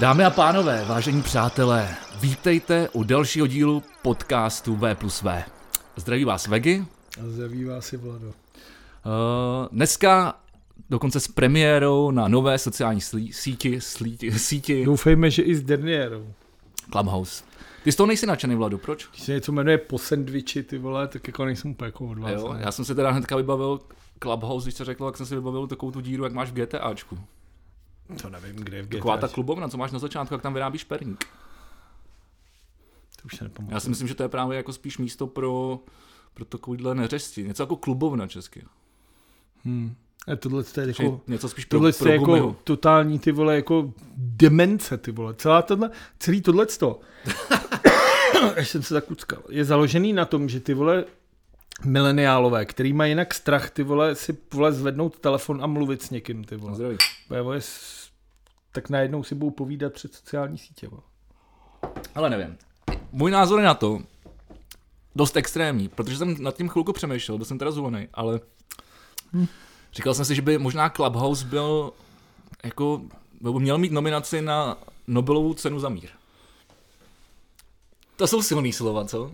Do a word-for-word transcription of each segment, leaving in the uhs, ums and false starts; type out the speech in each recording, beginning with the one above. Dámy a pánové, vážení přátelé, vítejte u dalšího dílu podcastu V plus V. Zdraví vás Vegi. Zdraví vás i Vlado. Uh, dneska dokonce s premiérou na nové sociální slí, síti, slí, síti. Doufejme, že i s derniérou. Clubhouse. Ty z toho nejsi nadšený, Vladu, proč? Když se něco jmenuje po sendviči, ty vole, tak jako nejsem úplně jako od vás. Jo, já jsem se teda hnedka vybavil Clubhouse, když se řeklo, jak jsem si vybavil takovou tu díru, jak máš v GTAčku. To nevím, kde je v Taková ta klubovna, co máš na začátku, jak tam vyrábíš perník. To už se nepamatuji. Já si myslím, že to je právě jako spíš místo pro, pro takovýhle neřesti. Něco jako klubovna česky. Hmm. A tohle je jako, něco spíš pro, tohle pro je jako totální, ty vole, jako demence, ty vole. Celá tohle, celý tohleto, až jsem se zakuckal, je založený na tom, že ty vole mileniálové, který mají jinak strach, ty vole, si vole zvednout telefon a mluvit s někým, ty vole. Zdraví. Vole tak najednou si budou povídat před sociální sítě, vole. Ale nevím. Můj názor je na to dost extrémní, protože jsem nad tím chvilku přemýšlel, byl jsem teda zvolený, ale... Hm. Říkal jsem si, že by možná Clubhouse byl jako, měl mít nominaci na Nobelovu cenu za mír. To jsou silný slova, co?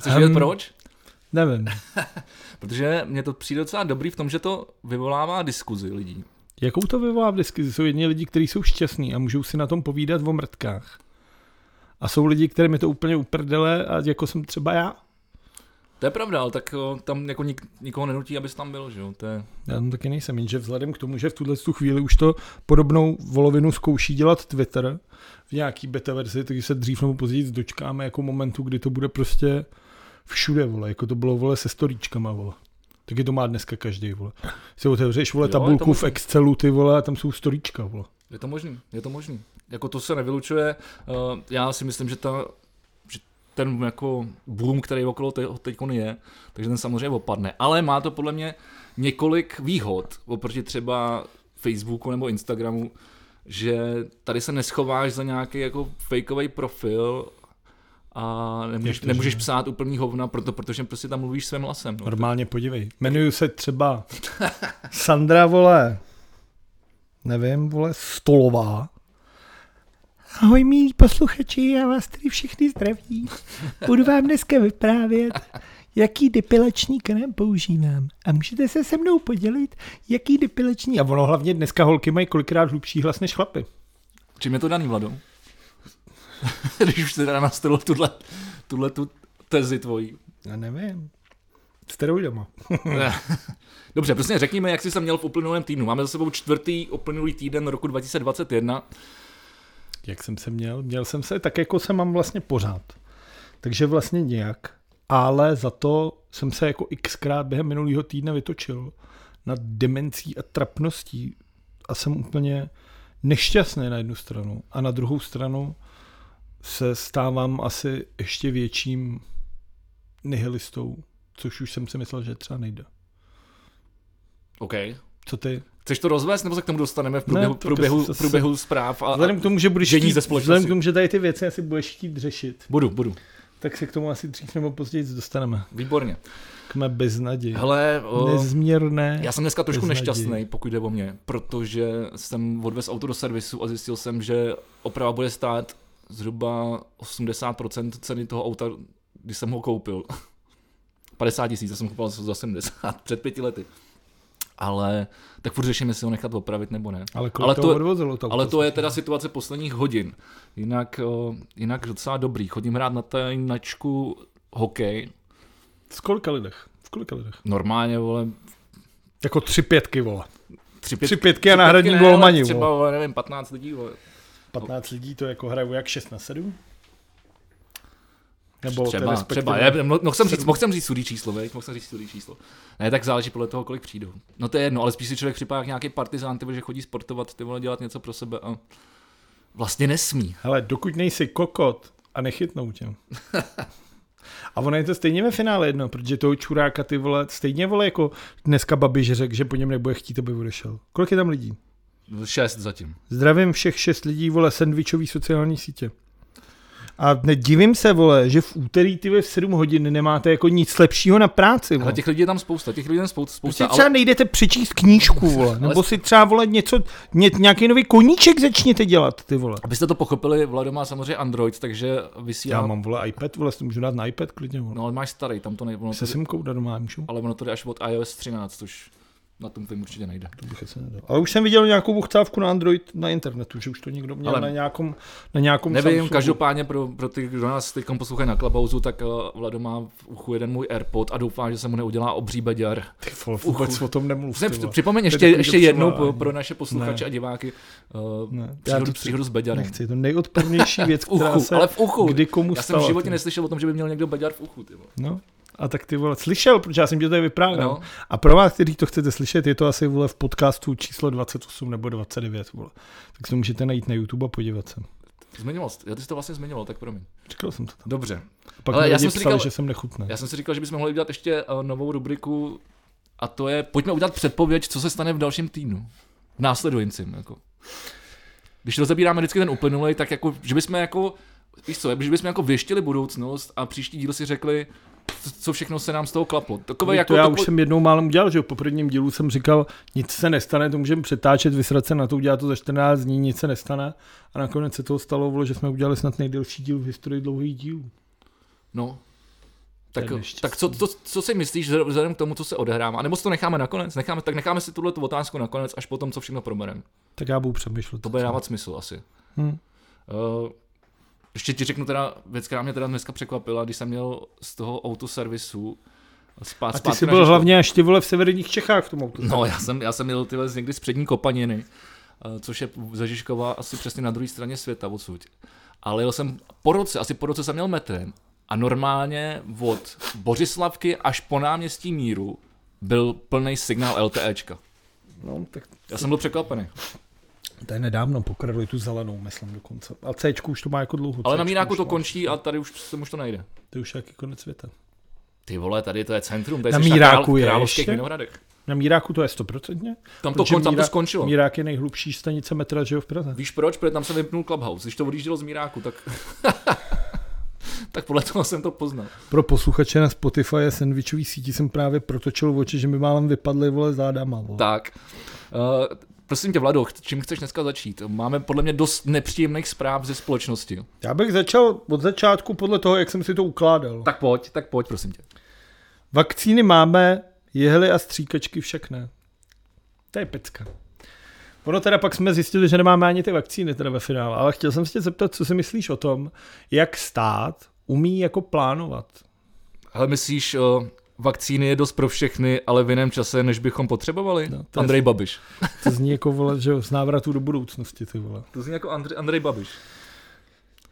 Chceš um, vědět proč? Nevím. Protože mě to přijde docela dobrý v tom, že to vyvolává diskuzi lidí. Jakou to vyvolává diskuzi? Jsou jedni lidi, kteří jsou šťastní a můžou si na tom povídat o mrtkách. A jsou lidi, kterým je to úplně uprdele, a jako jsem třeba já. To je pravda, ale tak tam jako nik, nikoho nenutí, abys tam byl, že jo? To je... Já tam taky nejsem, jenže vzhledem k tomu, že v tuhle chvíli už to podobnou volovinu zkouší dělat Twitter v nějaký beta verzi, takže se dřív nebo později dočkáme jako momentu, kdy to bude prostě všude, vole, jako to bylo, vole, se storíčkama, vole. Taky to má dneska každý, vole. Si otevřeš, vole, tabulku jo, v Excelu, ty vole, a tam jsou storíčka, vole. Je to možný, je to možný. Jako to se nevylučuje, uh, já si myslím, že ta... ten jako boom, který okolo teďkon je, takže ten samozřejmě opadne. Ale má to podle mě několik výhod oproti třeba Facebooku nebo Instagramu, že tady se neschováš za nějaký jako fakeový profil a nemůžeš, to, nemůžeš psát úplný hovna, proto, protože prostě tam mluvíš svým hlasem. No. Normálně podívej. Jmenuju se třeba Sandra, vole, nevím, vole, Stolová. Ahoj milí posluchači, já vás tady všichni zdraví. Budu vám dneska vyprávět, jaký depilační krém používám. A můžete se se mnou podělit, jaký depilační... A ono hlavně dneska holky mají kolikrát hlubší hlas než chlapy. Čím je to daný, Vlado? Když už se teda nastavil tuhle, tuhle tu tezi tvojí. Já nevím. Steroidama. Dobře, prostě řekněme, jak jsi se měl v uplynulém týdnu. Máme za sebou čtvrtý uplynulý týden roku dva tisíce dvacet jedna. Jak jsem se měl? Měl jsem se tak, jako se mám vlastně pořád. Takže vlastně nějak. Ale za to jsem se jako xkrát během minulého týdne vytočil nad demencí a trapností. A jsem úplně nešťastný na jednu stranu. A na druhou stranu se stávám asi ještě větším nihilistou, což už jsem si myslel, že třeba nejde. OK. Co ty? Chceš to rozvést, nebo se k tomu dostaneme v průběhu, ne, to průběhu, se, průběhu zpráv a vzhledem k tomu, že budeš chtít, vzhledem k tomu, že tady ty věci asi budeš chtít řešit. Budu, budu. Tak se k tomu asi dřív nebo později dostaneme. Výborně. K mé beznaději. Hele, o, nezměrné. Já jsem dneska trošku nešťastný, pokud jde o mě, protože jsem odvez auto do servisu a zjistil jsem, že oprava bude stát zhruba osmdesát procent ceny toho auta, když jsem ho koupil. padesát tisíc, já jsem koupil za sedmdesát před pěti lety. Ale tak furt řeším, jestli ho nechat opravit nebo ne. Ale, ale, to, odvozilo, ale to je teda situace posledních hodin. Jinak, o, jinak docela dobrý. Chodím hrát na tajnačku hokej. V kolika lidech? V kolika lidech? Normálně, vole. Jako tři pětky, vole. Tři pětky, tři pětky a náhradní golmani. Třeba, vole, nevím, patnáct lidí, vole. patnáct lidí to jako hraju jak šest na sedm? Nebo třeba, třeba. Ne, mohl jsem říct, mohl jsem říct sudý číslo, veď? Mohl jsem říct sudý číslo. Ne, tak záleží podle toho, kolik přijdou. No to je jedno, ale spíš si člověk připadá jak nějaký partizán, ty vole, že chodí sportovat, ty vole, dělat něco pro sebe a vlastně nesmí. Hele, dokud nejsi kokot a nechytnou tě. A ono je to stejně ve finále jedno, protože toho čuráka, ty vole, stejně, vole, jako dneska Babiš řekl, že po něm nebude chtít, aby odešel. Kolik je tam lidí? Šest zatím. Zdravím všech šest lidí, vole, sendvičový sociální sítě. A nedivím se, vole, že v úterý ty ve sedm hodin nemáte jako nic lepšího na práci. Vole. Ale těch lidí je tam spousta, těch lidí je tam spousta. Prostě třeba ale... nejdete přečíst knížku, vole, nebo ale... si třeba, vole, něco, ně, nějaký nový koníček začněte dělat, ty vole. Abyste to pochopili, vole, doma samozřejmě Android, takže vysílám. Já mám, vole, iPad, vole, si můžu dát na iPad klidně, vole. No, ale máš starý, tam to nejde. Se simkou dá doma, můžu. Ale ono to jde až od iOS třináct, už na tom film určitě nejde. To bych se nedal. Ale už jsem viděl nějakou buchcávku na Android na internetu, že už to někdo měl ale na nějakom na nějakom nevím, Samsungu. Každopádně pro, pro ty, kdo nás teď poslouchají na Clubhouse, tak uh, Vlado má v uchu jeden můj AirPod a doufám, že se mu neudělá obří beďar. Ty vole, vůbec o tom nemluv. Ne, připomeň ještě, ještě jednou pro, pro naše posluchače ne. a diváky uh, ne. Příhodu, já to, příhodu s beďarem. Nechci, to nejodpornější věc, která uchu, se ale v uchu. Kdy komu stala. Já jsem v životě neslyšel o tom, že by měl někdo beďar v uchu. A tak ty vole, slyšel, protože já jsem tě tady vyprávěl. No. A pro vás, kteří to chcete slyšet, je to asi vole v podcastu číslo dvacet osm nebo dvacet devět, vole. Tak se můžete najít na YouTube a podívat se. Zmiňoval jsi, já ty jsi to vlastně zmiňoval, tak promiň. Říkal jsem to tam. Dobře. A pak ale já jsem si říkal, že jsem nechutný. Já jsem si říkal, že bychom mohli udělat ještě novou rubriku a to je, pojďme udělat předpověď, co se stane v dalším týdnu. V následujícím, jako. Když rozebíráme vždycky ten uplynulý, tak jako, že bychom jako, víš co, že bychom jako věštili budoucnost a příští díl si řekli, co všechno se nám z toho klaplo. Takové, to jako já to... už jsem jednou málem udělal, že po prvním dílu jsem říkal, nic se nestane, to můžeme přetáčet, vysrat se na to, udělat to za čtrnáct dní, nic se nestane. A nakonec se toho stalo, vole, že jsme udělali snad nejdelší díl v historii dlouhých dílů. No, tak, tak co, to, co si myslíš vzhledem k tomu, co se odehrává? A nebo si to necháme nakonec? Necháme, tak necháme si tuhle tu otázku nakonec, až potom, co všechno probereme. Tak já budu přemýšlet. To bude dávat smysl asi. Hmm. Uh, Ještě ti řeknu teda věc, která mě teda dneska překvapila, když jsem měl z toho autoservisu spát. A ty jsi byl Žižko. Hlavně až ty vole v severních Čechách v tom autoservisu. No já jsem, já jsem měl tyhle někdy z přední Kopaniny, což je za Žižkova asi přesně na druhé straně světa odsud. Ale jel jsem po roce, asi po roce jsem měl metrem a normálně od Bořislavky až po náměstí Míru byl plný signál LTEčka. No, tak... Já jsem byl překvapený. Tady nedávno pokradli tu zelenou, myslím dokonce. A Cčku už to má jako dlouho. Ale na Mínáku to končí a tady už se už to najde. To už je jaký konec světa. Ty vole, tady to je centrum, tady na Míráku je Královských Vinohradech. Na Míráku to je stoprocentně. Tam to, kon, tam Míra, to skončilo. Mírák je nejhlubší stanice metra, že jo, v Praze. Víš proč? Protože tam se vypnul Clubhouse. Když to odjíždělo z Míráku, tak... Tak podle toho jsem to poznal. Pro posluchače na Spotify a sandvičový síti jsem právě protočil oči, že mi málem vypadly, vole, zádama, vole. Tak. Uh, Prosím tě, Vlado, čím chceš dneska začít? Máme podle mě dost nepříjemných zpráv ze společnosti. Já bych začal od začátku podle toho, jak jsem si to ukládal. Tak pojď, tak pojď, prosím tě. Vakcíny máme, jehly a stříkačky však ne. To je pecka. Ono teda pak jsme zjistili, že nemáme ani ty vakcíny teda ve finále, ale chtěl jsem se tě zeptat, co si myslíš o tom, jak stát umí jako plánovat. Ale myslíš... Uh... Vakcíny je dost pro všechny, ale v jiném čase, než bychom potřebovali. No, Andrej je, Babiš. To zní jako, vole, že z návratu do budoucnosti, ty vole. To zní jako Andrej, Andrej Babiš.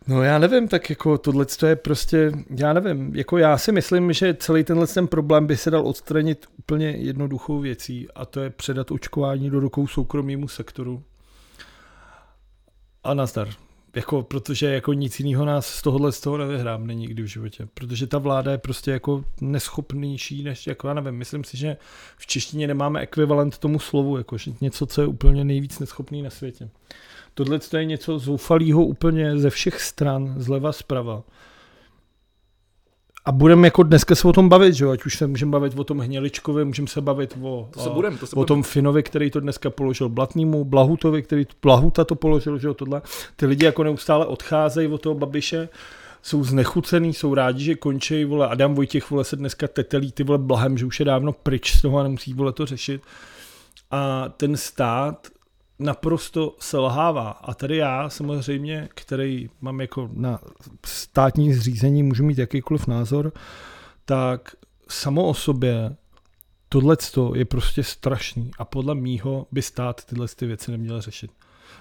No já nevím, tak jako tohleto je prostě, já nevím, jako já si myslím, že celý tenhle ten problém by se dal odstranit úplně jednoduchou věcí a to je předat očkování do rukou soukromému sektoru. A nazdar. Jako, protože jako nic jiného nás z tohohle z toho nevyhráme nikdy v životě. Protože ta vláda je prostě jako neschopnější než, jako já nevím, myslím si, že v češtině nemáme ekvivalent tomu slovu, jako něco, co je úplně nejvíc neschopný na světě. Tohle to je něco zoufalýho úplně ze všech stran, zleva, zprava. A budeme jako dneska se o tom bavit, že jo? Ať už se můžeme bavit o tom Hniličkovi, můžeme se bavit o, to se budem, to se o tom Finovi, který to dneska položil Blatnýmu, Blahutovi, který Blahuta to položil, že jo, tohle. Ty lidi jako neustále odcházejí od toho Babiše, jsou znechucený, jsou rádi, že končí, vole, Adam Vojtěch, vole, se dneska tetelí, ty vole, Blahem, že už je dávno pryč z toho a nemusí, vole, to řešit. A ten stát naprosto selhává. A tady já samozřejmě, který mám jako na státní zřízení, můžu mít jakýkoliv názor, tak samo o sobě tohleto je prostě strašný a podle mýho by stát tyhle ty věci neměl řešit.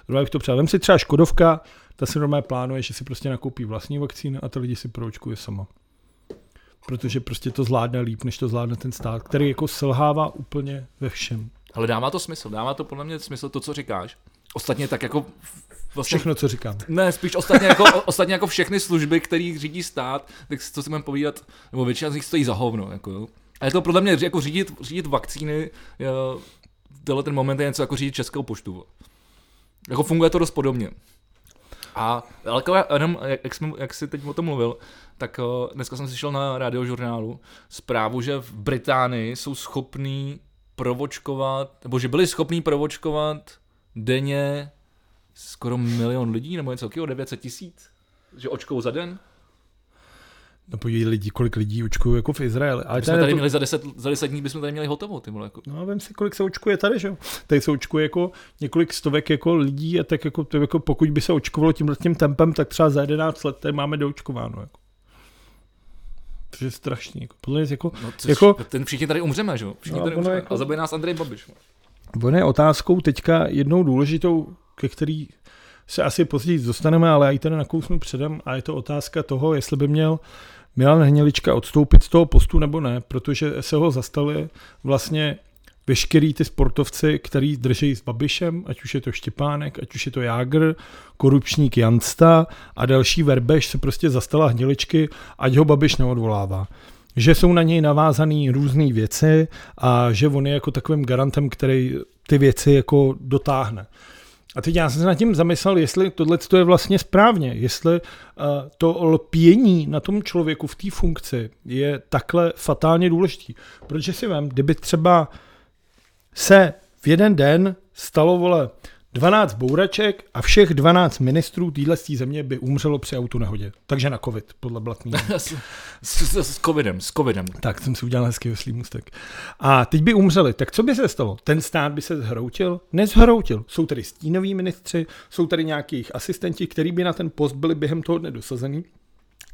Dobře, bych to přál. Vem si třeba Škodovka, ta si normálně plánuje, že si prostě nakoupí vlastní vakcíny a ty lidi si proočkuje sama. Protože prostě to zvládne líp, než to zvládne ten stát, který jako selhává úplně ve všem. Ale dává to smysl, dává to podle mě smysl to, co říkáš. Ostatně tak jako... Vlastně, všechno, co říkám. Ne, spíš ostatně jako, ostatně jako všechny služby, které řídí stát, tak co si mám povídat, nebo většina z nich stojí za hovno. Jako, jo. A je to podle mě jako řídit, řídit vakcíny, jo, tenhle ten moment je něco jako řídit Českou poštu. Jako funguje to dost podobně. A ale jenom, jak, jsme, jak jsi teď o tom mluvil, tak dneska jsem slyšel na Radiožurnálu zprávu, že v Británii jsou schopní provočkovat, nebo že byli schopní provočkovat denně skoro milion lidí, nebo něco takového, devět set tisíc, že očkou za den. No podívej lidi, kolik lidí očkují jako v Izraeli. Ale bychom tady, tady to... měli za deset, za deset dní bychom tady měli hotovo, ty vole. Jako. No vem si, kolik se očkuje tady, že jo. Tady se očkuje jako několik stovek jako lidí a tak jako, jako pokud by se očkovalo tímhle tím tempem, tak třeba za jedenáct let tady máme doočkováno. Jako. To je strašný. Jako. Podle mě, jako, no, jako... ten všichni tady umřeme, že jo. Všichni tady umřeme. Jako... A zabije nás Andrej Babiš. Ono je otázkou teďka jednou důležitou, ke který se asi později dostaneme, ale já ji tady nakousnu předem a je to otázka toho, jestli by měl Milan Hnilička odstoupit z toho postu nebo ne, protože se ho zastali vlastně veškerý ty sportovci, který držejí s Babišem, ať už je to Štěpánek, ať už je to Jágr, korupčník Jansta a další verbež se prostě zastala Hniličky, ať ho Babiš neodvolává. Že jsou na něj navázané různé věci a že on je jako takovým garantem, který ty věci jako dotáhne. A teď já jsem se nad tím zamyslel, jestli tohleto je vlastně správně, jestli to lpění na tom člověku v té funkci je takhle fatálně důležitý. Protože si vem, kdyby třeba se v jeden den stalo, vole, dvanáct bouraček a všech dvanáct ministrů této země by umřelo při autonehodě. Takže na covid, podle Blatného. s, s, s covidem, s covidem. Tak, jsem si udělal hezký oslí můstek. A teď by umřeli. Tak co by se stalo? Ten stát by se zhroutil? Nezhroutil. Jsou tady stínoví ministři, jsou tady nějaký jejich asistenti, který by na ten post byli během toho dne dosazený.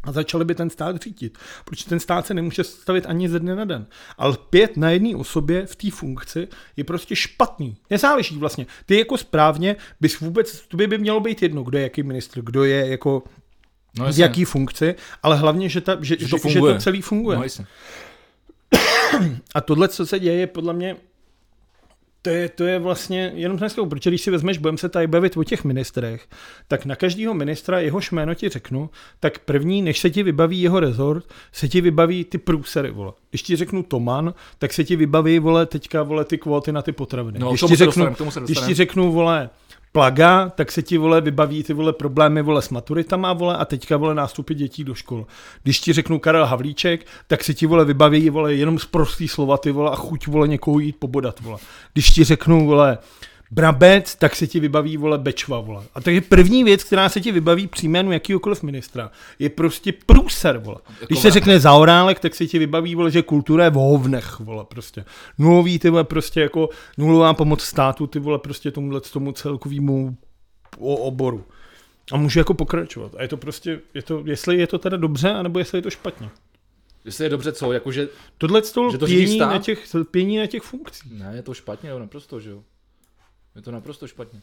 A začali by ten stát řídit. Protože ten stát se nemůže stavit ani ze dne na den. Ale pět na jedné osobě v té funkci je prostě špatný. Nezáleží vlastně. Ty jako správně bys vůbec, tobě by mělo být jedno, kdo je jaký ministr, kdo je jako no v jaký funkci, ale hlavně, že, ta, že, že, to, že to celý funguje. No a tohle, co se děje, je podle mě To je, to je vlastně jenom dneska, protože když si vezmeš, budeme se tady bavit o těch ministrech, tak na každého ministra, jehož jméno ti řeknu, tak první, než se ti vybaví jeho rezort, se ti vybaví ty průsery, vole. Když ti řeknu Toman, tak se ti vybaví, vole, teďka, vole, ty kvóty na ty potraviny. No, když, ti řeknu, dostanem, když ti řeknu, vole, Plaga, tak se ti, vole, vybaví ty, vole, problémy, vole, s maturitama, vole, a teďka, vole, nástupy dětí do škol. Když ti řeknu Karel Havlíček, tak se ti, vole, vybaví, vole, jenom sprostý slova, ty, vole, a chuť, vole, někoho jít pobodat, vole. Když ti řeknu, vole, Brabec, tak se ti vybaví, vole, Bečva, vole. A takže první věc, která se ti vybaví při jménu jakýhokoliv ministra, je prostě průser, vole. Když se řekne Zaorálek, tak se ti vybaví, vole, že kultura je v hovnech, vole, prostě. Nulový, ty, vole, prostě jako nulová pomoc státu, ty, vole, prostě tomuhle, tomu celkovému oboru. A můžu jako pokračovat. A je to prostě, je to, jestli je to teda dobře, anebo jestli je to špatně. Jestli je dobře, co, jakože... Tohle lpění na těch, lpění na těch funkcí. Ne, je to špatně, jo, naprosto, že jo. Je to naprosto špatně.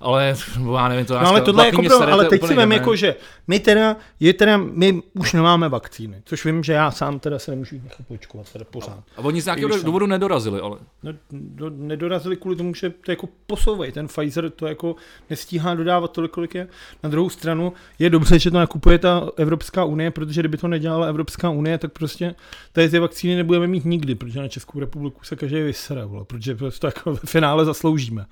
Ale já nevím, to no, ale tohle jako pro, ale teď si vem jako, že my teda, je teda, my už nemáme vakcíny, což vím, že já sám teda se nemůžu jít nechat očkovat teda pořád. A, a oni z nějakého důvodu nedorazili, ale? No, do, nedorazili kvůli tomu, že to jako posouvají, ten Pfizer to jako nestíhá dodávat tolik, kolik je. Na druhou stranu je dobře, že to nakupuje ta Evropská unie, protože kdyby to nedělala Evropská unie, tak prostě tady ty vakcíny nebudeme mít nikdy, protože na Českou republiku se každý vysere, protože to jako ve finále zasloužíme.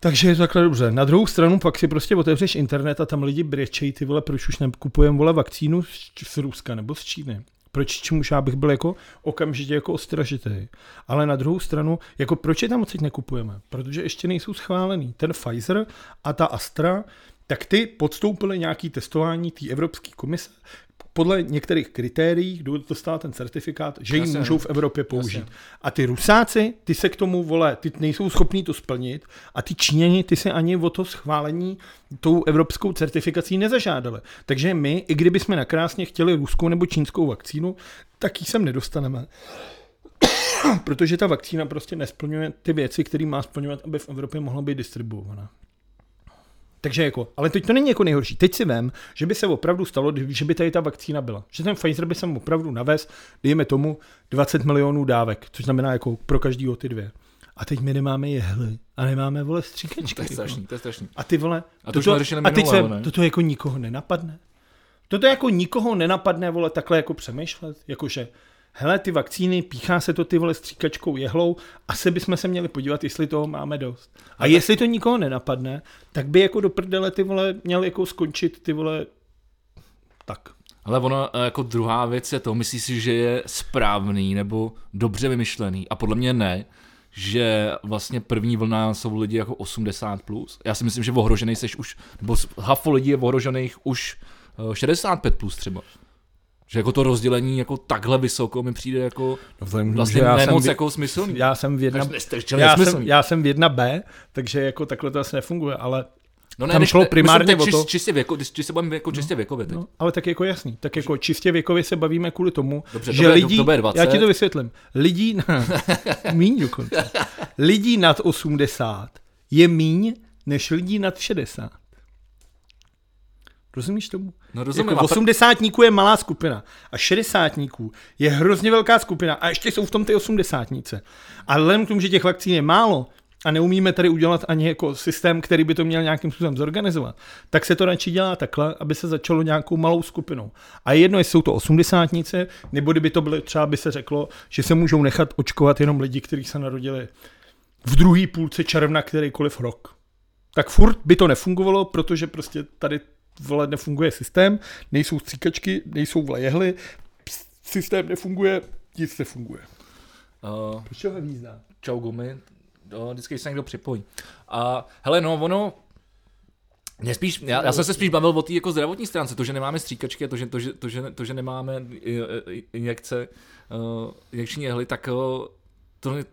Takže je to takhle dobře. Na druhou stranu pak si prostě otevřeš internet a tam lidi brečejí, ty vole, proč už nekupujeme, vole, vakcínu z Ruska nebo z Číny. Proč, čemuž já bych byl jako okamžitě jako ostražitý. Ale na druhou stranu, jako proč je tam odsud nekupujeme? Protože ještě nejsou schválený. Ten Pfizer a ta Astra, tak ty podstoupily nějaké testování té Evropské komise, podle některých kritérií, kdo dostal ten certifikát, že ji můžou v Evropě použít. Jasně. A ty Rusáci, ty se k tomu, vole, ty nejsou schopní to splnit a ty Číňani, ty se ani o to schválení tou evropskou certifikací nezažádali. Takže my, i kdyby jsme nakrásně chtěli ruskou nebo čínskou vakcínu, tak ji sem nedostaneme. Protože ta vakcína prostě nesplňuje ty věci, které má splňovat, aby v Evropě mohla být distribuovaná. Takže jako, ale teď to není jako nejhorší. Teď si vem, že by se opravdu stalo, že by tady ta vakcína byla. Že ten Pfizer by se mu opravdu navez, dejme tomu dvacet milionů dávek, což znamená jako pro každýho ty dvě. A teď my nemáme jehly a nemáme, vole, stříkačky. To je strašný, to je strašný. A ty, vole, a to toto, a minulé, teď se, ne? Toto jako nikoho nenapadne. Toto jako nikoho nenapadne, vole, takhle jako přemýšlet, jakože hele, ty vakcíny, píchá se to, ty vole, stříkačkou jehlou, asi bychom se měli podívat, jestli toho máme dost. A ale jestli to nikoho nenapadne, tak by jako do prdele, ty vole, měl jako skončit, ty vole, tak. Ale ono, jako druhá věc je to, myslíš si, že je správný nebo dobře vymyšlený? A podle mě ne, že vlastně první vlna jsou lidi jako osmdesát plus. Já si myslím, že ohrožený seš už, nebo hafo lidí je ohrožených už šedesát pět plus třeba. Že jako to rozdělení jako takhle vysoko mi přijde jako no vlastně nemoc v, jako smyslný. Já jsem v jedna, já jsem, já jsem v jedna B, takže jako takhle to asi nefunguje, ale no ne, tam šlo primárně o to. Čistě věko, čistě se bavíme jako čistě věkově teď. No, ale tak jako jasný, tak jako čistě věkově se bavíme kvůli tomu, dobře, že dobře, lidí, dobře já ti to vysvětlím, lidí, na, míň dokonce, lidí nad osmdesát je míň než lidí nad šedesát. Rozumíš tomu? No rozumím. Jako osmdesátníků je malá skupina a šedesátníků je hrozně velká skupina a ještě jsou v tom ty osmdesátníce. Ale vzhledem k tomu, že těch vakcín je málo a neumíme tady udělat ani jako systém, který by to měl nějakým způsobem zorganizovat, tak se to radši dělá takhle, aby se začalo nějakou malou skupinou. A jedno, jestli jsou to osmdesátníce, nebo kdyby to byly, třeba by se řeklo, že se můžou nechat očkovat jenom lidi, kteří se narodili v druhé půlce června kterýkoliv rok. Tak furt by to nefungovalo, protože prostě tady vole, nefunguje systém, nejsou stříkačky, nejsou vle jehly, systém nefunguje, nic nefunguje. Uh, Proč ho hvízdá? Čau gumy, no, vždycky se někdo připojí. A uh, hele, no ono, mě spíš, já, já jsem se spíš bavil o té jako zdravotní stránce, to, že nemáme stříkačky a to, že, to, že, to, že, to, že nemáme injekce, uh, injekční jehly, tak uh, to mě,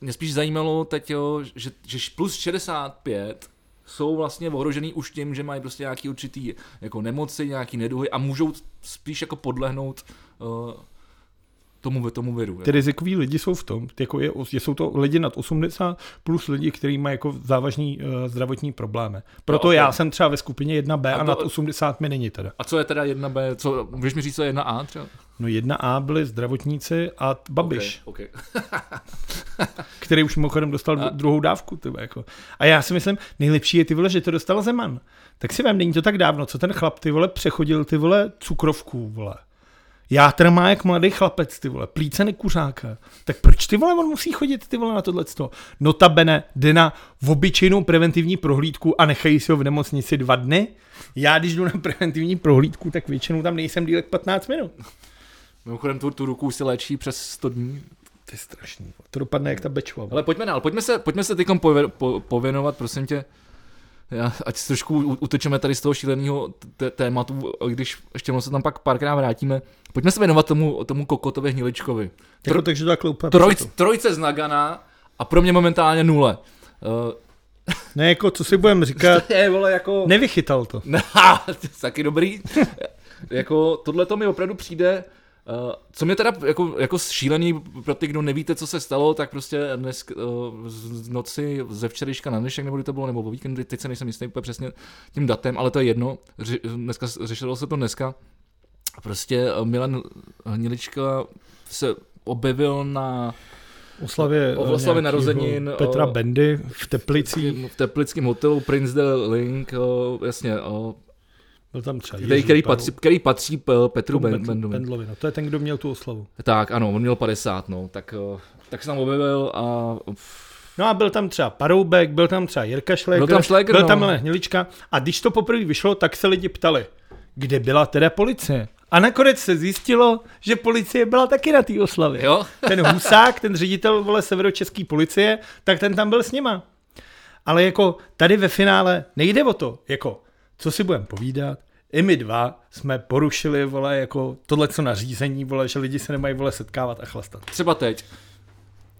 mě spíš zajímalo teď, jo, že, že plus šedesát pět jsou vlastně ohrožený už tím, že mají prostě nějaký určitý jako nemoci, nějaký neduhy a můžou spíš jako podlehnout uh, tomu, tomu viru. Ty rizikoví lidi jsou v tom, jako je, jsou to lidi nad osmdesát plus lidi, kteří mají jako závažný uh, zdravotní problémy. Proto no, já okay. jsem třeba ve skupině jedna bé a, a nad to, osmdesát mi není teda. A co je teda jedna bé? Co, můžeš mi říct, co je jedna á třeba? No jedna á byli zdravotníci a Babiš, okay, okay. který už mimochodem dostal a druhou dávku. Tyba, jako. A já si myslím, nejlepší je ty vole, že to dostal Zeman. Tak si vem, není to tak dávno, co ten chlap ty vole přechodil ty vole cukrovku vole. Játra má jak mladý chlapec, ty vole, plíce nekuřáka. Tak proč ty vole, on musí chodit ty vole na tohleto? Notabene jde na obyčejnou preventivní prohlídku a nechají si ho v nemocnici dva dny. Já když jdu na preventivní prohlídku, tak většinou tam nejsem dílek patnáct minut. Mimochodem tu, tu ruku si léčí přes sto dní. To je strašný. To dopadne jak ta Bečva. Ale pojďme dál, pojďme se, pojďme se teďkom pověnovat, prosím tě. Já, ať trošku utečeme tady z toho šíleného t- tématu, když ještě se tam pak párkrát vrátíme. Pojďme se věnovat tomu, tomu Kokotovi Hniličkovi. Tro- takže takhle úplně trojc, trojce z Nagana a pro mě momentálně nule. Uh, ne, jako co si budeme říkat, je, vole, jako nevychytal to. Ne, taky dobrý. Jako tohle to mi opravdu přijde. Uh, co mě teda jako, jako šílený, pro ty, kdo nevíte, co se stalo, tak prostě dnes uh, z noci ze včerejška na dnešek, nebo kdy to bylo, nebo po víkendu, teď se nejsem jistý úplně přesně tím datem, ale to je jedno, Ři, dneska, řešilo se to dneska, prostě Milan Hnilička se objevil na oslavě, o, oslavě narozenin Petra Bendy v Teplicích, v teplickém hotelu Prince de Link, o, jasně, o, tam který, který, patří, který patří Petru Bendlovi. To je ten, kdo měl tu oslavu. Tak, ano, on měl padesát, no. Tak, tak se tam objevil a no a byl tam třeba Paroubek, byl tam třeba Jirka Šlégr, byl tam, Šlégr, byl tam no. Hnilička. A když to poprvé vyšlo, tak se lidi ptali, kde byla teda policie? A nakonec se zjistilo, že policie byla taky na té oslavě. Jo? Ten Husák, ten ředitel vole severočeský policie, tak ten tam byl s nima. Ale jako tady ve finále nejde o to, jako co si budeme povídat? I my dva jsme porušili, vole, jako tohleto nařízení, vole, že lidi se nemají, vole, setkávat a chlastat. Třeba teď.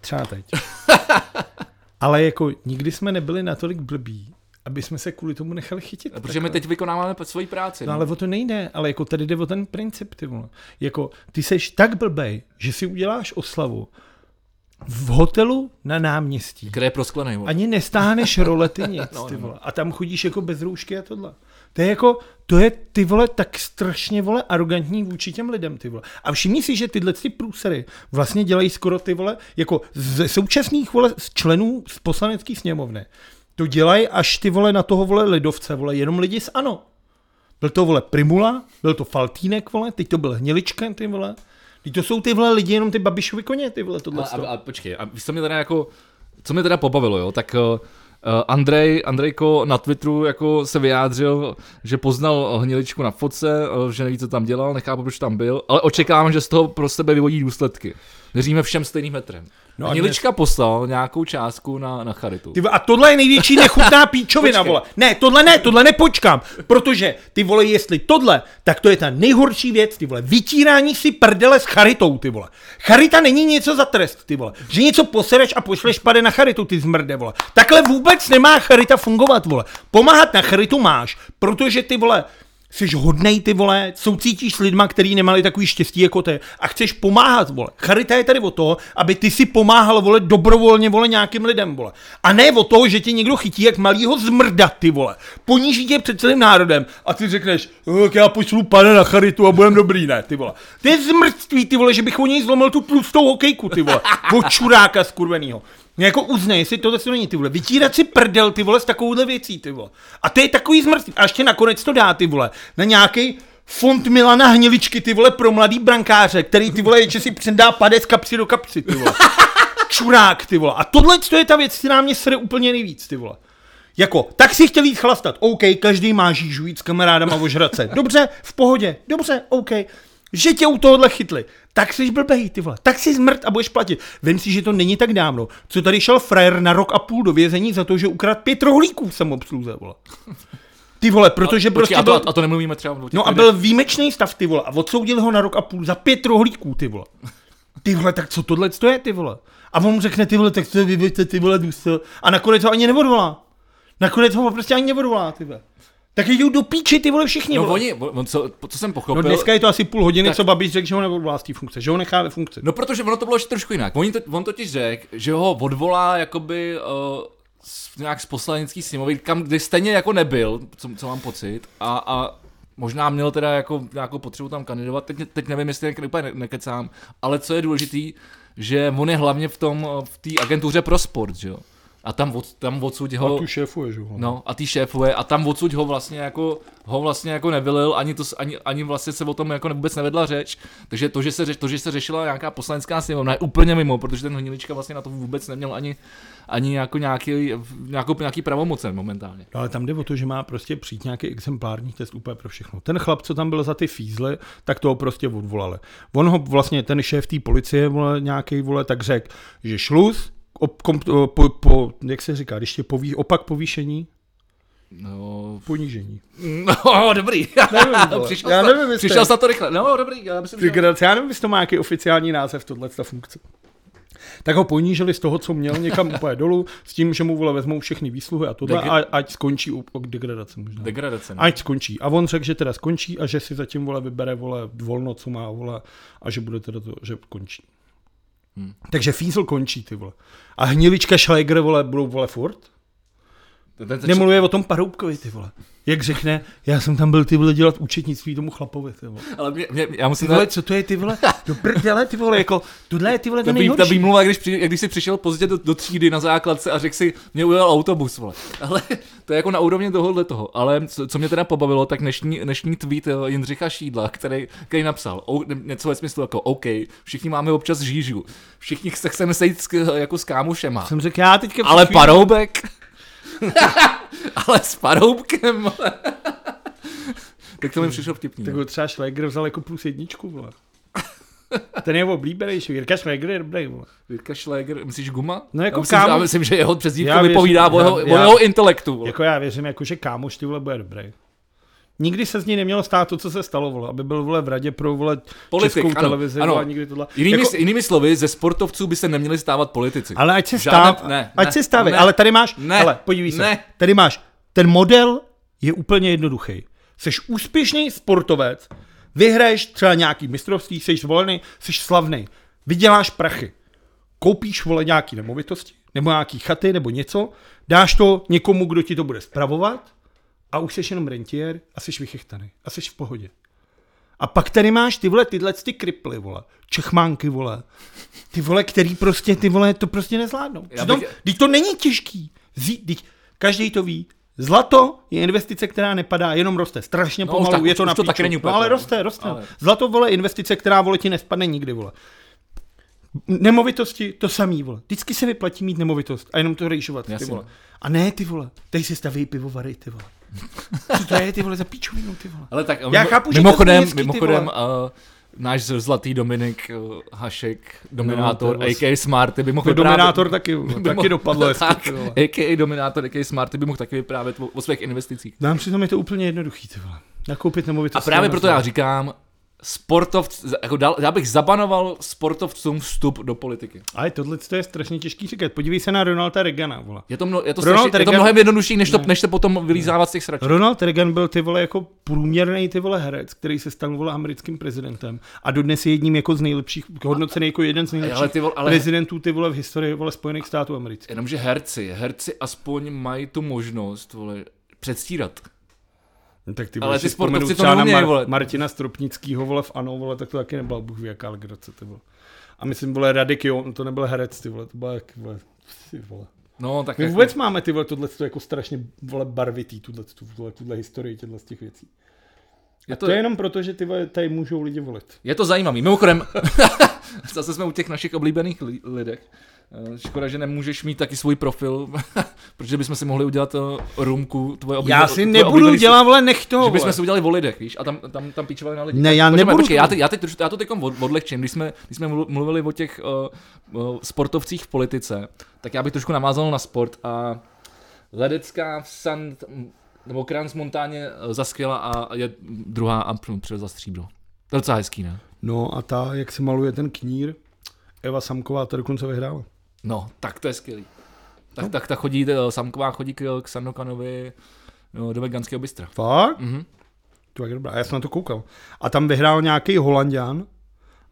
Třeba teď. Ale jako nikdy jsme nebyli natolik blbí, aby jsme se kvůli tomu nechali chytit. A protože takhle my teď vykonáváme svoji práci. No, no ale o to nejde, ale jako tady jde o ten princip, ty vole. Jako ty seš tak blbej, že si uděláš oslavu v hotelu na náměstí. Kde je prosklenej, vole. Ani nestáhneš rolety nic, no, ty vole. A tam chodíš jako bez roušky a tohle. To je jako, to je ty vole tak strašně vole arrogantní vůči těm lidem, ty vole. A všimni si, že tyhle ty průsery vlastně dělají skoro ty vole, jako ze současných vole z členů z poslanecké sněmovny. To dělají až ty vole na toho vole lidovce, vole, jenom lidi z ANO. Byl to vole Primula, byl to Faltýnek, vole, teď to byl Hnilička, ty vole. Teď to jsou tyhle lidi, jenom ty Babišovi koně, tyhle tohle. A, a, a počkej, a víš, co mě teda jako, co mě teda pobavilo, jo, tak... Uh, Andrej, Andrejko na Twitteru jako se vyjádřil, že poznal Hniličku na fotce, že neví, co tam dělal, nechápu, proč tam byl, ale očekávám, že z toho pro sebe vyvodí důsledky. Měříme všem stejným metrem. No Hnilička dnes... poslal nějakou částku na, na charitu. Ty, a tohle je největší nechutná píčovina, vole. Ne, tohle ne, tohle nepočkám, protože ty vole, jestli tohle, tak to je ta nejhorší věc, ty vole, vytírání si prdele s charitou, ty vole. Charita není něco za trest, ty vole, že něco posereš a pošleš pade na charitu, ty zmrde, vole. Takhle vůbec nemá charita fungovat, vole. Pomáhat na charitu máš, protože ty vole... Jsi hodnej, ty vole, soucítíš s lidma, kteří nemali takový štěstí jako ty a chceš pomáhat, vole. Charita je tady o to, aby ty si pomáhal, vole, dobrovolně, vole, nějakým lidem, vole. A ne o to, že tě někdo chytí jak malýho zmrda, ty vole. Poníží tě před celým národem a ty řekneš, tak já pošlu pane na charitu a budem dobrý, ne, ty vole. To je zmrdství, ty vole, že bych o něj zlomil tu tlustou hokejku, ty vole. O čuráka skurvenýho. Jako uznej, jestli tohle si není, ty vole, vytírat si prdel, ty vole, s takovouhle věcí, ty vole. A to je takový zmrzlý, a ještě nakonec to dá, ty vole, na nějaký fond Milana Hniličky, ty vole, pro mladý brankáře, který, ty vole, že si předá padec kapsy do kapsy, ty vole. Čurák, ty vole. A tohle to je ta věc, která mě sere úplně nejvíc, ty vole. Jako, tak si chtěl jít chlastat, OK, každý má žížu jít s kamarádama ožrat se. Dobře, v pohodě, dobře, OK. Že tě u tohohle chytli, tak jsi blbej, ty vole, tak si zmrt a budeš platit. Vem si, že to není tak dávno, co tady šel frajer na rok a půl do vězení za to, že ukradl pět rohlíků v samoobsluze, vole. Ty vole, protože a, prostě počkej, byl... A to, a to nemluvíme třeba... No a byl výjimečný stav, ty vole, a odsoudil ho na rok a půl za pět rohlíků, ty vole. Ty vole, tak co tohle to je, ty vole? A on mu řekne, ty vole, tak co vyvěďte, ty vole, důsel. A nakonec ho ani neodvolá. Nakonec ho prostě ani neodvolá, ty vole. Tak jdou do píči, ty vole, všichni. No oni, on, co, co jsem pochopil... No dneska je to asi půl hodiny, tak... co Babiš řekl, že ho neodvolá z té funkce, že ho nechá ve funkci. No protože ono to bylo ještě trošku jinak. On, to, on totiž řekl, že ho odvolá jakoby uh, z, nějak z poslanecký sněmovy, kam kde stejně jako nebyl, co, co mám pocit, a, a možná měl teda jako nějakou potřebu tam kandidovat, teď, teď nevím, jestli úplně nekecám, ale co je důležitý, že on je hlavně v tom, v té agentuře pro sport, že jo. A tam, od, tam odsud ho... A tu šéfuje, že ho. No, a ty šéfuje a tam odsud ho vlastně jako, ho vlastně jako nevylil, ani, to, ani, ani vlastně se o tom jako vůbec nevedla řeč. Takže to, že se, to, že se řešila nějaká poslanecká sněmovna, je úplně mimo, protože ten Hnilička vlastně na to vůbec neměl ani, ani jako nějaký, nějakou, nějaký pravomocen momentálně. No, ale tam jde o to, že má prostě přijít nějaký exemplární test úplně pro všechno. Ten chlap, co tam byl za ty fízle, tak toho prostě odvolali. On ho vlastně, ten šéf té policie, vole, nějaký vole, tak řekl, že šluz, Kom, po, po, jak se říká, když tě poví, opak povýšení? No... Ponížení. No, dobrý. Nevím, přišel já nevím, jste... Přišel jste to rychle. No, dobrý. Já, myslím, Tygrad, já nevím, jestli to má nějaký oficiální název tohleta funkce. Tak ho ponížili z toho, co měl, někam úplně dolů, s tím, že mu vole vezmou všechny výsluhy a tohle, Degr- a, ať skončí u, u degradace možná. Degradace. Ne? Ať skončí. A on řekl, že teda skončí a že si zatím vole vybere vole volno, co má vole, a že bude teda to, že končí. Hmm. Takže Fízl končí, ty vole. A Hnilička, Šlégr, vole, budou, vole, furt? Začal... Nemluvuje o tom Paroubkovi, ty vole. Jak řekne, já jsem tam byl, ty vole, dělat účetnictví tomu chlapovi, ty vole. Ale mě, mě, já musím... Ty vole, co to je, ty vole? Do prdele, ty vole, jako, tohle je, ty vole, to nejhorší. Ta výmluva, když, při, když jsi přišel pozdě do, do třídy na základce a řekl si, mě ujel autobus, vole. Ale to je jako na úrovni tohohle toho. Ale co, co mě teda pobavilo, tak dnešní, dnešní tweet Jindřicha Šídla, který, který napsal, o, něco ve smyslu jako, OK, všichni máme občas žížu, všichni se chceme sejít s, jako s kámošema. Jsem řekl, já teďka... Ale Paroubek... Ale s Paroubkem, vole. Tak to mi přišlo vtipný. Tak ho třeba Šlégr vzal jako plus jedničku, vole. Ten je oblíbenější. Jirka Šlégr je dobrý, vole. Jirka Šlégr, myslíš guma? No jako já myslím, kámoš. Já myslím, že jeho přezdívka vypovídá o jeho, jeho intelektu, vole. Jako já věřím, jako, že kámoš, ty vole, bude dobrý. Nikdy se z ní nemělo stát to, co se stalo, vole, aby byl, vole, v radě pro, vole, politik, českou ano, televizi, ano. A nikdy tohle. Jinými, jako... jinými slovy, ze sportovců by se neměli stávat politici. Ale ať se stáv, ne, ať ne, se stávají, ale tady máš, ne, hele, podívej se, ne. Tady máš, ten model je úplně jednoduchý. Seš úspěšný sportovec, vyhraješ třeba nějaký mistrovství, seš zvolený, seš slavný, vyděláš prachy, koupíš, vole, nějaký nemovitosti, nebo nějaký chaty, nebo něco, dáš to někomu, kdo ti to bude spravovat. A už jsi jenom rentier a jsi vychechtaný. A jsi v pohodě. A pak tady máš ty vole, tyhle ty kriply, vole. Čechmánky, vole. Ty vole, který prostě, ty vole, to prostě nezvládnou. Přitom, bych... Teď to není těžký. Vždyť, každý to ví. Zlato je investice, která nepadá, jenom roste. Strašně no, pomalu, tak, je to na píču. No, ale roste, roste. Ale... Zlato, vole, investice, která, vole, ti nespadne nikdy, vole. Nemovitosti, to samý, vole. Vždycky se vyplatí mít nemovitost a jenom to rejšovat, ty vole. A ne, ty vole, teď si staví pivovary, ty vole. Co to je, ty vole, za píčovinu, ty vole. Ale tak, Já mimo, chápu, mimochodem, hezky, mimochodem, uh, náš zlatý Dominik uh, Hašek, dominátor, no, a ká a. Smarty, by mohl no, vyprávět... Dominátor taky, by taky dopadlo. Tak, a ká a dominátor, a ká a Smarty, by mohl taky vyprávět o, o svých investicích. Dám si tam, je to úplně jednoduchý, ty vole. Nakoupit nemovitost. A právě proto já říkám, sportovc, jako dal, já bych zabanoval sportovcům vstup do politiky. Ale tohle to je strašně těžký říkat. Podívej se na Ronalda Reagana, vole. Je to, mno, je to, strašně, Reagan... je to mnohem jednodušší, než to, ne. než to potom vylízávat z těch sraček. Ronald Reagan byl, ty vole, jako průměrný, ty vole, herec, který se stal, vole, americkým prezidentem. A dodnes je jedním jako z nejlepších, hodnocený jako jeden z nejlepších ale ty vole, ale... prezidentů, ty vole, v historii, vole, Spojených států amerických. Jenomže herci, herci aspoň mají tu možnost, vole, předstírat. Tak ty ale ty sportovci to neumějí, Mar- vole. Martina Stropnickýho, vole, v Ano, vole, tak to taky nebyla bůh ví jaká legrace, to bylo. A myslím, vole, Radek, jo, on to nebyl herec, ty vole, to bylo jak, vole, ty vole. No, tak my vůbec jako... máme, ty vole, tohleto jako strašně, vole, barvitý, tuhleto, vole, tuhle historii těchto z těch věcí. Je to... to je jenom proto, že ty vole, tady můžou lidi volit. Je to zajímavý, mimochodem, zase jsme u těch našich oblíbených li- lidech. Škoda, že nemůžeš mít taky svůj profil, protože bychom si mohli udělat rumku tvoje oblíbené. Já si nebudu dělat, vole, nech toho, vole. Že bychom si udělali o lidech, víš, a tam, tam, tam píčovali na lidi. Ne, já nebudu. Počkej, já, teď, já, teď, já to teď odlehčím, když jsme, když jsme mluvili o těch uh, sportovcích v politice, tak já bych trošku namázal na sport a Ledecká v Sand, nebo Krans Montáně zaskvěla a je druhá a přilezla stříbro. To je docela hezký, ne? No a ta, jak se maluje ten knír, Eva Samková, ta dokonce vyhrála. No, tak to je skvělý. Tak, no. tak, tak chodí, Samková chodí k, k Sandokanovi no, do veganského bystra. Fakt? Mm-hmm. To je dobrá, já jsem na to koukal. A tam vyhrál nějaký Holanďan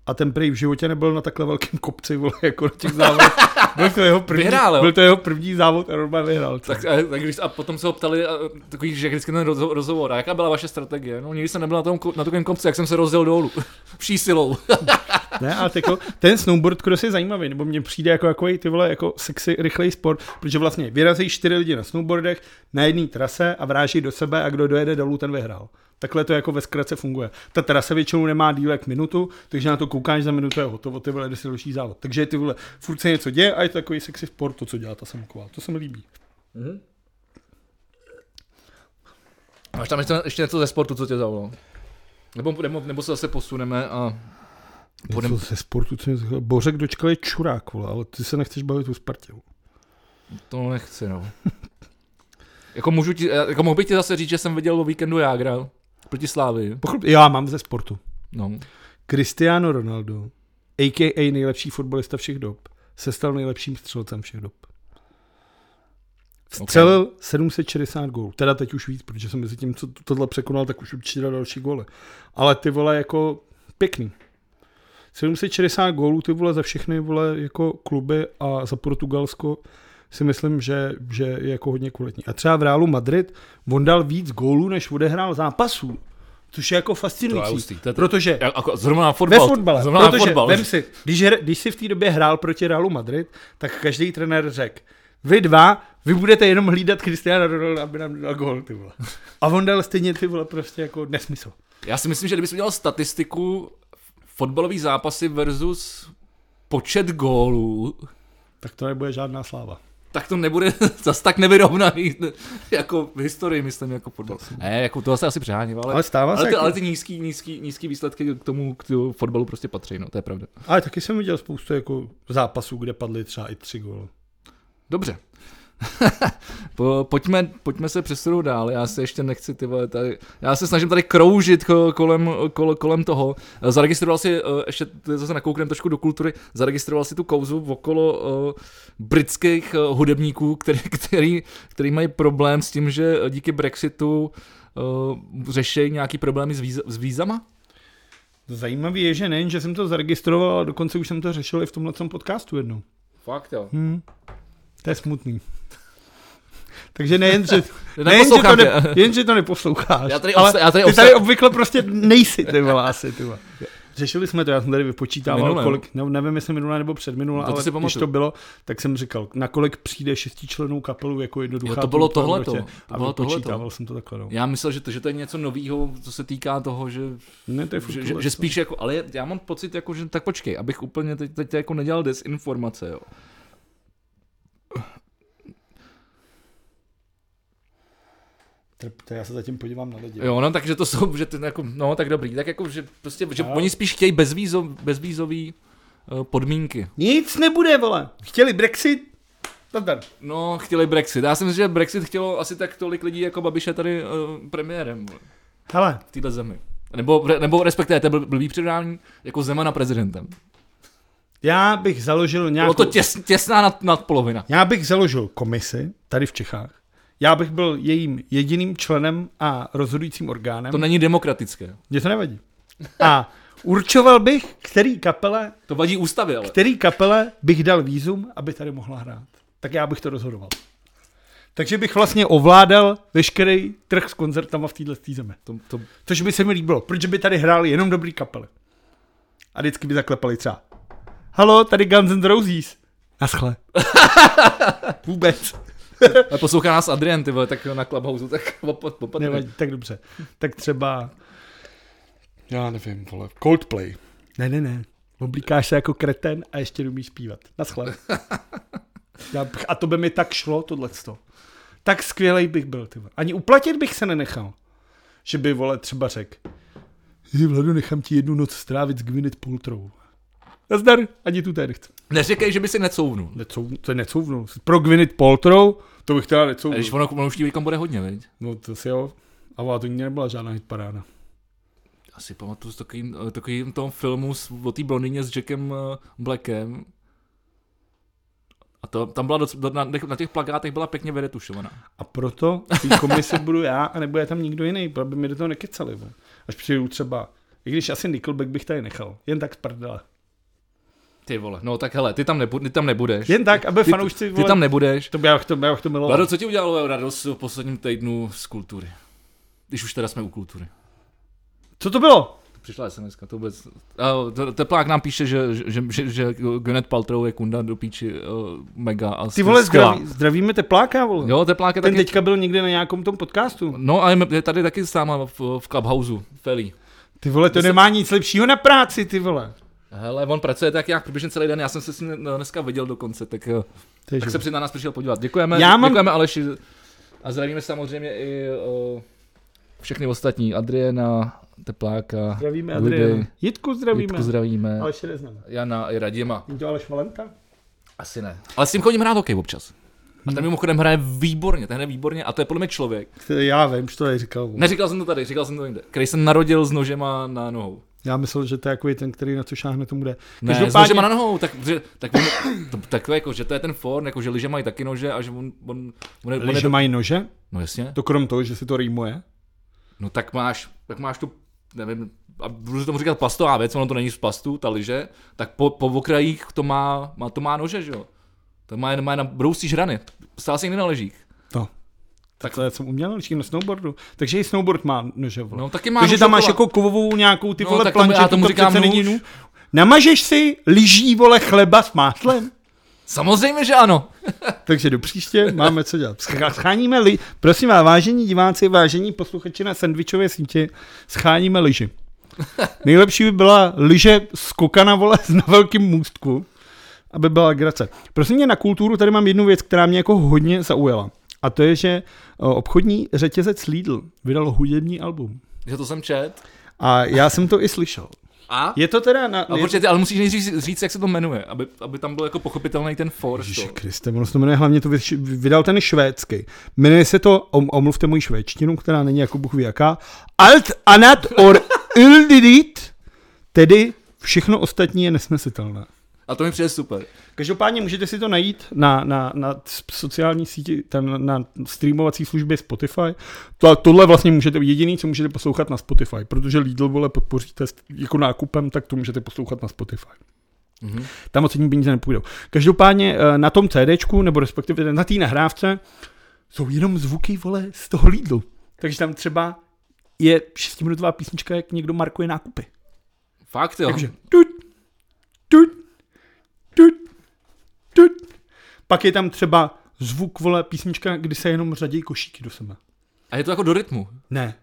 a ten prý v životě nebyl na takhle velkém kopci, vole, jako na těch závodech. Byl to jeho první, vyhrál, byl to jeho první závod a normálně vyhrál. Tak, a, tak, a potom se ho ptali, a, takový, že vždycky ten rozho- rozhovor, a jaká byla vaše strategie? No, nikdy jsem nebyl na tom na takovém kopci, jak jsem se rozjel dolů. Vší silou. Ne, ale tyko, ten snowboard cross je zajímavý, nebo mně přijde jako, jako, ty vole, jako sexy, rychlej sport, protože vlastně vyrazí čtyři lidi na snowboardech, na jedné trase a vráží do sebe a kdo dojede dolů, ten vyhrál. Takhle to jako ve zkratce funguje. Ta trasa většinou nemá díl jak minutu, takže na to koukáš za minutu je hotovo, ty vole, jde se další závod. Takže ty vole, furt se něco děje a je to takový sexy sport, to, co dělá ta Samková. To se mi líbí. Mhm. Máš tam ještě, ještě něco ze sportu, co tě zaujalo? Nebo, nebo, nebo se zase posuneme a... Podem... Ze sportu, co mě... Bořek dočkal je čurák, vole, ale ty se nechceš bavit o Spartě. To nechci, no. jako, můžu ti, jako mohl bych ti zase říct, že jsem viděl o víkendu Jágra proti Slávii. Pochop... Já mám ze sportu. No. Cristiano Ronaldo, a ká a nejlepší fotbalista všech dob, se stal nejlepším střelcem všech dob. Střelil okay. sedm set šedesát gólů. Teda teď už víc, protože jsem mezi tím, co tohle překonal, tak už určitě dal další góly. Ale ty vole jako pěkný. sedm set šedesát gólů, ty vole, za všechny, vole, jako kluby a za Portugalsko si myslím, že, že je jako hodně kvalitní. A třeba v Realu Madrid on dal víc gólů, než odehrál zápasů, což je jako fascinující, to je protože jako zrovna na fotbal, ve fotbale, zrovna protože, na fotbal. Vem si, když, když si v té době hrál proti Realu Madrid, tak každý trenér řekl, vy dva, vy budete jenom hlídat Cristiana Ronaldo, aby nám dal gól, ty vole. A on dal stejně, ty vole, prostě jako nesmysl. Já si myslím, že kdybys udělal statistiku fotbalový zápasy versus počet gólů. Tak to nebude žádná sláva. Tak to nebude zas tak nevyrovnaný jako v historii, myslím, jako fotbal. Ne, jako to se asi přehání, ale, ale, stává ale, se ty, jako... ale ty nízký, nízký, nízký výsledky k tomu k fotbalu prostě patří, no, to je pravda. Ale taky jsem viděl spoustu jako zápasů, kde padly třeba i tři góly. Dobře. po, pojďme, pojďme se přesunout dál, já se ještě nechci, ty vole, tady, já se snažím tady kroužit kolem, kol, kolem toho, zaregistroval si, ještě zase nakouknem trošku do kultury, zaregistroval si tu kauzu okolo uh, britských hudebníků, který, který, který mají problém s tím, že díky Brexitu uh, řeší nějaký problémy s, víz, s vízama? Zajímavý je, že nejen, že jsem to zaregistroval, ale dokonce už jsem to řešil i v tomhle podcastu jednou. Fakt jo? Hmm. To je smutný. Takže nejen, že, nejen, že, to, ne, jen, že to neposloucháš, já tady obsta- já tady obsta- ale ty tady obvykle prostě nejsi, ty vole, asi, ty vole. řešili jsme to, já jsem tady vypočítával, minule, kolik, ne, nevím, jestli minula nebo předminula, ale když pamatuju. To bylo, tak jsem říkal, na kolik přijde šestičlennou kapelu jako jednoduchá. Jo, to bylo tohleto. Roče, to bylo a vypočítával tohleto. Jsem to takhle. No. Já myslel, že to, že to je něco novýho, co se týká toho, že, ne, to že, že, že spíš jako, ale já mám pocit, jako, že tak počkej, abych úplně teď, teď jako nedělal dezinformace, jo. To já se zatím podívám na lidi. Jo, no, takže to jsou, že to jako, no, tak dobrý, tak jako, že prostě, že no. Oni spíš chtějí bezvízov, bezvízový uh, podmínky. Nic nebude, vole, chtěli Brexit, nazdar. No, chtěli Brexit, já si myslím, že Brexit chtělo asi tak tolik lidí, jako Babiše tady uh, premiérem, vole. Hele. V této zemi. Nebo, nebo respektive, to je blbý předání, jako Zemana prezidentem. Já bych založil nějakou... Bylo to těs, těsná nad, nad polovina. Já bych založil komisi, tady v Čechách. Já bych byl jejím jediným členem a rozhodujícím orgánem. To není demokratické. Mně to nevadí. A určoval bych, který kapele... To vadí ústavě, ale. Který kapele bych dal vízum, aby tady mohla hrát. Tak já bych to rozhodoval. Takže bych vlastně ovládal veškerý trh s koncertama v této zemi. To, to... Což by se mi líbilo, protože by tady hráli jenom dobrý kapely. A vždycky by zaklepali třeba. Halo, tady Guns and Roses. Naschle. Vůbec. Ale poslouchá nás Adrian, ty vole, tak na Clubhouse, tak popadne. Tak dobře. Tak třeba... Já nevím, vole, Coldplay. Ne, ne, ne. Oblíkáš se jako kreten a ještě umíš zpívat. Naschle. A to by mi tak šlo, tohleto. Tak skvělej bych byl, ty vole. Ani uplatit bych se nenechal. Že by, vole, třeba řekl. Vlado, nechám ti jednu noc strávit s Gwyneth Paltrow. Nazdar, ani tu tady nechci. Neříkej, že by si necouvnul. Necouv, to je necouvnul. Pro Gwyneth Paltrow, to bych teda necouvnul. Když ono, ono už tím bude hodně, veď? No to si jo. A to nebyla žádná hitparáda. Asi pamatuju s takovým, takovým tom filmu o té blondině s Jackem Blackem. A to, tam byla doc, na, na těch plakátech byla pěkně vyretušovaná. A proto v té komisi budu já a nebude tam nikdo jiný, aby mi do toho nekecali. Bo. Až přijdu třeba, i když asi Nickelback bych tady nechal, jen tak z prdele. Ty vole, no tak hele, ty tam, nebu- ty tam nebudeš. Jen tak, aby ty, fanoušci, vole, ty tam nebudeš. To bych to, bych to miloval. Vlado, co ti udělalo radost v posledním týdnu z kultury? Když už teda jsme u kultury. Co to bylo? Přišla es em eska, to vůbec... Teplák nám píše, že, že, že, že Gwyneth Paltrow je kunda do píči uh, mega a ty vole, zdraví, zdravíme Tepláka, vole. Jo, Teplák je taky... Ten teďka byl někde na nějakém tom podcastu. No a je tady taky sám v, v Clubhouse, Feli. Ty vole, to Vy nemá se... nic lepšího na práci, ty vole. Hele, on pracuje tak jak přibližně celý den, já jsem se s ním dneska viděl dokonce, tak, tak se při na nás přišel podívat. Děkujeme, mám... děkujeme Aleši a zdravíme samozřejmě i o, všechny ostatní, Adriana, Tepláka, zdravíme Adriana, Jitku zdravíme, Jitku zdravíme. Aleši neznáme. Jana i Radima. Jím to Aleš Valenta? Asi ne, ale s tím chodím hrát hokej občas. A ten mimochodem hraje výborně, ten hraje výborně a to je podle mě člověk. Já vím, že to tady říkal. Neříkal jsem to tady, říkal jsem to jinde, který se narodil s nožema na nohou. Já myslel, že to je jako ten, který na co šáhne, tomu jde. Každopádně... Ne, s nožema na nohou, tak, že, tak, to, tak to, jako, že to je ten form, jako, že liže mají taky nože a že on... on, on, on liže do... mají nože? No jasně. To krom toho, že si to rýmuje? No tak máš, tak máš tu, nevím, a budu tomu říkat plastová věc, ono to není z plastu, ta liže, tak po, po okrajích to má, má, to má nože, že jo? To má, má na brousí žrany, stál se někde na ležích. To. Tak to jsem uměl na snowboardu. Takže i snowboard má nože, vole. No, taky má. Takže tam máš jako kovovou nějakou ty, vole, no, plančetu, tomu říkám to přece nůž. Namažeš si lyží, vole, chleba s mátlem? Samozřejmě, že ano. Takže do příště máme co dělat. Scháníme li... Prosím vás, vážení diváci, vážení posluchači na sendvičové síti, scháníme lyži. Nejlepší by byla lyže skokana, vole, na velkém můstku, aby byla legrace. Prosím mě, na kulturu tady mám jednu věc, která mě jako hodně zaujala. A to je, že obchodní řetězec Lidl vydal hudební album. Že to jsem čet. A já jsem to i slyšel. A? Je to teda na... A je... počkej, ale musíš nejdřív říct, jak se to jmenuje, aby, aby tam byl jako pochopitelný ten for. Ježiši Kriste, ono se to jmenuje, hlavně to vydal ten švédský. Jmenuje se to, omluvte moji švédštinu, která není jako Bůh ví jaká, Alt Anat or Uldidit, tedy všechno ostatní je nesnesitelné. A to mi přijde super. Každopádně můžete si to najít na, na, na sociální síti, tam na streamovací službě Spotify. To, tohle vlastně můžete, jediný, co můžete poslouchat na Spotify, protože Lidl, vole, podpoříte jako nákupem, tak to můžete poslouchat na Spotify. Mm-hmm. Tam ocením peníze nepůjdou. Každopádně na tom CDčku, nebo respektive na té nahrávce, jsou jenom zvuky, vole, z toho Lidlu. Takže tam třeba je šestiminutová písnička, jak někdo markuje nákupy. Fakt jo. Takže tut, tut, tut, tut. Pak je tam třeba zvuk, vole, písnička, kdy se jenom řadějí košíky do sebe. A je to jako do rytmu? Ne.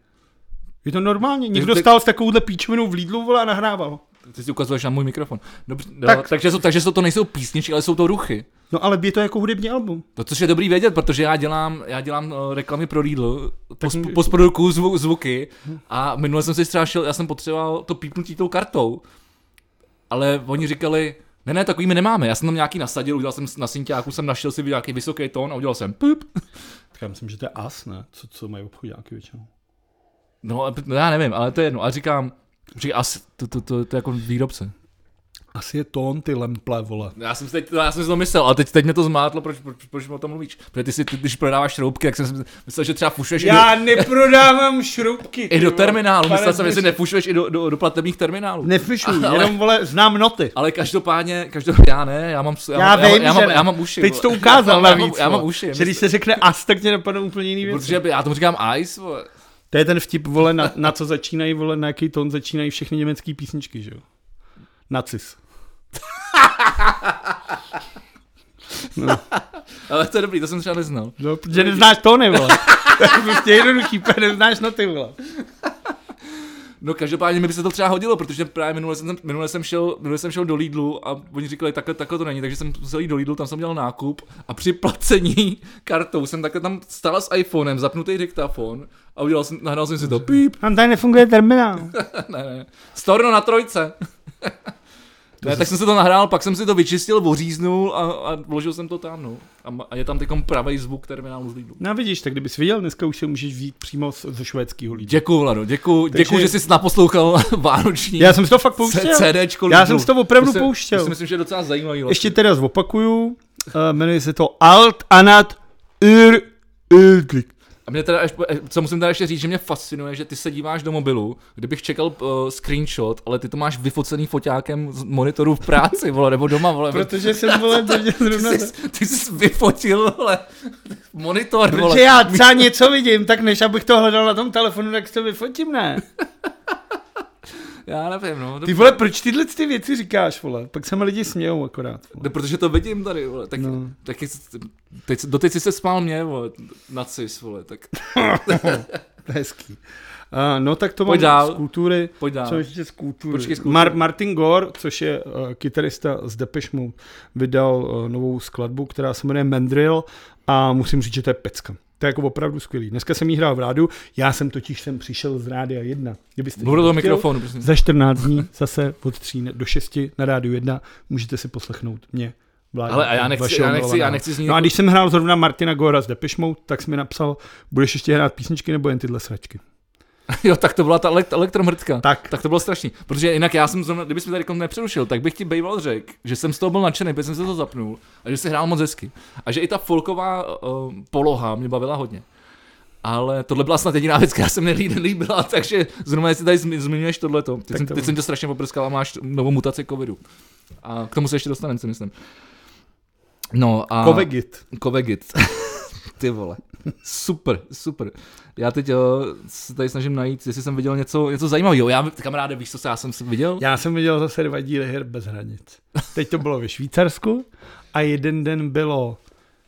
Je to normálně. Někdo ty... stál s takovouhle píčvinou v Lidlu, vole, a nahrával. Ty si ukazuješ na můj mikrofon. Dobře, tak. No, takže, jsou, takže jsou to nejsou písničky, ale jsou to ruchy. No ale je to jako hudební album. To, což je dobrý vědět, protože já dělám, já dělám reklamy pro Lidl, postprodukuju zvuk, zvuky a minule jsem si strášil, já jsem potřeboval to pípnutí tou kartou, ale oni říkali, ne, ne, takový my nemáme, já jsem tam nějaký nasadil, udělal jsem na synťáku, jsem našel si nějaký vysoký tón a udělal jsem pup. Tak já myslím, že to je as, ne? Co, co mají obchodáky většinou? No já nevím, ale to je jedno, ale říkám, říkám as, to, to, to, to je jako výrobce. Asi je tón, ty lemple, vole. Já jsem si, teď, já jsem si to myslel, ale teď, teď mě to zmátlo, proč, proč, proč o tom mluvíš? Protože ty si, ty, když prodáváš šroubky, tak jsem si myslel, že třeba fušuješ... Já do, neprodávám šroubky. I do terminálu, myslel jsem, že nefušuješ i do, do, do platebních terminálů. Nefušuji, jenom, vole, znám noty. Ale každopádně, každopádně, já ne, já mám, já mám, já vím, já, já mám, já mám uši. Teď jsi to ukázal navíc, já mám, já mám uši. Že když se řekne as, tak tě napadnou úplně jiný věci. Protože já tomu říkám ice, vole. To je ten vtip, vole, na, na co začínají, vole, na jaký tón začínají všechny německé písničky, že jo? Nacis. No. Ale to je dobrý, to jsem třeba neznal. No, protože neznáš to, nebo? To je prostě jednoduchý, neznáš na ty, vole. No každopádně mi by se to třeba hodilo, protože právě minule jsem, minule jsem, šel, minule jsem šel do Lidlu a oni říkali, takhle, takhle to není, takže jsem musel jít do Lidlu, tam jsem dělal nákup a při placení kartou jsem takhle tam stál s iPhonem, zapnutý diktafon a udělal jsem, nahrál jsem si to píp. Tam tady nefunguje terminál. ne, ne, storno na trojce. Ne, tak jsem se to nahrál, pak jsem si to vyčistil, oříznul a, a vložil jsem to tam, no. A, a je tam takový pravý zvuk terminálu z Lidlu. No vidíš, tak kdybys viděl, dneska už se můžeš vzít přímo ze švédského Lidlu. Děkuju, Vlado, děkuju, takže... děkuju, že jsi naposlouchal vánoční. Já jsem si to fakt pouštěl. CDčko Lidlu. Já jsem si to opravdu to se, pouštěl. To si myslím, že je docela zajímavý. Vlastně. Ještě teda zopakuju, uh, jmenuje se to Alt Anat Ur Ildlik. A mě teda, co musím teda ještě říct, že mě fascinuje, že ty se díváš do mobilu, kdybych čekal uh, screenshot, ale ty to máš vyfocený foťákem z monitoru v práci, vole, nebo doma, vole. Protože jsem, vole, ty jsi, ty jsi vyfotil, vole, monitor, vole. Protože já třeba něco vidím, tak než abych to hledal na tom telefonu, tak si to vyfotím, ne? Já nevím, no. Ty, vole, proč tyhle ty věci říkáš, vole? Pak se mi lidi smějou akorát. No, protože to vidím tady, vole. Tak, no. Tak teď, doteď jsi se spál mě, vole, nacis, vole, tak. Hezký. Uh, no tak to pojď mám dál. Z kultury. Pojď dál. Co ještě z kultury? Počkej, z kultury. Mar- Martin Gore, což je uh, kytarista z Depeche Mode, vydal uh, novou skladbu, která se jmenuje Mandrill a musím říct, že to je pecka. To je jako opravdu skvělý. Dneska jsem jí hrál v rádiu, já jsem totiž sem přišel z Rádia jedna. Kdybyste do mikrofonu, prosím. Za čtrnáct dní zase od tří do šesti na Rádiu jedna můžete si poslechnout mě. Vládě, ale a já nechci, já nechci, já nechci zní... No a když jsem hrál zrovna Martina Gora z Depeche Mode, tak jsi mi napsal, budeš ještě hrát písničky nebo jen tyhle sračky. Jo, tak to byla ta elektromrtka. Tak. tak to bylo strašný. Protože jinak já jsem zrovna, kdybys mi tady nepřerušil, tak bych ti bejval řekl, že jsem z toho byl nadšený, protože jsem se to zapnul a že jsi hrál moc hezky. A že i ta folková uh, poloha mě bavila hodně. Ale tohle byla snad jediná věc, která se mi nelíbila, takže zrovna jestli tady zmiňuješ tohleto. Teď, jsem, teď jsem tě strašně poprskal a máš novou mutaci covidu. A k tomu se ještě dostaneme, si myslím. No a... Covegit. Covegit. Ty vole. Super, super. Já teď jo, se tady snažím najít, jestli jsem viděl něco, něco zajímavého. Já, kamaráde, víš, co já jsem viděl? Já jsem viděl zase dva díly Her bez hranic. Teď to bylo ve Švýcarsku a jeden den bylo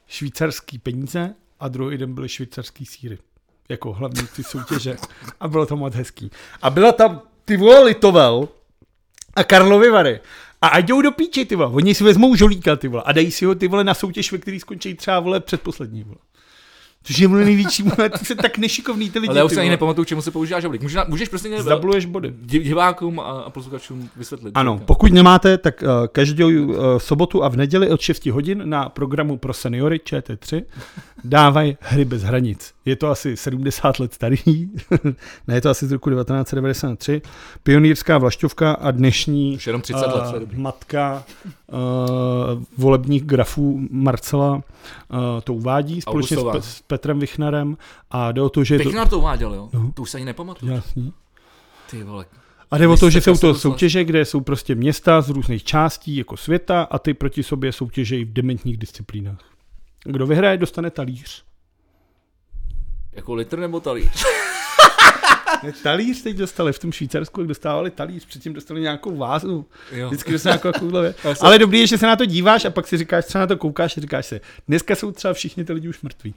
švýcarský peníze a druhý den byly švýcarský sýry. Jako hlavní ty soutěže. A bylo to moc hezký. A byla tam, ty vole, Litovel a Karlovy Vary. A ať jdou do píči, ty vole. Oni si vezmou žolíka, ty vole, a dají si ho, ty vole, na soutěž, ve který skončí třeba, vole, předposlední, vole. Což je mluví největší, ty se tak nešikovný ty lidi. Ale já už se ani nepamatuju, čemu se používá žolík. Můžeš, můžeš prostě nějak... Zabluješ body. Divákům a posluchačům vysvětlit. Ano, tak. Pokud nemáte, tak uh, každou uh, sobotu a v neděli od šesti hodin na programu pro seniory Č T tři dávají Hry bez hranic. Je to asi sedmdesát let starý, ne, je to asi z roku devatenáct set devadesát tři. Pionýrská vlašťovka a dnešní už jenom třicet uh, let, matka uh, volebních grafů Marcela uh, to uvádí společně s, Pe- s Petrem Vichnarem. A jde o to, že... Vichnar to... to uváděl, jo? No. To už se ani nepamatuju. Jasný. Ty vole... A jde o to, že jsou to soutěže, kde jsou prostě města z různých částí jako světa a ty proti sobě soutěžejí v dementních disciplínách. Kdo vyhraje, dostane talíř. Jako litr nebo talíř? Talíř teď dostali v tom Švýcarsku, dostávali talíř, předtím dostali nějakou vázu. Jo. Vždycky dostali nějakou takovouhle. Ale dobrý je, že se na to díváš a pak si říkáš, třeba na to koukáš a říkáš si, dneska jsou třeba všichni ty lidi už mrtví.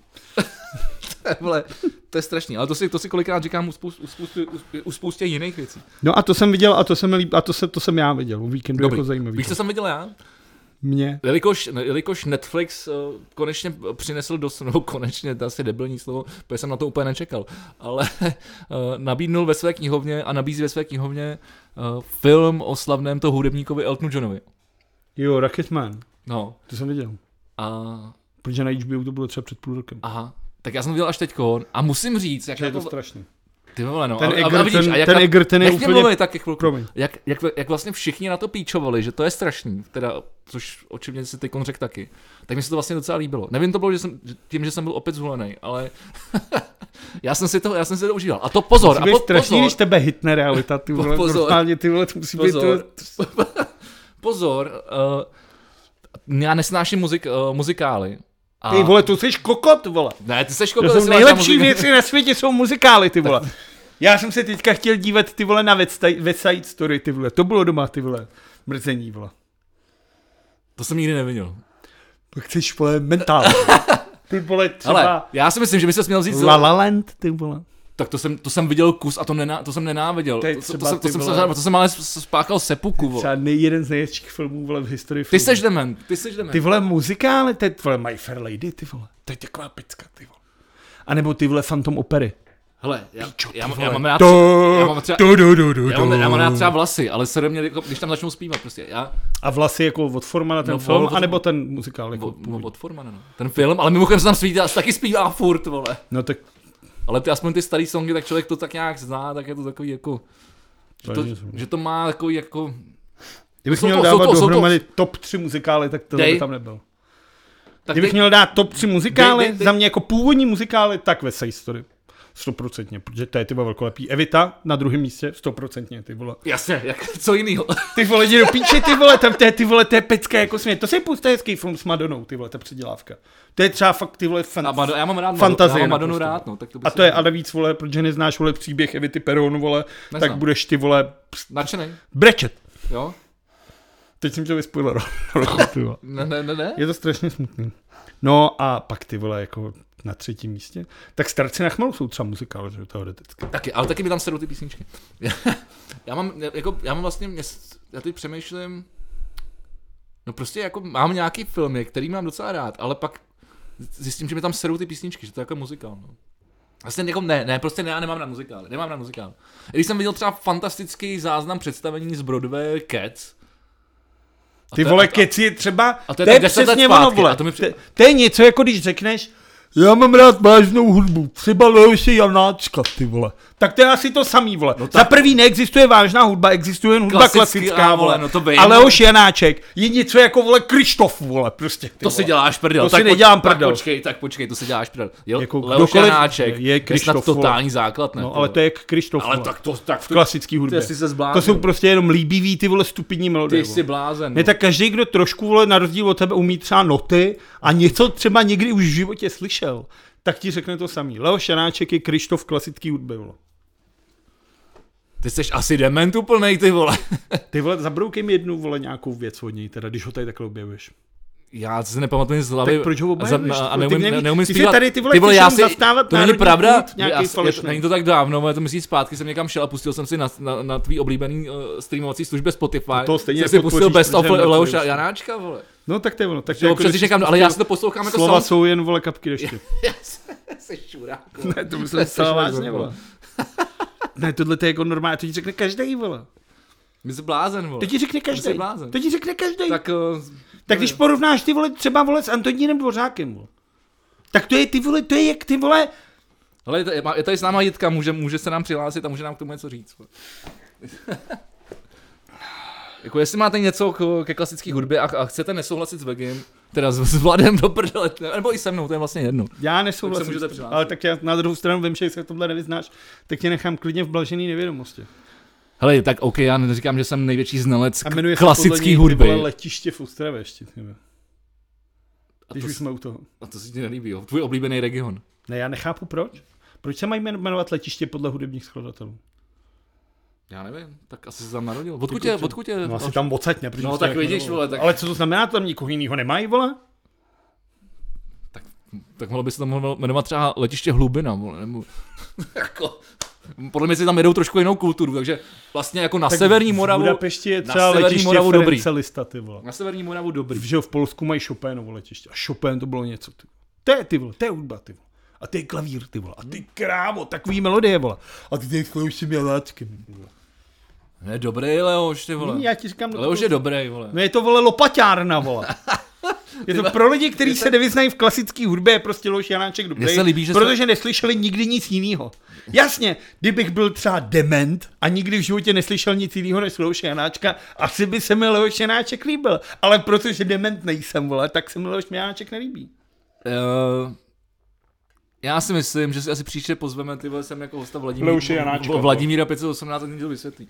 Vle, to je strašný, ale to si, to si kolikrát říkám u, spoust, u, spoustě, u spoustě jiných věcí. No a to jsem viděl a to, se mi líb, a to, se, to jsem já viděl, u víkendu jako zajímavý. Víš, co jsem viděl já? Mě. Jelikož, jelikož Netflix uh, konečně přinesl do snu, konečně, to asi debilní slovo, protože jsem na to úplně nečekal, ale uh, nabídnul ve své knihovně a nabízí ve své knihovně uh, film o slavném toho hudebníkovi Eltonu Johnovi. Jo, Rocketman. No. To jsem viděl. A... Protože na há bé ó to bylo třeba před půl rokem. Aha. Tak já jsem viděl až teďko a musím říct, jak to je to strašný. Ty vole, no. Ten Egerton, ten Egerton je úplně taky chvilku. Jak, jak, jak vlastně všichni na to píčovali, že to je strašný, teda, což očivně si teďkon řekl taky. Tak mi se to vlastně docela líbilo. Nevím, to bylo, že jsem tím, že jsem byl opět zhulenej, ale já jsem si to, já jsem si to užíval. A to pozor, a po, strašný, když tebe hitne realita, ty vole, normálně ty vole, to musí být to. Pozor, uh, já nesnáším muzik, uh, muzikály. A... Ty vole, tu jsi kokot, vole. Ne, ty jsi kokot. To jsou nejlepší věci na světě, jsou muzikály, ty vole. Já jsem se teďka chtěl dívat, ty vole, na West Side Story, ty vole. To bylo doma, ty vole. Mrzení, vole. To jsem nikdy neviděl. Tak chceš, vole, mentál. Ty vole, třeba... Ale já si myslím, že by se směl vzít... La La Land, ty vole. Tak to jsem, to jsem viděl kus a to, nená, to jsem nenáviděl. To, to, to, to, jsem, to jsem ale spáchal sepuku. To je třeba nejjeden z nejhezčích filmů vole, v historii filmu. Ty seš dement, ty seš dement. Ty vole muzikály, ty vole My Fair Lady, ty vole. To je taková pecka, ty vole. A nebo ty vole Phantom opery. Hele, já, Píčo, já, já mám rád třeba vlasy, ale se do mě, když tam začnou zpívat prostě. Já... A vlasy jako od Formana ten no, film, od... anebo ten muzikál? Jako o, od Formana, no. Ten film, ale mimochodem se tam svítá, taky zpívá furt, vole. No tak. Ale ty, aspoň ty starý songy, tak člověk to tak nějak zná, tak je to takový jako, že to, že to má takový jako... Kdybych měl to, dávat to, dohromady to... top tři muzikály, tak tohle by tam nebyl. Tak kdybych dej... měl dát top tři muzikály, dej, dej, dej. Za mě jako původní muzikály, tak West Side Story. sto procent, protože to je ty velkolepý. Evita na druhém místě, sto procent, ty vole. Jasně, jak, co jinýho. Ty vole, jdi do píče, ty vole, tam to je, ty vole, to je pecké jako smět. To si půjste hezký film s Madonou, ty vole, ta předělávka. To je třeba fakt, ty vole, fan, Mado, já mám rád fantazie. Já mám Madonu prostě, rád, no. Tak to by a to je, ale víc, vole, protože neznáš, vole, příběh Evity Peron, vole, neznám. Tak budeš ty, vole, nadšenej. Brečet. Jo. Teď jsem to vyspoileroval. Ne, ne, ne, ne. Je to strašně smutný. No a pak ty vole jako na třetím místě. Tak Starci na chmelu jsou třeba muzikály, že teoreticky. Taky, ale taky mi tam sedou ty písničky. Já mám jako, já mám vlastně, já teď přemýšlím, no prostě jako mám nějaký filmy, který mám docela rád, ale pak zjistím, že mi tam sedou ty písničky, že to je jako muzikál, no. Vlastně jako ne, ne, prostě ne, já nemám rád muzikály, nemám rád muzikály. Když jsem viděl třeba fantastický záznam představení z Broadway Cats, A ty vole, keci je třeba, a to je, to je přesně ono, vole, to, při... to, to je něco, jako když řekneš, já mám rád vážnou hudbu, třeba Leoše Janáčka, ty vole. Tak to je asi to samý, vole. No tak... Za prvý neexistuje vážná hudba, existuje jen hudba Klasicky, klasická, a, vole, no to bejím, a Leoš Janáček je něco jako, vole, Krištof, vole, prostě. Ty, to vole. Si děláš prdel. To tak si nedělám prdel. Tak počkej, tak počkej, to si děláš prdel. Jo, jako Leoš Janáček je Krištof, totální základ, ne? No, ale to je Krištof, ale tak to tak v klasický hudbě. Ty jsi se zblázen. To jsou prostě jenom líbivý, ty vole, stupidní melodie. Ty jsi blázen. Ne, tak každý, kdo trošku, vole, na rozdíl od tebe umí třeba noty a něco třeba někdy už v životě slyšel, tak ti řekne to samý. Leoš Janáček je Krištof klasický hudby, vole. Ty jsi asi dement úplnej, ty vole. Ty vole, zabroukej mi jednu, vole, nějakou věc od něj, teda, když ho tady takhle objevíš. Já si nepamatuji nic z hlavy. Tak proč ho objevíš? A neumím, ty neví, neumím zpívat. Ty tady, ty vole, ty vole já si, to není pravda, jas, není to tak dávno, moje to měsíc zpátky jsem někam šel a pustil jsem si na, na, na tvý oblíbený uh, streamovací službě Spotify. To stejně si pustil Best of Leoša Janáčka, vole. No tak to je ono. Tak to občas někam, ale já si to poslouchám jako slova jsou jen, vole, kapky deště. Já se šurák. Ne, to myslím celá vážně, vole. Ne, tohle to je jako normálně, to ti řekne každej, vole. Mě jsi blázen, vole. To ti řekne každej, to ti řekne každej. Tak, uh, tak když porovnáš ty, vole, třeba, vole, s Antonínem Dvořákem, vole. Tak to je, ty, vole, to je jak, ty, vole. Hele, je, je tady s náma Jitka, může, může se nám přihlásit a může nám k tomu něco říct, vole. Jako jestli máte něco ke klasické hudbě a, a chcete nesouhlasit s Vegem, teda s Vladem do prdele, nebo i se mnou, to je vlastně jedno. Já nesouhlasím, tak ale tak já na druhou stranu vím, že se v tomhle nevyznáš, tak tě nechám klidně v blažený nevědomosti. Hele, tak OK, já neříkám, že jsem největší znalec k klasické hudby. A jmenuje se Letiště v Ostravě ještě, tyhle. Když už jsme u toho. A to si ti nelíbí, jo. Tvůj oblíbený region. Ne, já nechápu proč. Proč se mají jmenovat letiště podle hudebních skladatelů? Já nevím, tak asi se tam narodil. Odkud je, odkud je? No asi tam odsaď, ne? No tak vidíš, vole. Tak... Ale co to znamená, tam nikoho jiného nemají, vole? Tak, tak mohlo by se tam jmenovat třeba letiště Hlubina, vole. Nebo... Podle mě si tam jedou trošku jinou kulturu, takže vlastně jako na tak severní Moravu... V Budapešti je třeba letiště Ferenc Lista, ty vole. Na severní Moravu dobrý. Že v Polsku mají Chopinovo letiště. A Chopin to bylo něco, ty vole. To je, ty vole, to je hudba, ty vole. A ty klavír, ty vole. A ty krávo, takový melodie, vole. A ty tady slouším jaláčkem, vole. Ne, dobrý Leoš, ty vole. Já ti říkám... Leoš je dobrý, vole. No je to, vole, lopaťárna, vole. Je to pro lidi, kteří se nevyznají v klasické hudbě, je prostě Leoš Janáček dobrý, líbí, protože se... neslyšeli nikdy nic jiného. Jasně, kdybych byl třeba dement a nikdy v životě neslyšel nic jiného než Leoše Janáčka, asi by se mi Leoš Janáček líbil. Ale protože dement nejsem, vole, tak se mi Leoš Janáček nelíbí. Uh... Já si myslím, že si asi příště pozveme, ty vole, sem jako hosta Vladimíra, Janáčka, Vladimíra pět set osmnáct, někdo vysvětlí.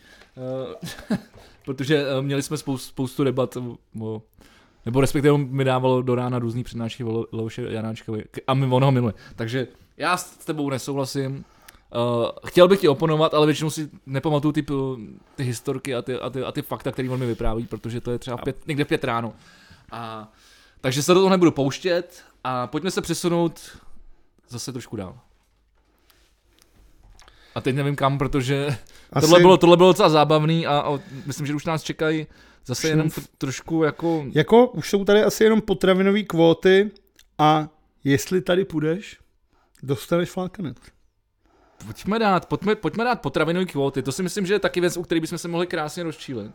Uh, protože uh, měli jsme spoustu, spoustu debat, o, nebo respektive on mi dávalo do rána různý přednášky o Leoše Janáčkovi a my on ho miluje. Takže já s tebou nesouhlasím, uh, chtěl bych ti oponovat, ale většinou si nepamatuju ty, ty historky a ty, a, ty, a ty fakta, které on mi vypráví, protože to je třeba pět, někde v pět ráno. A, takže se do toho nebudu pouštět a pojďme se přesunout zase trošku dál. A teď nevím kam, protože Asi... tohle bylo, tohle bylo docela zábavný a, a myslím, že už nás čekají zase už jenom v... trošku jako... Jako už jsou tady asi jenom potravinové kvóty a jestli tady půjdeš, dostaneš flákanec. Pojďme dát, pojďme, pojďme dát potravinové kvóty, to si myslím, že je taky věc, u které bychom se mohli krásně rozčílit.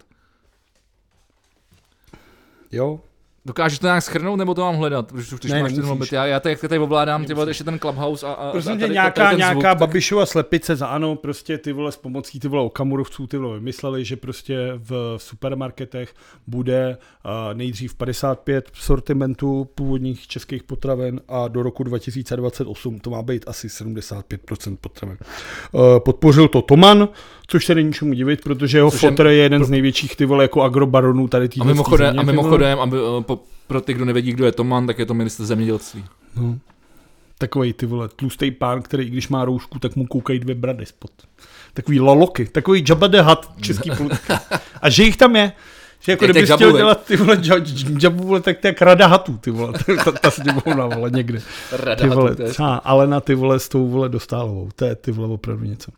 Jo. Dokážeš to nějak shrnout, nebo to mám hledat? Protože už ne, máš ten moment. Já, já tady, tady ovládám ty vole, ještě ten Clubhouse a, a, prosím, a tady, nějaká, tady ten zvuk. Nějaká tak... Babišova slepice za ano, prostě ty vole s pomocí ty vole okamurovců ty vole vymysleli, že prostě v supermarketech bude uh, nejdřív padesát pět sortimentů původních českých potravin a do roku dva tisíce dvacet osm to má být asi sedmdesát pět procent potravin. Uh, podpořil to Toman, což se není čemu divit, protože jeho fotr je jeden pro... z největších ty vole jako agrobaronů tady týhle. A mimochodem, země, a mimochodem aby, uh, po... Pro ty, kdo nevědí, kdo je Toman, tak je to ministr zemědělství. No. Takovej ty vole, tlustej pán, který i když má roušku, tak mu koukají dvě brady spod. Takový laloky, takový Jabba the Hutt český politiky. A že jich tam je, že jako kdyby chtěl dělat ty vole Jabbu, tak to jak Rada Hatů, ty vole, ta, ta se děbovná, vole, někde. Ty vole, třeba Alena, ty vole, s tou vole Dostálovou, to je ty vole opravdu něco.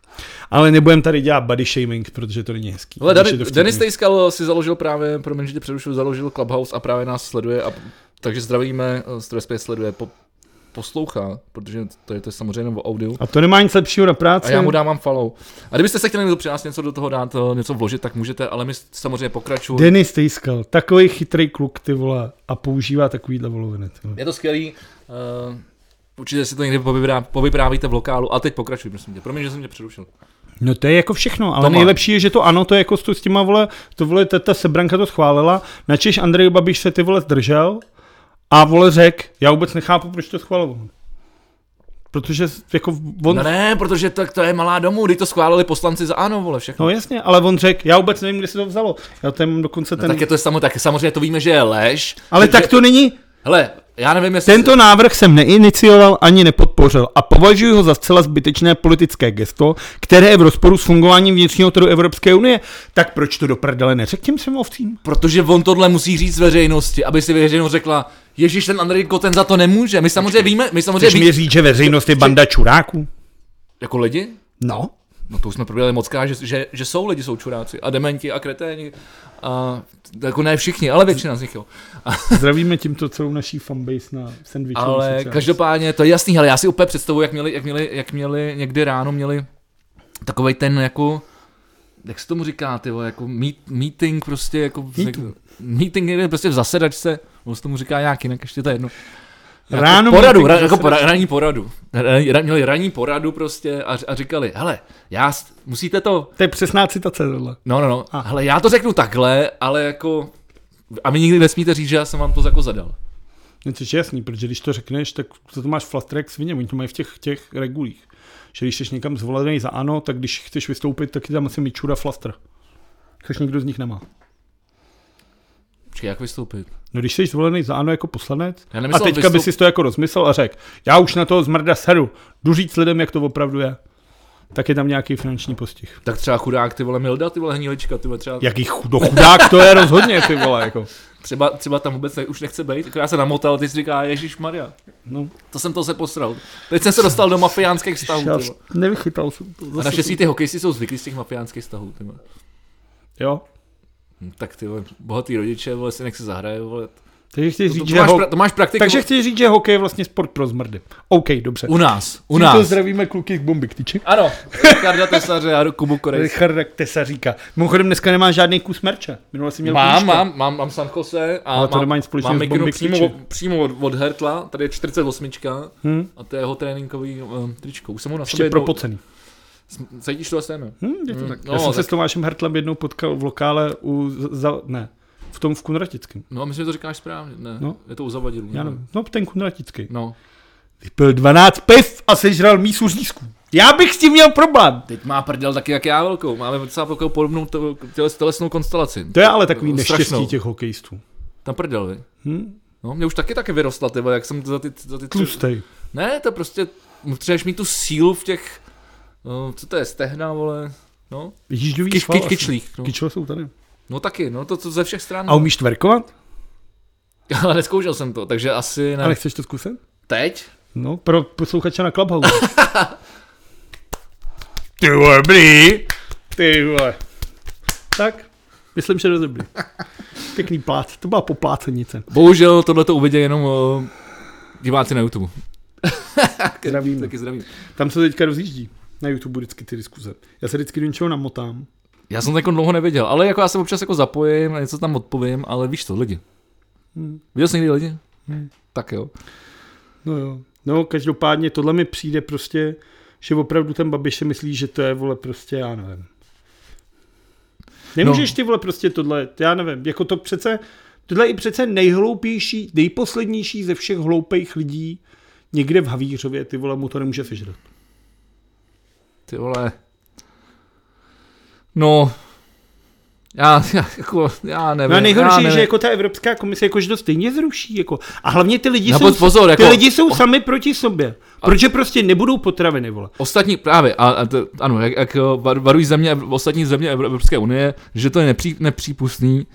Ale nebudem tady dělat body shaming, protože to není hezký. Ale Denis Tejskal si založil právě, promiň, že tě přerušil, založil Clubhouse a právě nás sleduje, a, takže zdravíme, Strojspěch sleduje, po, poslouchá, protože to je, to je samozřejmě o audiu. A to nemá nic lepšího na práci. A já mu dávám follow. A kdybyste se chtěli přinést něco do toho dát, něco vložit, tak můžete, ale my samozřejmě pokračujeme. Denis Tejskal, takový chytrý kluk, ty vole, a používá takovýhle voloviny. Je to skvělý, uh, určitě si to někdy povyprávíte v lokálu, a teď pokračuj, prosím tě, promiň, že jsem tě přerušil. No to je jako všechno, ale to nejlepší je, že to ano, to je jako s těma, vole, to vole, ta Sebranka to schválila, načež Andrej Babiš se ty vole zdržel. A vole řek, já vůbec nechápu, proč to schvaloval. Protože jako on... No ne, protože to, to je malá domů, když to schválili poslanci za ano, vole, všechno. No jasně, ale on řek, já vůbec nevím, kde se to vzalo. Já tam mám dokonce ten... No tak je to samo, tak samozřejmě to víme, že je lež. Ale tak že... to není... Hele, já nevím, jestli... Tento návrh jsem neinicioval ani nepodpořil a považuji ho za zcela zbytečné politické gesto, které je v rozporu s fungováním vnitřního trhu Evropské unie. Tak proč to do prdele neřek těm svým ovcím? Protože on tohle musí říct veřejnosti, aby si veřejnost řekla, ježíš, ten Andrej Koten za to nemůže. My samozřejmě víme, my samozřejmě víme. Chceš mi říct, že veřejnost je banda čuráků? Jako lidi? No. No to už jsme proběhli mocká, že, že, že jsou lidi, jsou čuráci a dementi a kreténi a jako ne všichni, ale většina z nich, jo. Zdravíme tímto celou naší fanbase na sandvičů. Ale každopádně to je jasný, ale já si úplně představuji, jak měli, jak měli, jak měli někdy ráno, měli takovej ten jako, jak se tomu říká, tyvo, jako meet, meeting prostě, jako meeting někde prostě v zasedačce, on se tomu říká nějak jinak, ještě to jedno. Jako ráno poradu, ra, jako pora, ranní poradu. Ra, ra, měli ranní poradu prostě a, a říkali, hele, já, musíte to... To je přesná citace tohle. No, no, no, ah. Hele, já to řeknu takhle, ale jako... A vy nikdy nesmíte říct, že já jsem vám to jako zadal. No, což je jasný, protože když to řekneš, tak to máš flastrek svině, oni to mají v těch, těch regulích. Že když jsi někam zvolený za ano, tak když chceš vystoupit, tak je tam asi mičura flastr. Což nikdo z nich nemá. Počkej, jak vystoupit? No když jsi zvolený za ANO jako poslanec a teďka vystup... by si to jako rozmyslel a řekl, já už na toho zmrda seru, jdu říct lidem, jak to opravdu je. Tak je tam nějaký finanční postih. Tak třeba chudák, ty vole, Milda, ty vole, Hnilička, ty vole, třeba... Jaký chudák, to je rozhodně, ty vole, jako. Třeba, třeba tam vůbec ne, už nechce být, já se namotal, ty si říká, ježišmarja, no. To jsem to se posral. Teď jsem se dostal do mafiánských vztahů, ty vole. Nevychytal jsem to. A naštěstí ty hokejisti jsou zvyklí z těch mafiánských vztahů, ty vole. Jo. Tak ty vole, bohatý rodiče, vole, si nech se zahraje, vole. Takže chci říct, to, to, to že ho... máš praktiku... Takže chci říct, že hokej je vlastně sport pro zmrdy. OK, dobře. U nás, u nás. Tímto zdravíme kluky z Bomby Ktyči. Ano, Richarda Tesaře a Kubu Korejce. Richarda Tesaříka. Mimochodem dneska nemáš žádný kus merče. Minule jsi měl mám, knížku. Mám, mám, mám San Jose a ale to nemá nic společného s Bomby Ktyči. Přímo, přímo od, od Hertla, tady je čtyřicet osm hmm. a to je jeho tréninkový um, tričko. Už jsem ho na sobě propocený. Cítíš to asi, ne? Hm, je to hmm. tak. No, já jsem tak... se s Tomášem Hertlem jednou potkal v lokále u... Za... Ne. V tom v Kunratickém. No, myslím, že to říkáš správně. Ne, no. Je to u Zavadilů. No, ten Kunratický. No. Vypil dvanáct piv a sežral mísu řízků. Já bych s tím měl problém. Teď má prdel taky jak já velkou. Máme docela velkou podobnou tělesnou konstelaci. To je ale takový neštěstí těch hokejistů. Tam prdel, vy. Hm? No, mě už taky taky vyrostla, tyba, jak jsem za ty... Za ty tlustej. Ne, to prostě... Potřebuješ mít tu sílu v těch... No, co to je, stehna, vole? No. Jíždový sval. Kyčlík. Kyčle jsou tady. No taky, no to, to ze všech stran. A umíš tverkovat? Ale neskoušel jsem to, takže asi ne. Ale chceš to zkusit? Teď? No, pro posluchače na Clubhouse. Ty vole, dobrý. Ty vole. Tak, myslím, že to je dobrý. Pěkný plác, to byla poplácenice. Bohužel tohleto uvidí jenom uh, diváci na YouTube. Zdravím. Taky zdravím. Tam se teďka rozjíždí na YouTube vždycky ty diskuze. Já se vždycky do něčeho namotám. Já jsem jako dlouho nevěděl, ale jako já se občas jako zapojím a něco tam odpovím, ale víš to, lidi. Hmm. Viděl jsi někdy lidi? Hmm. Tak jo. No jo. No každopádně tohle mi přijde prostě, že opravdu ten Babiš si myslí, že to je, vole, prostě, já nevím. Nemůžeš no. Ty, vole, prostě tohle, já nevím, jako to přece, tohle je přece nejhloupější, nejposlednější ze všech hloupejch lidí někde v Havířově, ty, vole, mu to nemůže sežrat. Ty, vole... No, já, já, jako, já nevím. No nejhorší je, že jako ta Evropská komise jakože to stejně zruší. Jako. A hlavně ty lidi Napod, jsou, pozor, ty jako, lidi jsou o... sami proti sobě. Protože prostě nebudou potraviny, vole. Ostatní právě, a, a to, ano, jak, jak varují země, ostatní země Evropské unie, že to je nepří, nepřípustný,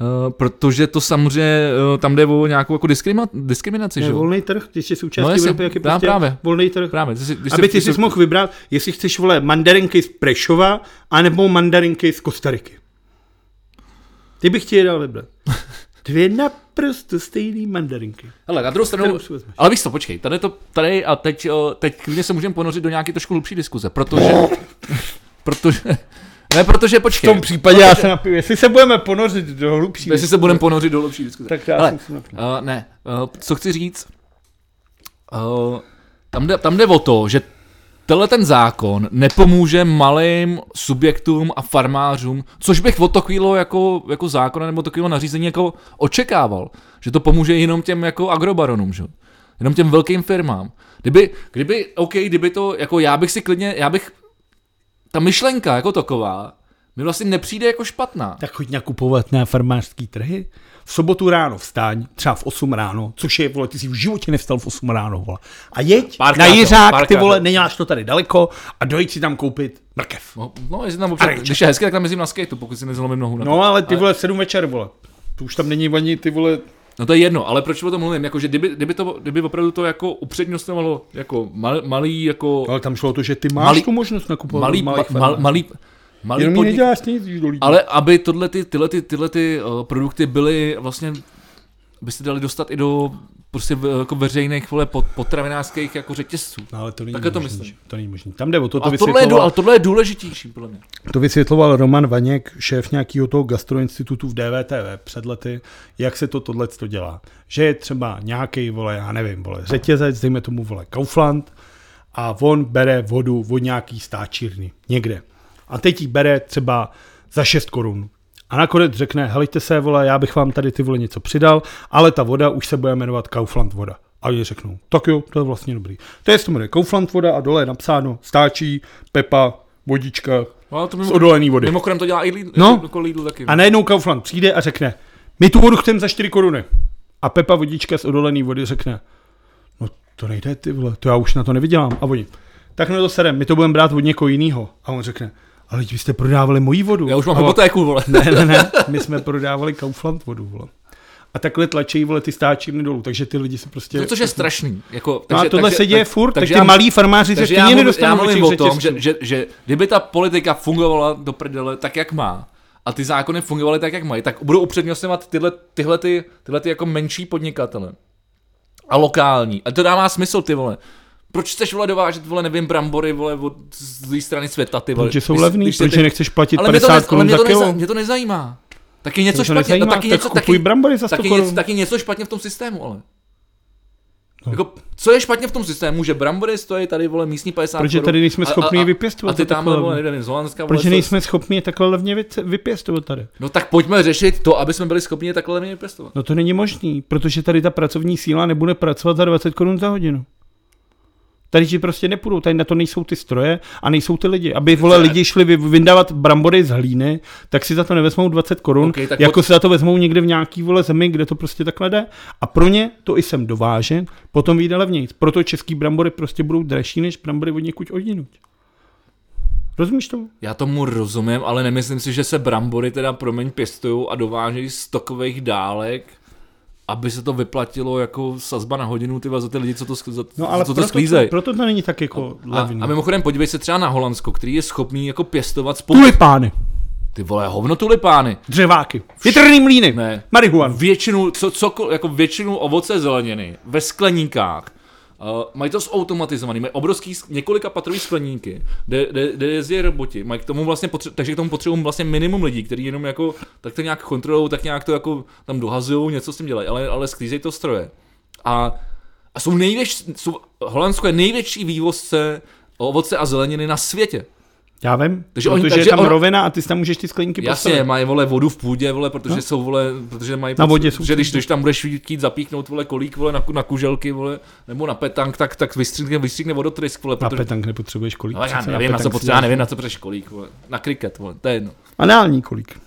uh, protože to samozřejmě uh, tam jde o nějakou jako diskrima, diskriminaci. Ne, volný trh, když je součástí no, Evropy, jak je prostě právě. Volný trh. Právě, když jsi, když Aby ty jsi, jsi mohl vybrat, jestli chceš, vole, mandarinky z Prešova, anebo mandarinky z Kostariky. Ty bych ti je dal vybrat. Dvě naprosto stejný mandarinky. Hele, na druhou stranu, ale víš co, počkej, tady, to, tady a teď, teď klidně se můžeme ponořit do nějaké trošku hlubší diskuze, protože... protože... Ne, protože počkej. V tom případě protože... já se napiju. Jestli se budeme ponořit do hlubší diskuze. Jestli se budeme ponořit do hlubší diskuze. Tak já ale, jsem uh, ne, uh, co chci říct, uh, tam, jde, tam jde o to, že tenhle ten zákon nepomůže malým subjektům a farmářům, což bych od takového jako, jako zákona nebo takového nařízení jako očekával, že to pomůže jenom těm jako agrobaronům, že? Jenom těm velkým firmám. Kdyby, kdyby, OK, kdyby to, jako já bych si klidně, já bych ta myšlenka jako taková mi vlastně nepřijde jako špatná. Tak choď nakupovat na farmářský trhy. V sobotu ráno vstaň, třeba v osm ráno, což je, vole, ty jsi v životě nevstal v osm ráno, vole. A jeď pár na Jiřák, pár ty vole, krát. Neděláš to tady daleko a dojď si tam koupit mrkev. No, no jestli tam občas, když je hezky, tak tam jezdím na skateu, pokud si nezlomím nohu. No to. Ale ty vole, v sedm večer, vole, to už tam není ani ty vole... No to je jedno, ale proč o tom mluvím? Jako, že kdyby, kdyby, to, kdyby opravdu to jako upřednostňovalo jako mal, malý... jako. Ale tam šlo o to, že ty máš malý, tu možnost nakupovat malý, malý, malý, malý, malý jenom podnik. Neděláš nic, když do lidí. Ale aby tohle, ty, tyhle, ty, tyhle ty, uh, produkty byly vlastně... By se dali dostat i do prostě jako veřejných, vole, potravinářských jako řetězců. No, ale to není Také možný, to, to není možný. Tam jde o to, to vysvětloval... Tohle je, ale tohle je důležitější, podle mě. To vysvětloval Roman Vaněk, šéf nějakého toho gastroinstitutu v D V T V před lety, jak se to tohleto dělá. Že je třeba nějaký, vole, já nevím, vole, řetězec, dejme tomu, vole, Kaufland, a on bere vodu od nějaký stáčírny někde. A teď jí bere třeba za šest korun. A nakonec řekne, helejte se, vole, já bych vám tady ty, vole, něco přidal, ale ta voda už se bude jmenovat Kaufland voda. A oni řeknou, tak jo, to je vlastně dobrý. To je z toho Kaufland voda a dole je napsáno stáčí, Pepa, vodička no, to mimo, z odolený vody. Mimochodem to dělá i Lidl, no? Lidl taky. A najednou Kaufland přijde a řekne, my tu vodu chceme za čtyři koruny. A Pepa vodička z odolený vody řekne, no to nejde, ty vole, to já už na to nevydělám. A oni, tak no to serem, my to budeme brát od někoho jiného. A on řekne, ale vy jste prodávali moji vodu. Já už mám hypotéku, vole. Ne, ne, ne, my jsme prodávali Kaufland vodu, vole. A takhle tlačí, vole, ty stáčírny dolů, takže ty lidi se prostě... No, což je strašný. Jako, takže, no a tohle takže, se děje tak, furt, tak ty já, malí farmáři se stejně nedostanou. Já mluvím o tom, že, že, že kdyby ta politika fungovala do prdele tak, jak má, a ty zákony fungovaly tak, jak mají, tak budou upřednostňovat tyhle, tyhle, ty, tyhle ty jako menší podnikatele. A lokální. A to dává smysl, ty vole. Proč chceš, vole, dovážet, vole, nevím, brambory, vole, od z strany světa, ty vole. Protože jsou levný, protože nechceš platit padesát korun za kilo. Mě to nezajímá. Taky něco špatně, nezajímá, no, taky tak něco, taky, taky, něco, taky něco špatně v tom systému, ale. No. Jako, co je špatně v tom systému, že brambory stojí tady, vole, místní padesát korun. Protože tady nejsme schopni je vypěstovat. A ty tam, vole, nejde z Holandska. Protože nejsme schopni je takhle levně vypěstovat tady. No tak pojďme řešit to, aby jsme byli schopni je takhle levně vypěstovat. No to není možný, protože tady ta pracovní síla nebude pracovat za dvacet korun za hodinu. Tady ti prostě nepůjdou, tady na to nejsou ty stroje a nejsou ty lidi. Aby, vole, lidi šli vyndávat brambory z hlíny, tak si za to nevezmou dvacet korun, okay, jako od... si za to vezmou někde v nějaký, vole, zemi, kde to prostě takhle jde. A pro ně to i sem dovážen, potom vyjde levnějc. Proto český brambory prostě budou dražší než brambory od někud odjinud. Rozumíš tomu? Já tomu rozumím, ale nemyslím si, že se brambory teda promiň pěstují a dovážejí z tokových dálek, aby se to vyplatilo jako sazba na hodinu, tyva, za ty lidi, co to, za, no, ale co proto, to sklízejí. Proto to není tak jako levný. A, a mimochodem podívej se třeba na Holandsko, který je schopný jako pěstovat spolu... Tulipány. Ty vole, hovno tulipány. Dřeváky. Větrný mlýny. Ne. Marihuan. Většinu, co, co, jako většinu ovoce zeleniny ve skleníkách. Uh, mají to zautomatizovaný, mají obrovský, několika patrový skleníky, kde, kde, kde jezdí roboti, mají k tomu vlastně potře- takže k tomu potřebují vlastně minimum lidí, kteří jenom jako, tak to nějak kontrolujou, tak nějak to jako tam dohazují, něco s tím dělají, ale, ale sklízejí to stroje. A, a jsou největší, jsou, Holandsko je největší vývozce ovoce a zeleniny na světě. Já vím, takže protože oni, takže je tam on... rovina a ty tam můžeš ty skleníky postavit. Jasně, mají, vole, vodu v půdě, vole, protože no. jsou, vole, protože mají... Na vodě jsou. Že když, když tam budeš chtít zapíchnout, vole, kolík, vole, na, na kuželky, vole, nebo na petank, tak, tak vystříkne, vystříkne vodotrysk, vole. Protože... Na petank nepotřebuješ kolík. No, já, nevím, na co potřeba, já nevím, na co potřebuješ kolík, vole. Na kriket, vole, to je jedno. Anální kolík.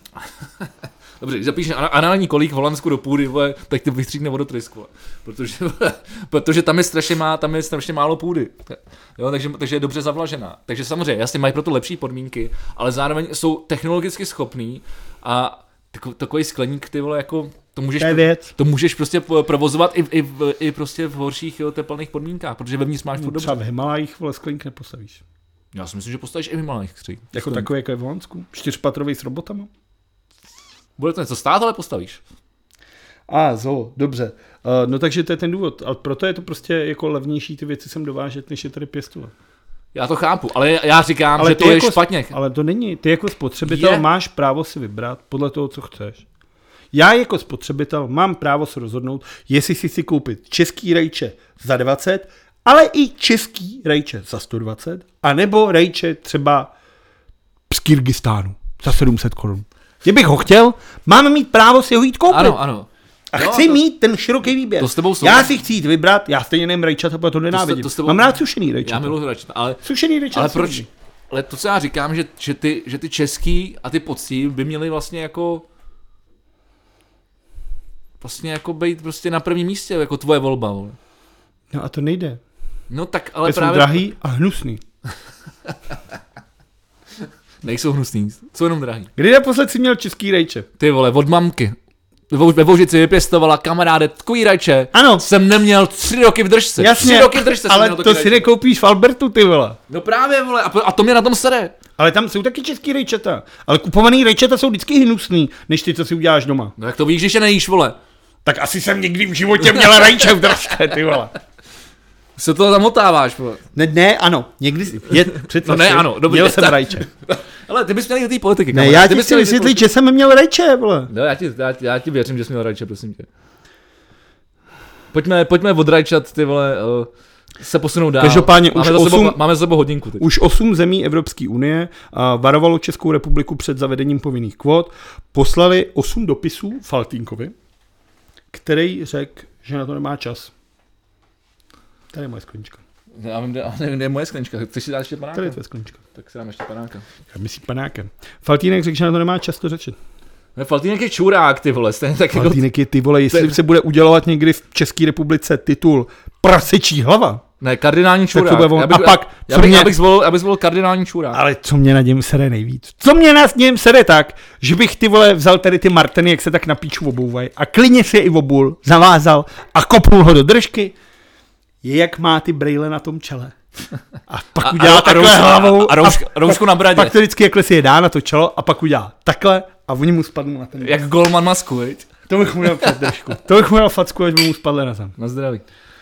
Dobře, když zapíšeš anální kolík v Holandsku do půdy, vole, tak ty vystříkne vodotrysk, vole. Protože, vole, protože tam je strašně má, tam je strašně málo půdy. Jo, takže, takže je dobře zavlažená. Takže samozřejmě, jasně, mají pro to lepší podmínky, ale zároveň jsou technologicky schopný a takový skleník, ty vole, jako to můžeš, to můžeš prostě provozovat i, i, i prostě v horších, jo, teplných podmínkách, protože vevnitř máš furt dobře. Třeba v Himalajích, vole, skleník nepostavíš. Já si myslím, že postavíš i v Himalajích. Jako takový, jako je v Holandsku? Čtyřpatrový s robotama? Bude to něco stát, ale postavíš. A zo, dobře. Uh, no takže to je ten důvod. A proto je to prostě jako levnější ty věci sem dovážet, než je tady pěstovat. Já to chápu, ale já říkám, ale že to je jako špatně. Ale to není. Ty jako spotřebitel je. máš právo si vybrat podle toho, co chceš. Já jako spotřebitel mám právo se rozhodnout, jestli si si koupit český rajče za dvacet, ale i český rajče za sto dvacet, anebo rajče třeba z Kyrgyzstánu za sedm set korun. Kdybych ho chtěl, mám mít právo si ho jít koupit. Ano, ano. A jo, chci to, mít ten široký výběr. To s tebou souhlasím. Já si chci jít vybrat, já stejně nevím rajčata, protože to nenávidím. To s tebou... Mám rád sušený rajčata. Já miluji rajčata, ale... Sušený rajčata. Ale proč? Ale to, co já říkám, že, že, ty, že ty český a ty poctiví by měli vlastně jako... Vlastně jako být prostě na prvním místě, jako tvoje volba. Vole. No a to nejde. No tak ale Te právě... Jsou drahý a hnusný. Nejsou hnusný, jsou jenom drahý. Kdy naposled si měl český rajče? Ty vole, od mamky. Ve Božici vypěstovala, kamaráde, takový rajče. Ano. Jsem neměl tři roky v držce. Jasně, tři roky v držce ale to si nekoupíš v Albertu, ty vole. No právě, vole, a to mě na tom sere. Ale tam jsou taky český rajčata. Ale kupovaný rajčata jsou vždycky hnusný, než ty, co si uděláš doma. No jak to víš, když je nejíš, vole. Tak asi jsem někdy v životě měl rajče v držce, ty vole. Se to zamotáváš, vole. Ne, ne, ano, někdy je před no ne, ano, dobře. Měl jsem rajče. Ale ty bys měl jít do té politiky. Ne, já ti chci vysvětlit, že jsem měl rajče, vole. No, já ti, já, já ti věřím, že jsi měl rajče, prosím tě. Pojďme, pojďme odrajčat, ty vole, uh, se posunou dál. Každopádně už máme, osm, za sebou, máme za sebou hodinku. Teď. Už osm zemí Evropské unie uh, varovalo Českou republiku před zavedením povinných kvót. Poslali osm dopisů Faltýnkovi, který řekl, že na to nemá čas. Tady je moje sklenička. Já vím, kde je moje sklenička. Chceš si dát ještě panáka? Tady je tvoje sklenička. Tak si dám ještě panáka. Já myslím panákem. Faltýnek řekl, že na to nemá často řečit. Faltýnek je čurák, ty vole. Tak Faltýnek jako... je, ty vole, jestli ten... se bude udělovat někdy v České republice titul prasečí hlava. Ne, kardinální čurák. Byl... Já bych, a pak, já bych, mě... já bych zvolil, abych zvolil kardinální čurák. Ale co mě na něm sere nejvíc? Co mě na něm sere tak, že bych ty vole vzal tady ty Marteny, jak se tak na píču obouvají, a klidně si je i obul, zavázal a kopnul ho do držky, je jak má ty brejle na tom čele. A pak a, udělá a, takhle a, hlavou a, a, roušk, a roušku na bradě. Pak to vždycky jakhle si je dá na to čelo a pak udělá takhle a oni mu spadnou na ten. Jak bradě. Golman masku, viď? To bych mu dal držku. To bych mu dal facku, až by mu spadly na zem. Na zdraví.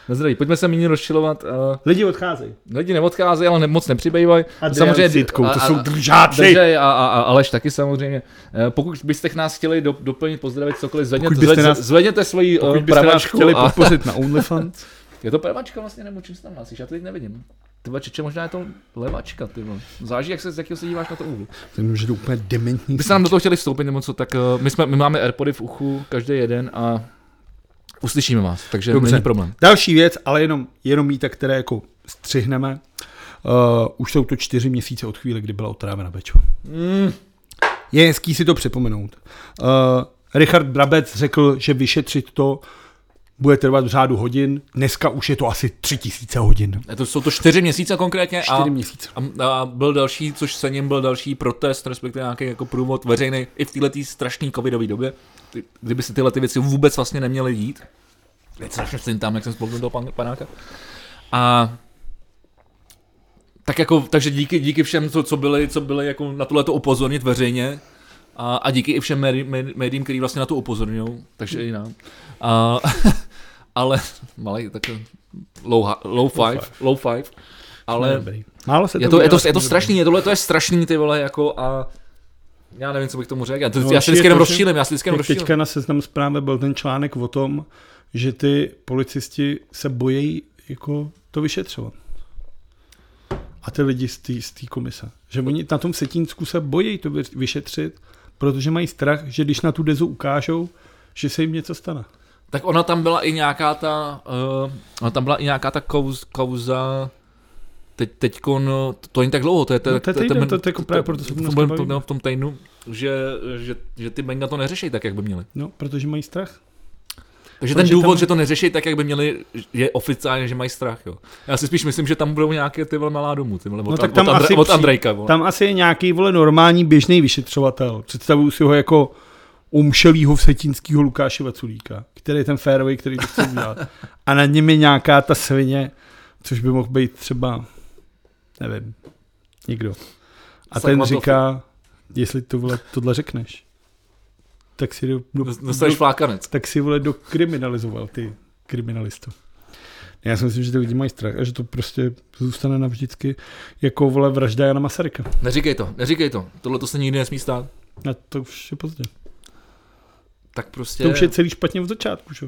Na zdraví. Pojďme se méně rozčilovat. Lidi odcházejí. Lidi neodcházejí, ale ne, moc nepřibývají. Samozřejmě Zitkou, to jsou držáci. Držej a, a, a Aleš taky samozřejmě. Pokud byste nás chtěli do, doplnit, pozdravit cokoliv, zvedněte, nás, zvedněte svoji pravačku. Pokud byste nás chtěli podpořit na OnlyFans. Je to pravačka vlastně, nebo čím se tam hlásíš? Já to teď nevidím. Ty čeče, možná je to levačka, ty vole. Záleží, jak se, z jakého se díváš na to úhlu. Ten je to úplně dementní. Byste nám do toho chtěli vstoupit nebo co, tak my, jsme, my máme AirPody v uchu, každý jeden a uslyšíme vás, takže dobře. Není problém. Další věc, ale jenom, jenom míta, které jako střihneme. Uh, už jsou to čtyři měsíce od chvíli, kdy byla otrávena Bečo. Mm. Je hezký si to připomenout. Uh, Richard Brabec řekl, že vyšetřit to bude trvat v řádu hodin. Dneska už je to asi tři tisíce hodin. To jsou to čtyři měsíce konkrétně. Čtyři měsíce. A, a byl další, což se ním byl další protest, respektive nějaký jako průvod veřejný i v této strašné covidové době. Ty, kdyby si tyhle ty věci vůbec vlastně neměly dít. Teď strašně jsem tam, jak jsem spolknul toho pan, panáka. A tak jako, takže díky, díky všem, co, co byli, co byli jako na tohleto upozornit veřejně, a, a díky i všem médi, médi, médiím, který vlastně na to upozorňují, takže i nám. A, ale, malej, tak low, low five, low five, ale málo se to je to, je to, je to strašný, je tohle to je strašný, ty vole, jako a já nevím, co bych tomu řekl, já, no, já se vždycky jenom rozčílim, já se vždycky jenom rozčílim. Teďka na Seznam Zprávy byl ten článek o tom, že ty policisti se bojí jako to vyšetřovat. A ty lidi z té komise. Že oni na tom Setínsku se bojí to vyšetřit, protože mají strach, že když na tu dezu ukážou, že se jim něco stane. Tak ona tam byla i nějaká ta, uh, ona tam byla i nějaká ta kauz, kauza, teď, teďkon, no, to není tak dlouho, to je v tom týdnu, že, že, že ty média to neřeší tak, jak by měli. No, protože mají strach. Takže ten důvod, tam... že to neřeší tak, jak by měli, je oficiálně, že mají strach. Jo. Já si spíš myslím, že tam budou nějaké ty vole malá domů, ty vole, no, od, tak tam od, Andrej, od Andrejka. Vole. Tam asi je nějaký vole normální běžný vyšetřovatel. Představuju si ho jako umšelýho vsetínskýho Lukáše Vaculíka, který je ten fairway, který to chce udělat. A nad ním je nějaká ta svině, což by mohl být třeba, nevím, někdo. A Sakmatov. Ten říká, jestli tohle, tohle řekneš, tak si do, do, do, tak si vole dokriminalizoval ty kriminalistu. Já si myslím, že ty lidi mají strach a že to prostě zůstane navždycky jako vole vražda Jana Masaryka. Neříkej to, neříkej to. Tohle to se nikdy nesmí stát. A to už je pozdě. Tak prostě... To už je celý špatně od začátku, že?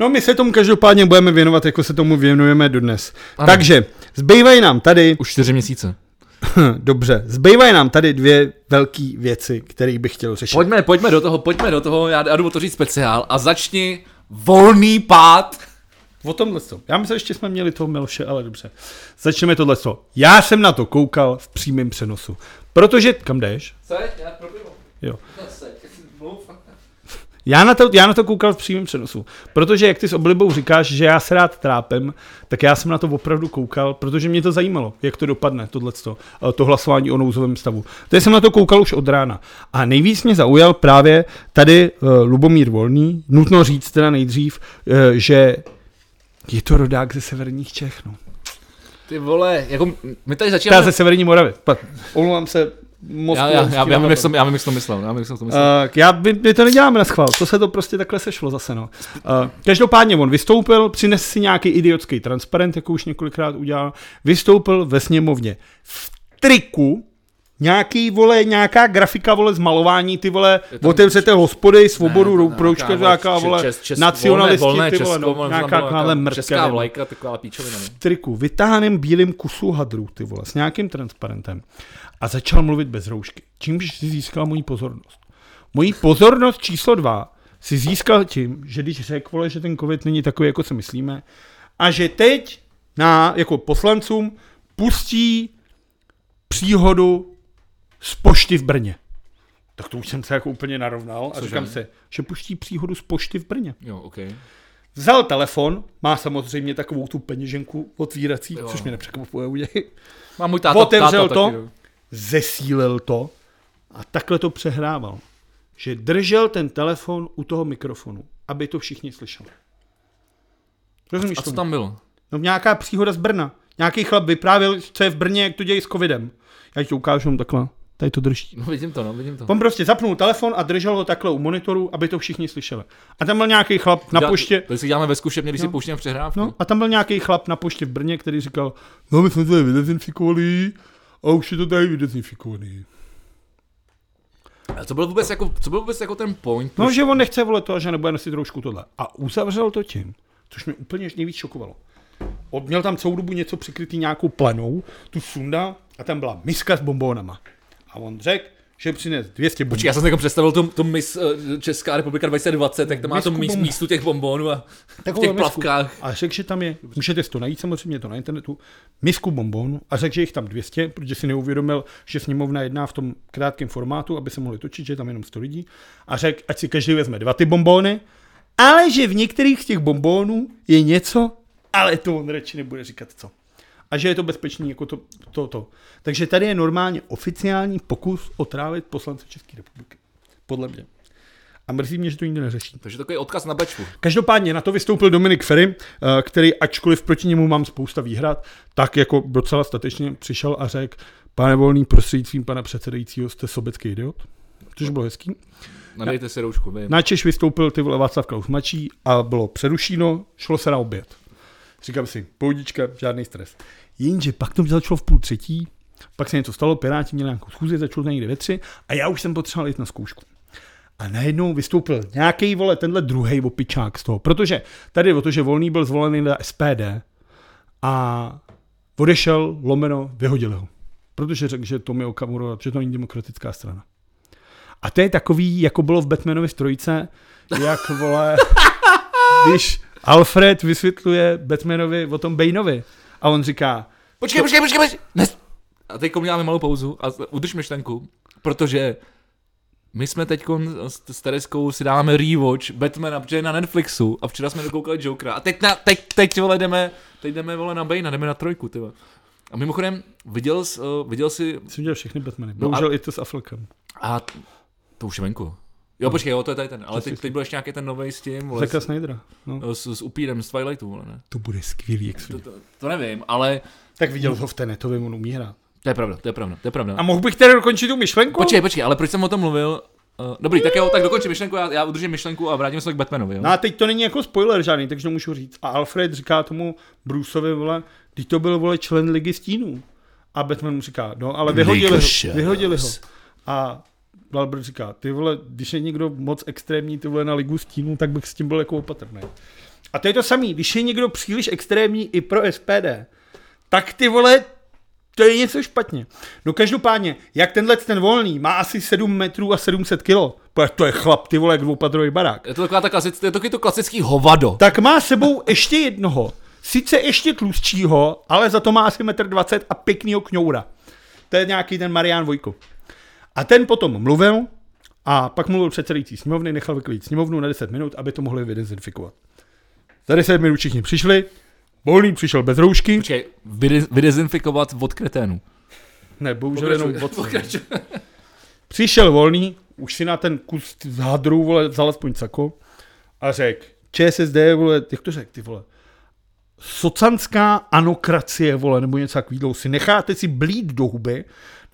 No my se tomu každopádně budeme věnovat, jako se tomu věnujeme dodnes. Ano. Takže zbývají nám tady... Už čtyři měsíce. Dobře, zbývají nám tady dvě velké věci, které bych chtěl řešit. Pojďme, pojďme do toho, pojďme do toho, já, já jdu to říct speciál a začni volný pád. O tomhle co? Já myslím, že ještě jsme měli toho Miloše, ale dobře. Začneme tohle co? Já jsem na to koukal v přímém přenosu, protože... Kam jdeš? Seď, já proběhu. Jo. Já na, to, já na to koukal v přímém přenosu, protože jak ty s oblibou říkáš, že já se rád trápem, tak já jsem na to opravdu koukal, protože mě to zajímalo, jak to dopadne, tohleto, to hlasování o nouzovém stavu. Tady jsem na to koukal už od rána a nejvíc mě zaujal právě tady uh, Lubomír Volný, nutno říct teda nejdřív, uh, že je to rodák ze severních Čech. No. Ty vole, jako my tady začínáme... Já ze severní Moravy, omlouvám se. Mozku, já, já, já, já vím, jak jsem, já vím, jak jsem to myslel. Já, vím, jak jsem to myslel. Uh, já by, my to neděláme na schvál, to se to prostě takhle sešlo zase. No. Uh, každopádně on vystoupil, přines si nějaký idiotský transparent, jako už několikrát udělal, vystoupil ve sněmovně v triku, nějaký, vole, nějaká grafika, vole, zmalování, ty, vole, otevřete hospody, svobodu, ne, proučka, nějaká, vole, čes, čes, nacionalisti, volné, volné, ty, vole, česko, no, nějaká, ale mrtka. Česká vlajka, taková píčovina. V triku, vytáhaným bílým kusu hadru, ty, vole, s nějakým transparentem. A začal mluvit bez roušky, čímž si získal moji pozornost. Moji pozornost číslo dva si získal tím, že když řekl, vole, že ten covid není takový, jako se myslíme, a že teď na, jako poslancům pustí příhodu z pošty v Brně. tak to už jsem se jako úplně narovnal. Co a říkám si, že puští příhodu z pošty v Brně. Jo, okay. Vzal telefon, má samozřejmě takovou tu peněženku otvírací, jo. což mě nepřekvapuje u ději. Má můj táta, otevřel táta to, taky, zesílil to a takhle to přehrával. Že držel ten telefon u toho mikrofonu, aby to všichni slyšeli. Rozumíš a co tomu? Tam bylo? No nějaká příhoda z Brna. Nějaký chlap vyprávěl, co je v Brně, jak to dějí s covidem. Já ti to ukážu takhle. Tady to drží. No vidím to, no vidím to. On prostě zapnul telefon a držel ho takhle u monitoru, aby to všichni slyšeli. A tam byl nějaký chlap na poště. To si děláme ve zkušebně, když no. si pouštíme přehrávku. No, a tam byl nějaký chlap na poště v Brně, který říkal: "No my jsme to vydezinfikovali, a už je to tady vydezinfikovaný." A co byl vůbec jako co byl vůbec jako ten point? No, že on nechce volet to, že nebude nosit roušku tohle. A uzavřel to tím, což mě úplně nejvíc šokovalo. Měl tam celou dobu něco přikrytý nějakou plenou, tu sunda a tam byla miska s bombónama. A on řekl, že přines dvě stě bombonů. Já jsem si představil tu, tu mis, Česká republika dvacet dvacet, tak tam má to míst, místu těch bombonů a takovou v těch plavkách. A řekl, že tam je, můžete si to najít samozřejmě, to na internetu, misku bombonů a řekl, že jich tam dvě stě, protože si neuvědomil, že sněmovna jedná v tom krátkém formátu, aby se mohli točit, že je tam jenom sto lidí. A řekl, ať si každý vezme dva ty bombóny, ale že v některých z těch bombonů je něco, ale to on radši nebude říkat co. A že je to bezpečný jako to, to, to. Takže tady je normálně oficiální pokus otrávit poslance České republiky. Podle mě. A mrzí mě, že to nikdo neřeší. Takže takový odkaz na Bečvu. Každopádně na to vystoupil Dominik Feri, který ačkoliv proti němu mám spousta výhrad, tak jako docela statečně přišel a řekl: "Pane Volný, prostřednictvím pana předsedajícího, jste sobecký idiot." Což bylo hezký. Nadejte si roušku. Vím. Na Češ vystoupil ty vole Václav Klaus mladší a bylo přerušeno, šlo se na oběd. Říkám si, poudička, žádný stres. Jenže pak to začalo v půl třetí, pak se něco stalo, Piráti měli nějakou schůzi, začalo to někde ve tři a já už jsem potřeboval jít na zkoušku. A najednou vystoupil nějaký vole, tenhle druhej opičák z toho, protože tady o to, že Volný byl zvolený na S P D a odešel, lomeno, vyhodil ho. Protože řekl, že to mi okamuro, že to není demokratická strana. A to je takový, jako bylo v Batmanově strojce, jak vole, když Alfred vysvětluje Batmanovi o tom Baneovi a on říká: Počkej, to... počkej, počkej, počkej. Nes... A teďko uděláme malou pauzu a udrž myšlenku, protože my jsme teďko s Tereskou si dáme rewatch Batmana, protože je na Netflixu a včera jsme dokoukali Jokera a teď, na, teď, teď vole jdeme, teď jdeme vole na Banea, jdeme na trojku, tyhle. A mimochodem, viděl jsi, viděl jsi... Jsem dělal všechny Batmany, bohužel no a... i to s Affleckem. A to už je venku. Jo, počkej, jo, to je tady ten, ale teď, teď byl ještě nějaký ten novej s tím, vole, s, no. s, s upírem, z Twilightu, vole, ne? To bude skvělý, jak to, to, to nevím, ale... Tak viděl ho v Tenetově, on umí hrát. To je pravda, to je pravda, to je pravda. A mohl bych teda dokončit tu myšlenku? Počkej, počkej, ale proč jsem o tom mluvil? Dobrý, tak jo, tak dokončím myšlenku, já, já udržím myšlenku a vrátím se k Batmanovi, jo? No a teď to není jako spoiler žádný, takže to můžu říct. A Alfred říká tomu Bruceovi, vole, když to byl, vole, člen Ligy stínů. A Batman mu říká, no, ale vyhodili ho, vyhodili ho. A Albert říká, ty vole, když je někdo moc extrémní, ty vole, na Ligu stínů, tak bych s tím byl jako opatrný. A to je to samý, když je někdo příliš extrémní i pro S P D, tak ty vole, to je něco špatně. No každopádně, jak tenhle ten Volný má asi sedm metrů a sedm set kilo, to je chlap, ty vole, jak dvoupatrový barák. Je to taková ta klasic, je to, je to klasický hovado. Tak má sebou ještě jednoho, sice ještě tlustšího, ale za to má asi metr dvacet a pěknýho kňoura. To je nějaký ten Marián Vojko. A ten potom mluvil a pak mluvil předsedající sněmovny, nechal vyklidit sněmovnu na deset minut, aby to mohli vydezinfikovat. Za deset minut všichni přišli, Volný přišel bez roušky. Počkej, vydezinfikovat od kreténu. Ne, bohužel jenom od přišel Volný, už si na ten kus z hadru, vole, vzal aspoň sako a řekl, Č S S D, vole, jak to řekl, ty vole, socanská anokracie, vole, nebo něco takového, si necháte si blít do huby,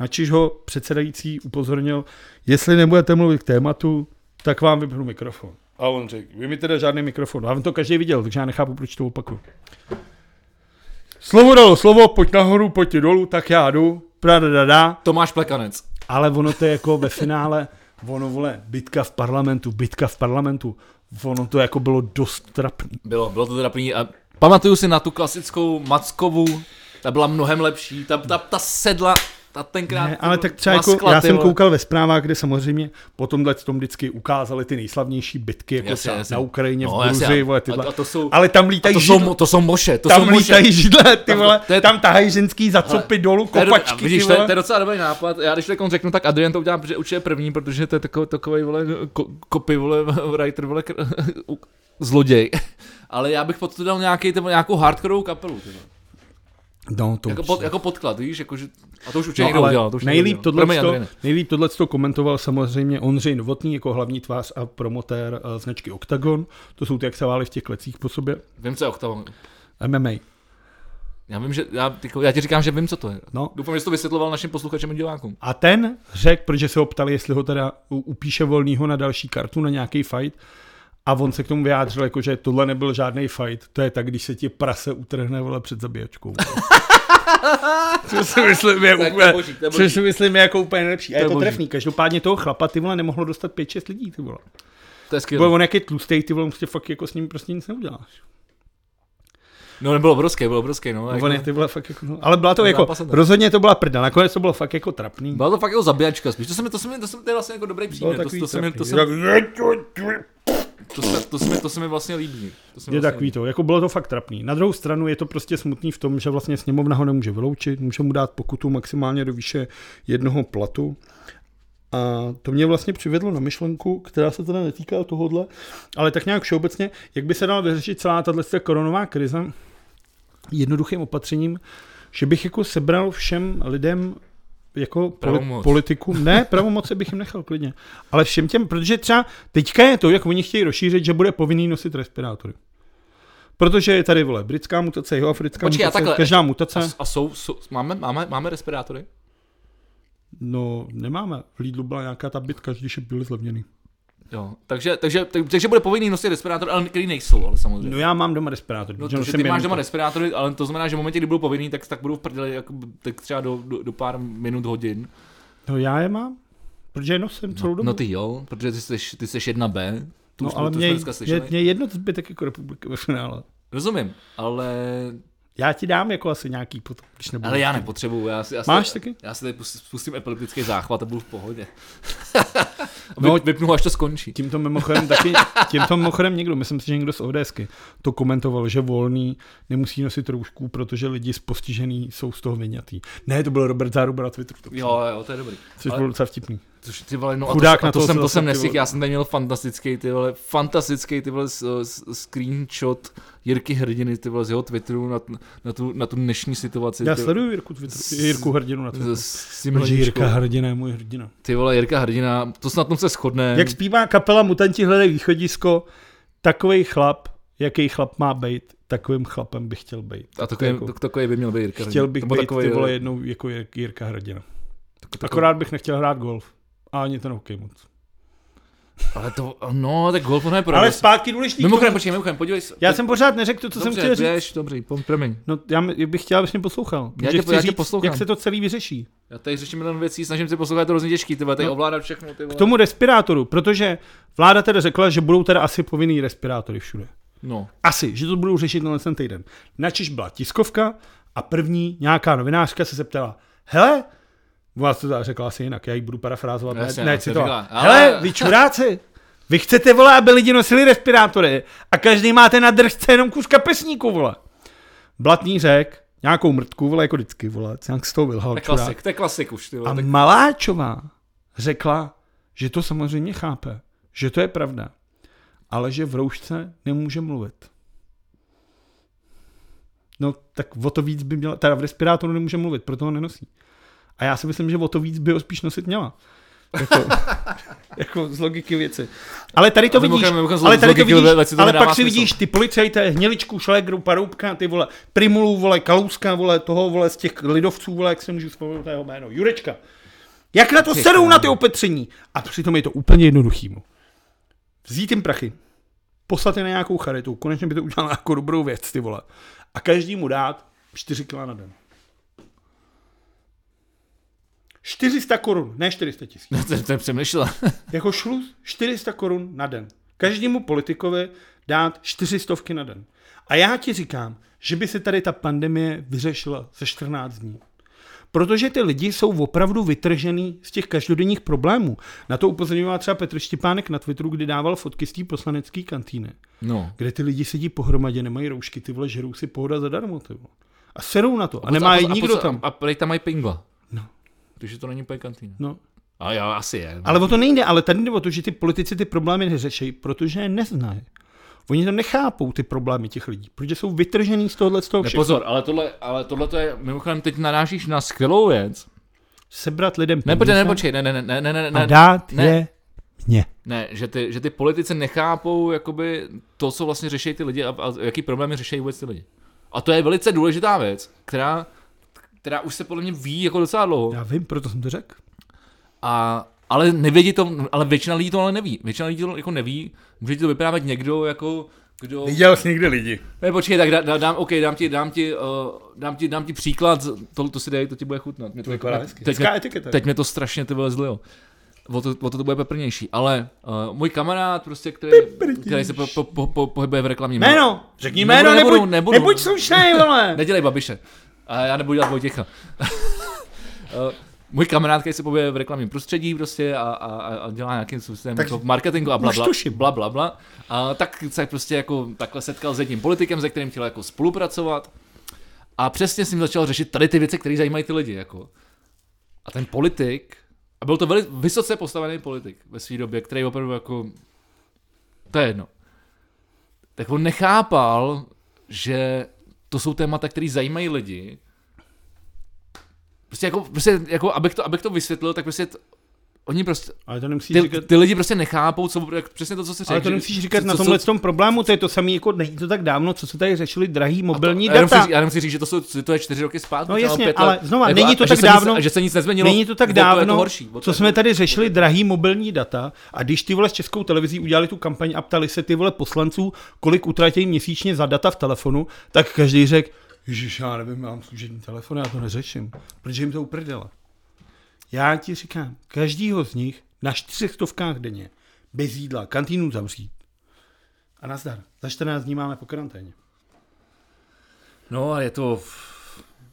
načež ho předsedající upozornil, jestli nebudete mluvit k tématu, tak vám vypnu mikrofon. A on řekl, vy mi teda žádný mikrofon. A on to každý viděl, takže já nechápu, proč to opakuju. Slovo dalo slovo, pojď nahoru, pojď dolů, tak já jdu. Pradadada. Tomáš Plekanec. Ale ono to je jako ve finále, ono vole, bitka v parlamentu, bitka v parlamentu. Ono to jako bylo dost trapný. Bylo, bylo to trapný a pamatuju si na tu klasickou Mackovu, ta byla mnohem lepší, ta, ta, ta sedla... A tenkrát ne, ale tak třeba maskla, jako, já jsem koukal ve zprávách, kde samozřejmě po tomhle tom vždycky ukázali ty nejslavnější bitky, jako jasně, jasně. na Ukrajině, no, v Gruzii, vole, tyhle. A, a to jsou, ale tam lítají to židle. Jsou, to jsou moše, to tam jsou moše. Tam lítají židle, ty vole, tam, je, tam tahají ženský zacopy dolů, kopačky, ty vole. Vidíš, to je, to je docela dobrý nápad, já když takovou řeknu, tak Adrian to udělá určitě první, protože to je takový, takový vole, ko, kopy, vole, writer, vole, zloděj. Ale já bych pod to dal nějaký, tebo, nějakou hardcoreovou kapelu, tyhle. No, to jako, pod, jako podklad, víš, jakože, a to už určitě no, někdo udělal. To už nejlíp tohleto komentoval samozřejmě Ondřej Novotný jako hlavní tvář a promotér uh, značky Octagon. To jsou ty, jak se válí v těch klecích po sobě. Vím, co je Octagon. M M A. Já vím, že já, tyko, já ti říkám, že vím, co to je. No. Doufám, že jsi to vysvětloval našim posluchačům a divákům. A ten řekl, protože se ho ptali, jestli ho teda upíše Volnýho na další kartu, na nějaký fight. A on se k tomu vyjádřil, jako, že tohle nebyl žádný fight. To je tak, když se ti prase utrhne, vole, před zabíjačkou. Co si myslím je úplně, boží, co si myslím je jako úplně nejlepší. A je to, to trefný. Každopádně toho chlapa, ty vole, nemohlo dostat pět šest lidí, ty vole. To je skvělé. On jak je tlustej, ty vole, musíte fakt jako s ním prostě nic neuděláš. No nebylo obrovské, bylo obrovské, no. Jako... Je, ty byla fakt jako, no. Ale byla to no, jako, rozhodně to byla prdel, nakonec to bylo fakt jako trapný. Byla to fakt jako zabíjačka spíš, to se mi, to se mi, to se mi, to je vlastně jako dobrý příměr. To se, to, se mi, to se mi vlastně líbí. To se mi je vlastně takový líbí. To, jako bylo to fakt trapný. Na druhou stranu je to prostě smutný v tom, že vlastně sněmovna ho nemůže vyloučit, může mu dát pokutu maximálně do výše jednoho platu. A to mě vlastně přivedlo na myšlenku, která se teda netýká tohodle, ale tak nějak všeobecně, jak by se dala vyřešit celá tato koronová krize jednoduchým opatřením, že bych jako sebral všem lidem jako pravomoc. Politikům, ne, pravomoce bych jim nechal klidně, ale všem těm, protože třeba teďka je to, jak oni chtějí rozšířit, že bude povinný nosit respirátory. Protože je tady, vole, britská mutace, jihoafrická mutace, takhle, každá mutace. A, a jsou, jsou máme, máme, máme respirátory? No, nemáme. V Lidlu byla nějaká ta bytka, když byly zlevněný. Jo, takže, takže, tak, takže bude povinný nosit respirátor, ale který nejsou, ale samozřejmě. No já mám doma respirátor. No, takže ty máš doma respirátory, ale to znamená, že v momentě, kdy budou povinný, tak, tak budou v prdeli jako, tak třeba do, do, do pár minut, hodin. No já je mám, protože je nosím celou dobu. No, no ty jo, protože ty jsi, ty jsi jedna bé. Tu no, ale mě, mě, mě jedno zbytek jako republika ve finále. Rozumím, ale... Já ti dám jako asi nějaký potom, když nebudu. Ale já nepotřebuju, já si, já si, máš taky? Já si tady spustím epileptický záchvat a budu v pohodě. No, vypnu, až to skončí. Tímto mimochodem taky, tímto mimochodem někdo, myslím si, že někdo z ODSky to komentoval, že Volný nemusí nosit roušku, protože lidi z postižený jsou z toho vyňatý. Ne, to byl Robert Záruba na Twitteru. Jo, jo, to je dobrý. Což ale... bylo docela vtipný. Což, ty vole, no a chudák to, na to, to jsem, to jsem nesik, já jsem tady měl fantastický, ty vole, fantastický, ty vole, screenshot Jirky Hrdiny, ty vole, z jeho Twitteru na, na, tu, na tu dnešní situaci. Já sleduju Jirku, Twitteru, s, Jirku Hrdinu na Twitteru, protože Jirka Hrdina je můj hrdina. Ty vole, Jirka Hrdina, to snad tom se shodne. Jak zpívá kapela Mutanti hledají východisko, takovej chlap, jaký chlap má bejt, takovým chlapem bych chtěl bejt. A takový, jako, takový by měl být Jirka Hrdina. Chtěl bych bejt, ty vole, jednou jako Jirka Hrdina. Akorát bych nechtěl hrát golf. A ani ten hokej moc. Ale to, no, tak golf ono je problém. Ale zpátky důležitý. Mimochodem, počkej, mimochodem, podívej se. Já jsem pořád neřekl to, co dobře, jsem chtěl říct. Běž, dobrý, promiň. No, já bych chtěl, abys mě poslouchal. Já tě, já tě říct, poslouchám. Jak se to celý vyřeší? Já tady řeším jenom věcí, snažím se poslouchat, to hrozně těžký, tyhle, tady no, ovládat všechno. Tyhle. K tomu respirátoru, protože vláda teda řekla, že budou teda asi povinný respirátory všude. No. Asi, že to budou řešit na ten týden. Načež byla tiskovka a první nějaká novinářka se zeptala, hele, vás to řekla asi jinak, já ji budu parafrázovat, ne, ne citovat. Hele, vy čuráci, vy chcete, vole, aby lidi nosili respirátory a každý máte na držce jenom kus kapesníku, vole. Blatný řek, nějakou mrtku, vole, jako vždycky, vole, nějak z toho vylhal. To je klasik, to je klasik už. Ty, vole, a tak... Maláčová řekla, že to samozřejmě chápe, že to je pravda, ale že v roušce nemůže mluvit. No tak o to víc by měla, teda v respirátoru nemůže mluvit, proto ho nenosí. A já si myslím, že o to víc by ho spíš nosit měla. Jako, jako z logiky věci. Ale tady to vidíš, ale tady to vidíš, ale pak si vidíš ty policajte, Hniličku, Šlégru, Paroubka, ty vole, Primulu, vole, Kalouska, vole, toho, vole, z těch lidovců, vole, jak si nemůžu vzpomenout jeho jméno, Jurečka. Jak na to sedou na ty opatření? A přitom je to úplně jednoduchýmu. Vzít jim prachy, poslat je na nějakou charitu, konečně by to udělala jako dobrou věc, ty vole. A každý mu dát čtyři kila na den. čtyři sta korun, ne čtyři sta tisíc. No to jsem přemýšlela. Jako šluz, čtyři sta korun na den. Každému politikovi dát čtyři stovky na den. A já ti říkám, že by se tady ta pandemie vyřešila za čtrnáct dní. protože ty lidi jsou opravdu vytržený z těch každodenních problémů. Na to upozorňoval třeba Petr Štěpánek na Twitteru, kdy dával fotky z té poslanecké kantýny, no. kde ty lidi sedí pohromadě, nemají roušky, ty vole, žerou si pohoda zadarmo, ty vole. A serou na to, a, a nemá a nikdo a tam. A prej tam mají pingla, no. protože to není úplně kantýna. No. A jo, asi je. Ale o to nejde, ale tady jde o to, že ty politici ty problémy neřeší, protože je neznají. Oni to nechápou, ty problémy těch lidí, protože jsou vytržený z tohohle z toho všech. Pozor, ale tohle, ale tohle to je, mimochodem, teď narážíš na skvělou věc. Sebrat lidem peníze. Ne, počkej, ne, ne, ne, ne, ne, ne, ne. A dát ne, je mně. Ne, že ty, že ty politici nechápou jakoby to, co vlastně řeší ty lidi a, a jaký problémy řeší vůbec ty lidi. A to je velice důležitá věc, která, která už se podle mě ví jako docela dlouho. Já vím, proto jsem to řekl. A, ale nevědí to, ale většina lidí to ale neví. Většina lidí to jako neví. Může to vyprávět někdo jako kdo. Viděl jsi někde lidi. Ne, počkej, tak dá, dám, okay, dám ti, dám ti, uh, dám ti, dám ti příklad. To, to si dej, to ti bude chutnat. Mě to vypadá hezky. Teď, teď mě to strašně ty vole zlilo. O to, o to to bude peprnější, ale uh, můj kamarád prostě, který, který se po, po, po, po, pohybuje v reklamě. Jméno, řekni jméno, nebudu, nebuď, nebudu. nebuď slušnej, vole. Nedělej Babiše, a já nebudu dělat Vojtěcha. uh, Můj kamarád, který se poběje v reklamním prostředí prostě a, a, a dělá nějakým systém tak, marketingu a blablabla, bla, bla, bla, a tak se prostě jako takhle setkal s jedním politikem, se kterým chtěl jako spolupracovat a přesně s ním začal řešit tady ty věci, které zajímají ty lidi jako. A ten politik, a byl to veli, vysoce postavený politik ve své době, který opravdu jako, to je jedno, tak on nechápal, že to jsou témata, které zajímají lidi. Prostě jako, prostě jako abych, to, abych to vysvětlil, tak prostě t- oni prostě, ale to ty, říkat... ty lidi prostě nechápou, co, jak, přesně to, co se řekl. Ale to nemusíš říkat co, na tomhle co... tom problému, to je to samé, jako není to tak dávno, co se tady řešili drahý mobilní to, data. Já nemusím, já nemusím říct, že to, jsou, to je čtyři roky zpátky. No jasně, pět ale znova, jako, není to a, tak dávno, nic, že se nic nezměnilo, není to tak dávno, to, to horší, co jsme tady řešili drahý mobilní data a když ty vole s Českou televizí udělali tu kampaň a ptali se ty vole poslanců, kolik utratějí měsíčně za data v telefonu, tak každý řekl, ježiš, já nevím, mám služební telefon, já to neřeším, protože jim to uprdela. Já ti říkám, každýho z nich na čtyřech stovkách denně, bez jídla, kantýnu zavřít. A nazdar, za čtrnáct dní máme po karanténě. No a je to...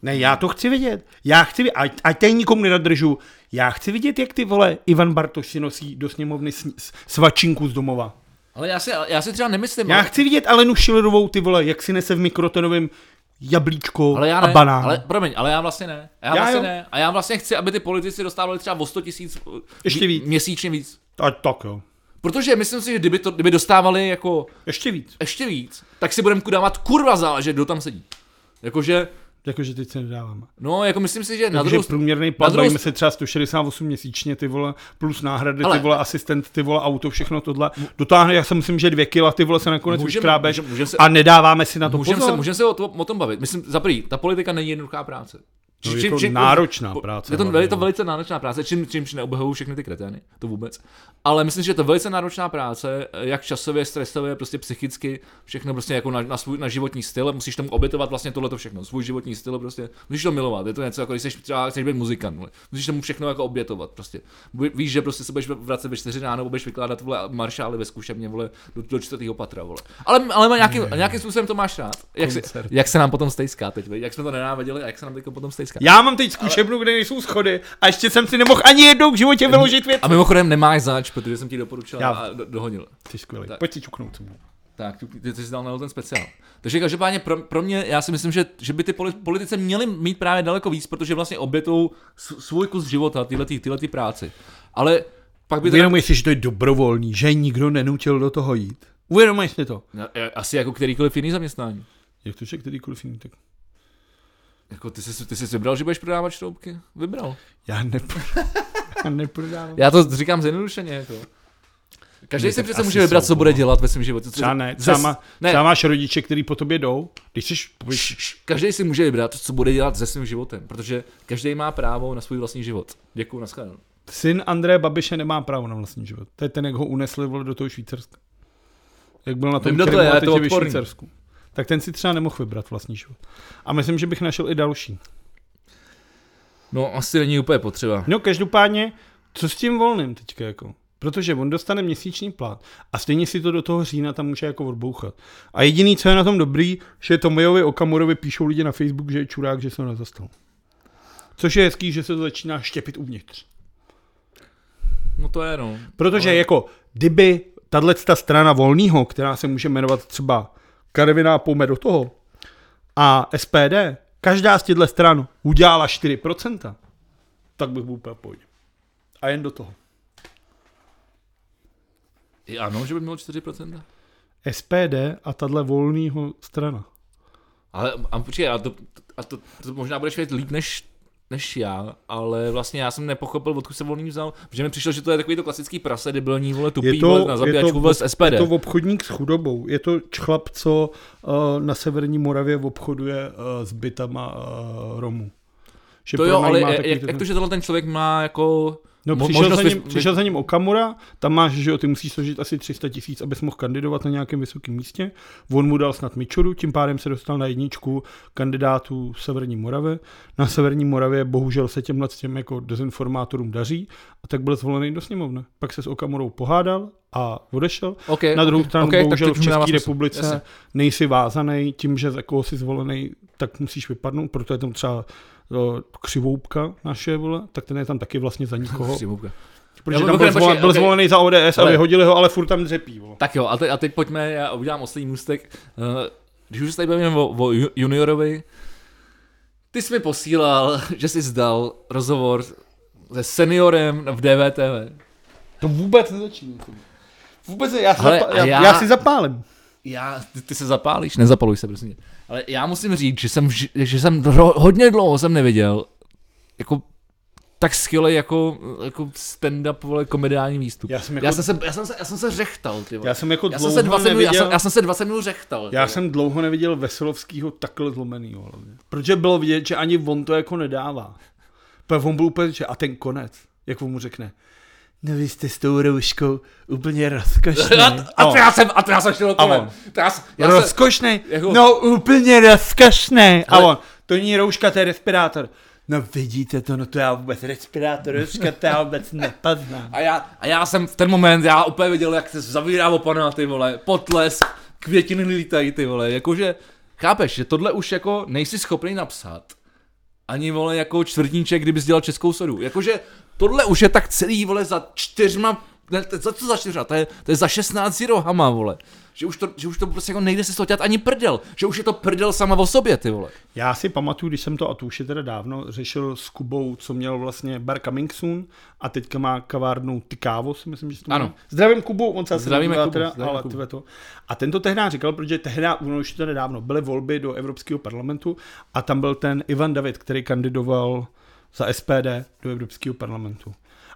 Ne, já to chci vidět. Já chci vidět, ať, ať tady nikomu nenadržu. Já chci vidět, jak ty vole Ivan Bartoš si nosí do sněmovny svačinku z domova. Ale já si, já si třeba nemyslím... Já ale... chci vidět Alenu Schillerovou, ty vole, jak si nese v mikrotonovém... jablíčko ale já ne, a banán. Ale, promiň, ale já vlastně ne. Já, já vlastně jo. ne. A já vlastně chci, aby ty politici dostávali třeba o sto tisíc ještě víc. Měsíčně víc. A tak jo. Protože myslím si, že kdyby, to, kdyby dostávali jako... Ještě víc. Ještě víc, tak si budeme dávat kurva záležet, kdo tam sedí. Jakože... Jakože teď se nedáváme. No, jako myslím si, že na druhou... průměrný plat, druhou... bavíme se třeba sto šedesát osm měsíčně, ty vole, plus náhrady, ale... ty vole, asistent, ty vole, auto, všechno tohle. Dotáhne, já si myslím, že dvě kila, ty vole, se nakonec můžem, vyškrábeš můžem, můžem se... a nedáváme si na to můžem pozor. Můžeme se o, to, o tom bavit. Myslím, za prý, ta politika není jednoduchá práce. No, čím, je to čím, náročná po, práce. Je to, je to velice náročná práce, čím, čímž neobhajují všechny ty kretény, to vůbec. Ale myslím, že je to velice náročná práce, jak časově, stresově, prostě psychicky, všechno prostě jako na, na, svůj, na životní styl, musíš tomu obětovat vlastně tohleto všechno, svůj životní styl prostě, musíš to milovat, je to něco jako, když seš, třeba chceš být muzikant, musíš tomu všechno jako obětovat prostě. Víš, že prostě se budeš vracet ve čtyři ráno, budeš vykládat vole maršály ve zkušebně, vole, do, do čtvrtého patra, vole. Ale, ale nějaký, nějakým způsobem to máš rád. Jak se, jak se nám potom stejská teď, jak jsme to nenáviděli a jak se nám teď potom stejská. Já mám teď zkušebnu, ale... kde nejsou schody a ještě jsem si nemohl ani jednou v životě vyložit věc. A mimochodem nemáš zač, protože jsem ti doporučil já... a do- dohodil. Ty skvělý, pojď ti čuknout. Tak, ty, ty jsi dal na ten speciál. Takže každopádně pro, pro mě, já si myslím, že, že by ty politice měly mít právě daleko víc, protože vlastně obětou svůj kus života, tyhle, tyhle ty práci. Ale pak by to... Uvědomuji si, že to je dobrovolný, že nikdo nenutil do toho jít. Uvědomuji si to. Asi jako kterýkoliv jiný zaměstnání. Jak to, že kterýkoliv jiný, tak... Jako ty jsi, ty jsi vybral, že budeš prodávat šroubky? Vybral. Já, nepro... Já neprodávám. Já to říkám zjednodušeně. Jako. Každý si přece může vybrat, co bude dělat ve svém životě. Třeba ne. Třeba má, třeba máš rodiče, který po tobě jdou. Když jsi... Každý si může vybrat, co bude dělat se svým životem. Protože každý má právo na svůj vlastní život. Děkuju, nashledanou. Syn Andreje Babiše nemá právo na vlastní život. To je ten, jak ho unesli do toho Švýcarska. Jak byl na tom Krymu a teď je ve Švýcarsku. Tak ten si třeba nemohl vybrat vlastní život. A myslím, že bych našel i další. No, asi není úplně potřeba. No, každopádně, co s tím Volným teďka jako? Protože on dostane měsíční plat a stejně si to do toho října tam může jako odbouchat. A jediný, co je na tom dobrý, že Tomojovi Okamurovi píšou lidi na Facebook, že je čurák, že se ho nezastal. Což je hezký, že se to začíná štěpit uvnitř. No to je, no. Protože ale... jako, kdyby tato strana Volného, která se může jmenovat třeba Karviná poume do toho, a S P D, každá z těchto stran udělala čtyři procenta, tak bych byl úplně pojď. A jen do toho. I ano, že by mělo čtyři procenta? S P D a tato Volného strana. Ale a počkej, a to, a to, to možná budeš vědět líp než, než já, ale vlastně já jsem nepochopil, odkud se Volný vzal, protože mi přišlo, že to je takový to klasický prase, debilní, vole, tupý, to, vole, na zabíjačku, vole, z S P D. Je to obchodník s chudobou, je to čchlap, co uh, na severní Moravě obchoduje uh, s bytama uh, Romů. Že to jo, ale jak, jak, jak to, že tenhle ten člověk má jako... No, přišel, za ním, vys... přišel za ním Okamura, tam máš, že jo, ty musíš složit asi tři sta tisíc, abys mohl kandidovat na nějakém vysokém místě. On mu dal snad Mičuru, tím pádem se dostal na jedničku kandidátů Severní Moravy. Na Severní Moravě bohužel se těmhle těm jako dezinformátorům daří, a tak byl zvolený do sněmovny. Pak se s Okamurou pohádal a odešel. Okay, na druhou okay, stranu okay, bohužel v České republice jasne. Nejsi vázaný tím, že za koho jsi zvolený, tak musíš vypadnout, proto je tam třeba Křivoupka naše, vole, tak ten je tam taky vlastně za nikoho. Křivoupka. Protože tam byl, zvolen, byl zvolený za O D S a vyhodili ho, ale furt tam dřepí. Vole. Tak jo, a teď, a teď pojďme, já udělám oslý můstek. Když už se tady bavíme o, o juniorovi, ty jsi mi posílal, že jsi zdal rozhovor se seniorem v D V T V. To vůbec nezačíná. Vůbec ne, já, ale, zapa- já, já, já si zapálím. Já, ty, ty se zapálíš? Nezapaluj se, prosím. Ale já musím říct, že jsem, že jsem hodně dlouho jsem neviděl jako tak skvělej jako, jako stand-up, vole, komediální výstup. Já jsem, jako, já jsem, se, já jsem, se, já jsem se řechtal, ty vole. Já jsem jako dlouho já jsem se dvacet neviděl. Minut, já, jsem, já jsem se dvacet minut řechtal. Já jsem dlouho neviděl Veselovskýho takhle zlomenýho hlavně. Protože bylo vidět, že ani on to jako nedává. Protože on byl úplně, že a ten konec, jak on mu řekne. No vy jste s tou rouškou úplně rozkošný. A to já jsem, a to já jsem šel kolem. Rozkošný, jako... no úplně rozkošný. Ale... A on, to není rouška, to je respirátor. No vidíte to, no to já vůbec respirátor, rouška, to já vůbec nepaznám. A já, a já jsem v ten moment, já úplně viděl, jak se zavírá opana, ty vole, potlesk, květiny lítají, ty vole, jakože, chápeš, že tohle už jako nejsi schopný napsat. Ani, vole, jako čtvrtníček, kdybys dělal Českou sodu. Jakože tohle už je tak celý, vole, za čtyřma, ne, za co za čtyřma, to je, to je za šestnácti rohama, vole. Že už to, že už to prostě jako nejde si slotělat ani prdel, že už je to prdel sama o sobě, ty vole. Já si pamatuju, když jsem to, a to už je teda dávno, řešil s Kubou, co měl vlastně Bar Coming Soon a teďka má kavárnu Ty kávo, si myslím, že to ano. Zdravím Kubu, on se asi nebyl teda, ale tyhle to. A ten to tehdy říkal, protože tehdy, ono už teda dávno, byly volby do Evropského parlamentu a tam byl ten Ivan David, který kandidoval za S P D do Evropského parlamentu.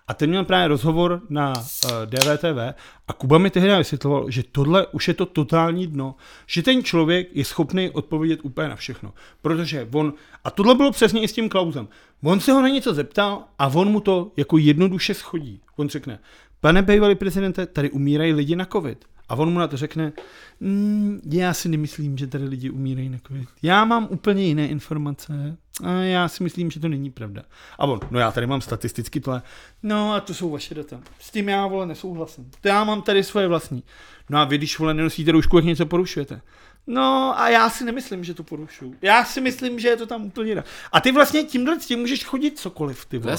A ten měl právě rozhovor na uh, D V T V a Kuba mi tehdy vysvětloval, že tohle už je to totální dno, že ten člověk je schopný odpovědět úplně na všechno. Protože on, a tohle bylo přesně i s tím Klausem, on se ho na něco zeptal a on mu to jako jednoduše schodí. On řekne, pane bývalý prezidente, tady umírají lidi na covid. A on mu na to řekne, mm, já si nemyslím, že tady lidi umírají na covid. Já mám úplně jiné informace a já si myslím, že to není pravda. A on, no já tady mám statisticky tohle. No a to jsou vaše data. S tím já, vole, nesouhlasím. To já mám tady svoje vlastní. No a vy, když, vole, nenosíte roušku, jak něco porušujete. No a já si nemyslím, že to porušuju. Já si myslím, že je to tam úplně jinak. A ty vlastně tímhle tím můžeš chodit cokoliv, ty vole.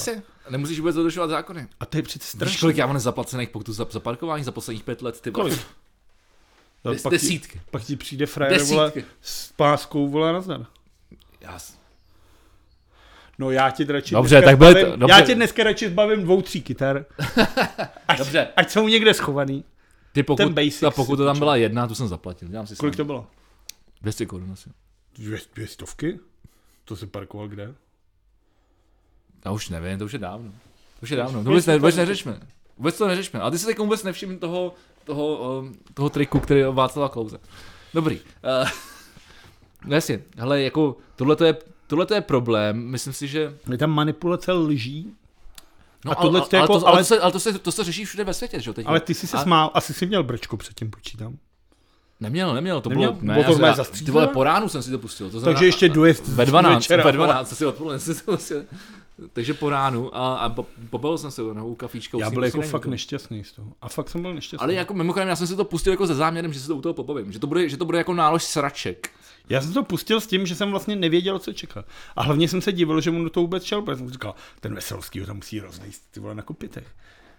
Nemusíš vůbec dodržovat zákony. A to je přece strašné. Víš, kolik já mám nezaplacených pokut za, za parkování za posledních pět let, ty vole. Kolik? No, Des, pak desítky. Ti, pak ti přijde frajer, vole, s páskou, vole, nazdar. Jasně. No já ti radši dobře, tak zbavím, to, dobře. Já ti dneska radši zbavím dvou, tří kytar. Ať, dobře. Ať jsou někde schovaný. Ty pokud, ten basic. A pokud to tam byla jedna, tu jsem zaplatil. Dělám si kolik sám. To bylo? dvě stě korun asi. Dvě, dvě stovky? To se parkoval kde? Já už nevím, to už je dávno. To už je dávno. To vůbec, ne, vůbec neřešme. Vůbec to neřešme. A ty se teď vůbec nevšiml toho, toho, toho triku, který je Václava Klause. Dobrý. Uh, jasně. Hele, jako tohleto je, tohleto je problém. Myslím si, že... Je tam manipulace lží. No, ale, ale, jako, to, ale, ale, to se, ale to, se, to se řeší všude ve světě, že jo? Ale ty jsi se a... smál, asi jsi měl brčko předtím, počítám. Neměl, neměl, to neměl? Bylo... Ne, to já, ty vole, po ránu jsem si to pustil. To takže na, ještě dojezd ve dvanáct, ve dvanáct, si odpůl, si to pustil. Takže po ránu a, a pobavil jsem se u kafíčka. Já byl jako fakt nešťastný z toho. A fakt jsem byl nešťastný. Ale jako mimochodem, já jsem si to pustil jako se záměrem, že se to u toho pobavím. Že to bude, že to bude jako nálož sraček. Já jsem to pustil s tím, že jsem vlastně nevěděl, co čeká. A hlavně jsem se divil, že mu do toho vůbec šel, protože jsem říkal, ten Veselský ho tam musí roznést, ty vole, na kopitech.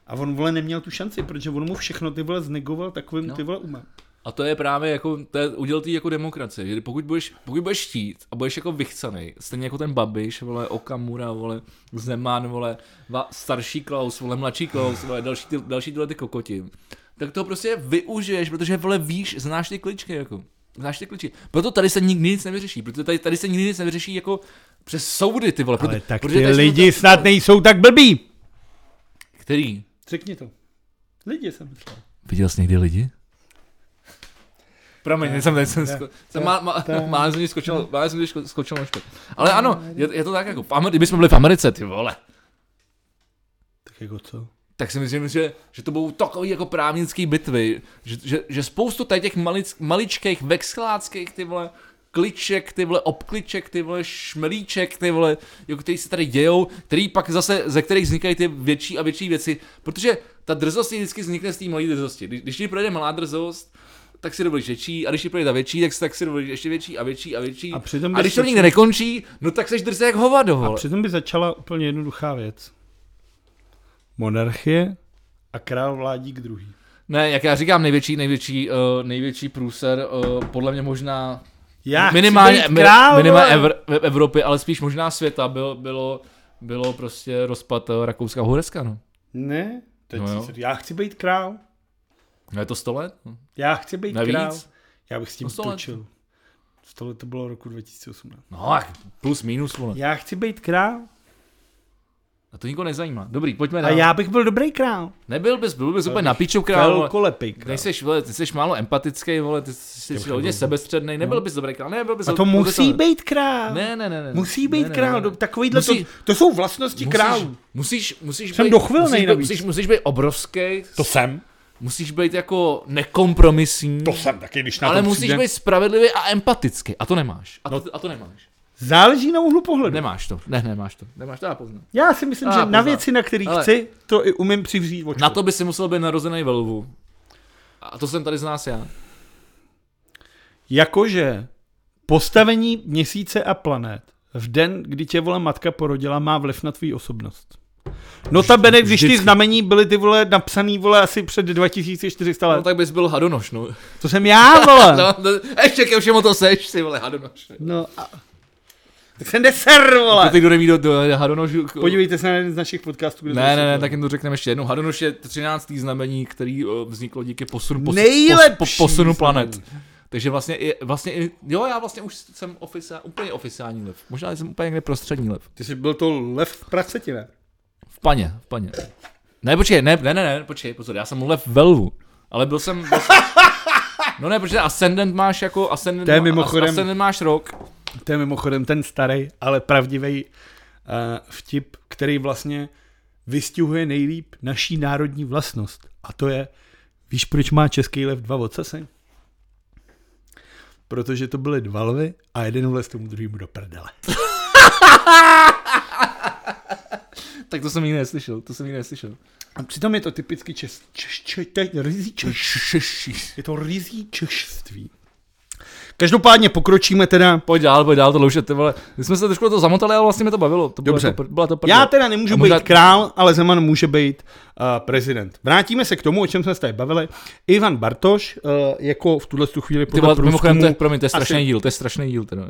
A on, vole, neměl tu šanci, protože on mu všechno, ty vole, znegoval takovým, no. ty vole, umem. A to je právě jako, to je uděl tý jako demokracie, že pokud budeš, pokud budeš štít a budeš jako vychcanej, stejně jako ten Babiš, vole, Okamura, vole, Zeman, vole, va, starší Klaus, vole, mladší Klaus, vole, další, ty, další tyhle ty kokoti, tak to prostě využiješ, protože, vole, víš, znáš ty kličky, jako, znáš ty kličky, proto tady se nikdy nic nevyřeší, protože tady, tady se nikdy nic nevyřeší, jako, přes soudy, ty vole, proto, ale tak ty lidi tady, snad nejsou tak blbí. Který? Řekni to. Lidi jsem myslel. Viděl jsi někdy lidi? Promiň, jsem tady, jsem málem jsem skočil, málem jsem skočil na špět. Ale ano, je, je to tak jako, kdybychom byli v Americe, ty vole. Tak jako co? Tak si myslím, že, že to budou takové jako právnické bitvy, že, že, že spoustu tady těch malic, maličkých, vexláckých, ty vole, kliček, ty vole, obkliček, ty vole, šmelíček, ty vole, jako, který se tady dějou, který pak zase, ze kterých vznikají ty větší a větší věci, protože ta drzost vždycky vznikne z té malé drzosti. Když, když ti projde malá drzost, tak si dovolíš větší, a když ti projde ta větší, tak si, tak si dovolíš ještě větší a větší a větší. A, přitom a když to nikdy nekončí, no tak seš drzej jak hovado, vole. A přitom by začala úplně jednoduchá věc. Monarchie a král vládík druhý. Ne, jak já říkám, největší, největší, uh, největší průser, uh, podle mě možná... Já minimálně král, minimálně Evr, Evropy, ale spíš možná světa bylo, bylo, bylo prostě rozpad Rakouska a Uherska, no. Ne, teď no si, já chci být král. No je to sto let? Já chci být Nevíc. král. Já bych s tím točil. sto let to bylo roku dva tisíce osmnáct. No, plus minus, vole. Já chci být král. A to nikoho nezajímá. Dobrý, pojďme dál. A já bych byl dobrý král. Nebyl bys, byl bys úplně na píču král. Velkolepý král. Nejseš, vole, ty jsi málo empatický, vole, ty jsi hodně sebestřednej, nebyl no. bys dobrý král. Nebyl bys. A to musí být král. Ne, ne, ne, ne. Musí být ne, ne, král, ne, ne. takovýhle musí, to, to jsou vlastnosti králů. Musíš, musíš být dochvilnej navíc. Musíš, musíš být obrovský. To jsem. Musíš být jako nekompromisní. To jsem taky, když na to. Ale musíš přijde. Být spravedlivý a empatický. A to nemáš. A to, no. a to nemáš. Záleží na úhlu pohledu. Nemáš to. Ne, nemáš to. Nemáš to, já poznám. Já si myslím, já že poznám. Na věci, na který ale... chci, to i umím přivřít oči. Na to by si musel být narozený ve Lvu. A to jsem tady z nás já. Jakože postavení měsíce a planet v den, kdy tě, vole, matka porodila, má vliv na tvý osobnost. Notabene, když ty znamení byly, ty vole, napsaný, vole, asi před dva tisíce čtyři sta let. No tak bys byl Hadonoš, no. To jsem já, vole. No, no, ještě ke všemu to seš, ty vole, Hadonoš. No a... Tak jsem deser, vole. To teď kdo neví do, do, do Hadonošu. Podívejte se na jeden z našich podcastů. Kde ne, ne, ne, tak jim to řekneme ještě jednou. Hadonoš je třináctý znamení, který vzniklo díky posunu, pos, pos, posunu planet. Takže vlastně, i, vlastně i, jo, já vlastně už jsem oficiál, úplně oficiální lev. Možná jsem úplně někde prostřední lev. Ty jsi byl to lev v praceti, ne? V paně, v paně. Ne, počkej, ne, ne, ne, ne, počkej, pozor, já jsem mluvil v Velvu, ale byl jsem... Byl jsem no ne, protože Ascendant máš jako... Ascendant, to je mimochodem, Ascendant máš rok. To je mimochodem ten starý, ale pravdivý uh, vtip, který vlastně vystihuje nejlíp naší národní vlastnost. A to je, víš, proč má český lev dva ocasy? Protože to byly dva lvy a jeden vlez tomu druhému do prdele. Tak to jsem jiné slyšel, to jsem jiné slyšel. A přitom je to typicky čes, češ, češ, ryzí češství. Je to ryzí češství. Každopádně pokročíme teda. Pojď dál, pojď dál, tohle už je, ty vole. My jsme se trošku do toho zamotali, ale vlastně mě to bavilo. To Dobře. Byla to, byla to Já teda nemůžu být možná... král, ale Zeman může být uh, prezident. Vrátíme se k tomu, o čem jsme se tady bavili. Ivan Bartoš, uh, jako v tuhle chvíli podle průzkumu... Ty promiň, to je strašný díl, to je strašný díl. Teda.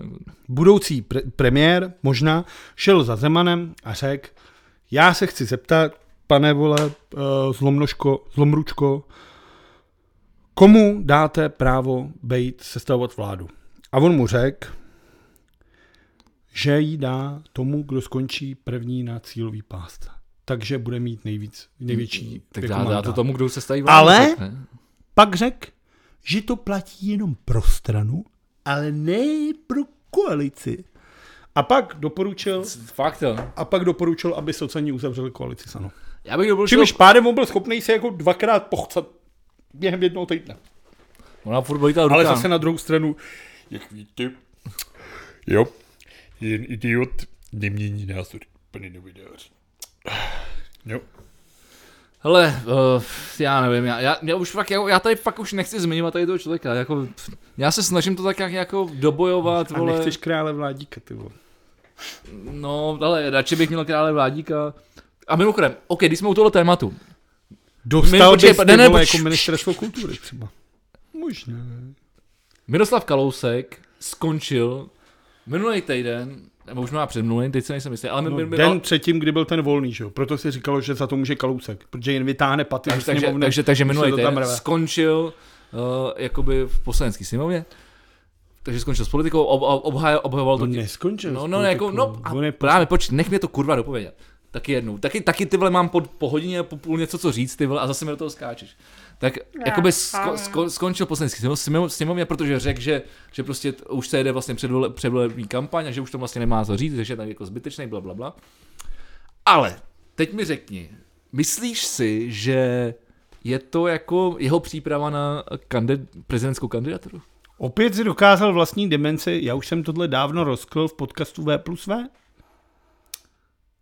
Budoucí pre- premiér možná šel za Zemanem a řekl: já se chci zeptat, pane, vole, zlomnožko, zlomručko, komu dáte právo bejt sestavovat vládu? A on mu řekl, že jí dá tomu, kdo skončí první na cílový pásce. Takže bude mít nejvíc, největší. Tak dá, dá to tomu, kdo se staví vládu. Ale tak, pak řekl, že to platí jenom pro stranu, ale ne pro koalici. A pak doporučil, Fakt, a pak doporučil, aby sociální uzavřeli koalici s ANO. Já bych doporučil... Čímž pádem on byl schopný se jako dvakrát pochcat během jednoho týdne. Ona furt bolí ta ruka. Ale zase na druhou stranu, jak víte, jo, jen idiot nemění názor, pane novináři. Jo. Hele, uh, já nevím, já, já, já už fakt, já, já tady fakt už nechci zmiňovat tady toho člověka, jako, já se snažím to tak jak jako dobojovat, vole. A nechceš krále Vládíka, ty vole. No, ale radši bych měl krále Vládíka. A mimochodem, ok, když jsme u tohle tématu. Dostal bys ty vole jako ministerstvo kultury třeba. Možná. Miroslav Kalousek skončil minulý týden, nebo už má předmluvení, teď se nejsem jistý. Ale no, my, my, my, den no... předtím, kdy byl ten Volný, že jo? Proto si říkalo, že za to může Kalousek, protože jen vytáhne paty. Takže, takže, takže, takže minulý týden skončil uh, jakoby v poslanecké sněmovně. Takže skončil s politikou, ob, ob, obhajoval obhajoval to. Neskončil. No, no, jako, no a právě počít, nech mě to kurva dopovědět. Taky jednou. Taky, taky ty vole mám po, po hodině, po půl něco co říct, ty vole, a zase mi do toho skáčeš. Tak jakoby sko, sko, skončil poslanecký sněmovně, protože řekl, že, že prostě t, už se jede vlastně předvole, předvolební kampaň a že už to vlastně nemá co říct, že je tam jako zbytečný, blablabla. Ale teď mi řekni, myslíš si, že je to jako jeho příprava na kandid, prezidentskou kandidaturu? Opět si dokázal vlastní dimenzi, já už jsem tohle dávno rozkl v podcastu V plus V.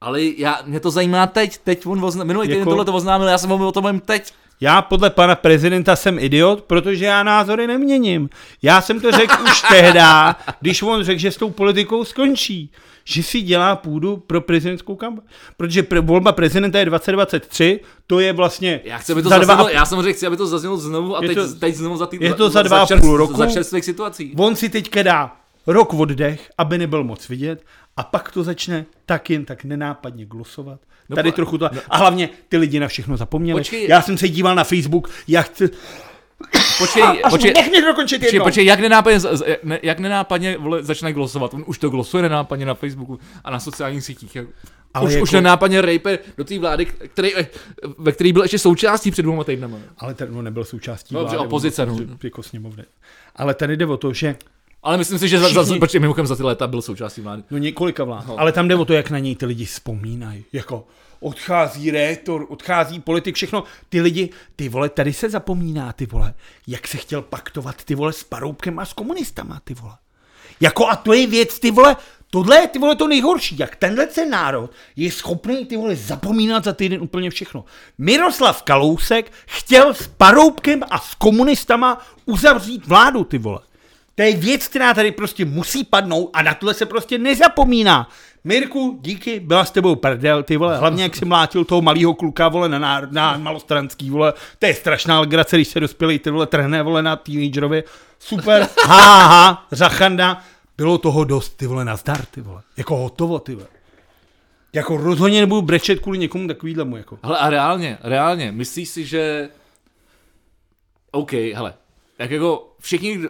Ale já, mě to zajímá teď, teď on ozna, minulý týden jako, tohle to oznámil, já jsem ho o tom mluvím teď. Já podle pana prezidenta jsem idiot, protože já názory neměním. Já jsem to řekl už tehda, když on řekl, že s tou politikou skončí, že si dělá půdu pro prezidentskou kampaň. Protože pre, volba prezidenta je dvacet dvacet tři, to je vlastně... Já, chci, aby to za zaznělo, dva, já jsem řekl, chci, aby to zaznělo znovu a teď, to, teď znovu za ty... Je to za dva a půl roku. Za čerstvých situací. On si teďka dá rok oddech, aby nebyl moc vidět, a pak to začne tak jen tak nenápadně glosovat. No, tady trochu to... No, a hlavně ty lidi na všechno zapomněli. Počkej, já jsem se díval na Facebook, jak... Chci... Počkej, a, počkej, počkej, dokončit počkej, počkej, jak nenápadně, jak nenápadně vole, začne glosovat. On už to glosuje nenápadně na Facebooku a na sociálních sítích. Jak... Ale už, jako... už nenápadně rejpe do té vlády, který, ve který byl ještě součástí před dvěma týdnama. Ale ten no, nebyl součástí no, vlády. Dobře, opozice. No. Jako sněmovny. Ale tady jde o to, že... Ale myslím si, že za, za, protože mimochodem za ty léta byl součástí vlády. No několika vlád. No. Ale tam jde o to, jak na něj ty lidi vzpomínají. Jako odchází rétor, odchází politik, všechno. Ty lidi, ty vole, tady se zapomíná, ty vole. Jak se chtěl paktovat, ty vole, s Paroubkem a s komunistama, ty vole. Jako a to je věc, ty vole, tohle je, ty vole, to nejhorší. Jak tenhle ten národ je schopný, ty vole, zapomínat za týden úplně všechno. Miroslav Kalousek chtěl s Paroubkem a s komunistama uzavřít vládu, ty vole. To je věc, která tady prostě musí padnout a na tohle se prostě nezapomíná. Mirku, díky, byla s tebou prdel, ty vole, hlavně jak jsi mlátil toho malýho kluka, vole, na, ná, na malostranský, vole, to je strašná legrace, když se dospělej, ty vole, trhne, vole, na teenagerovi, super, ha, ha, řachanda, bylo toho dost, ty vole, nazdar, ty vole, jako hotovo, ty vole. Jako rozhodně nebudu brečet kvůli někomu takovýhlemu, jako. Hele, a reálně, reálně, myslíš si, že, OK, hele, tak jako všichni...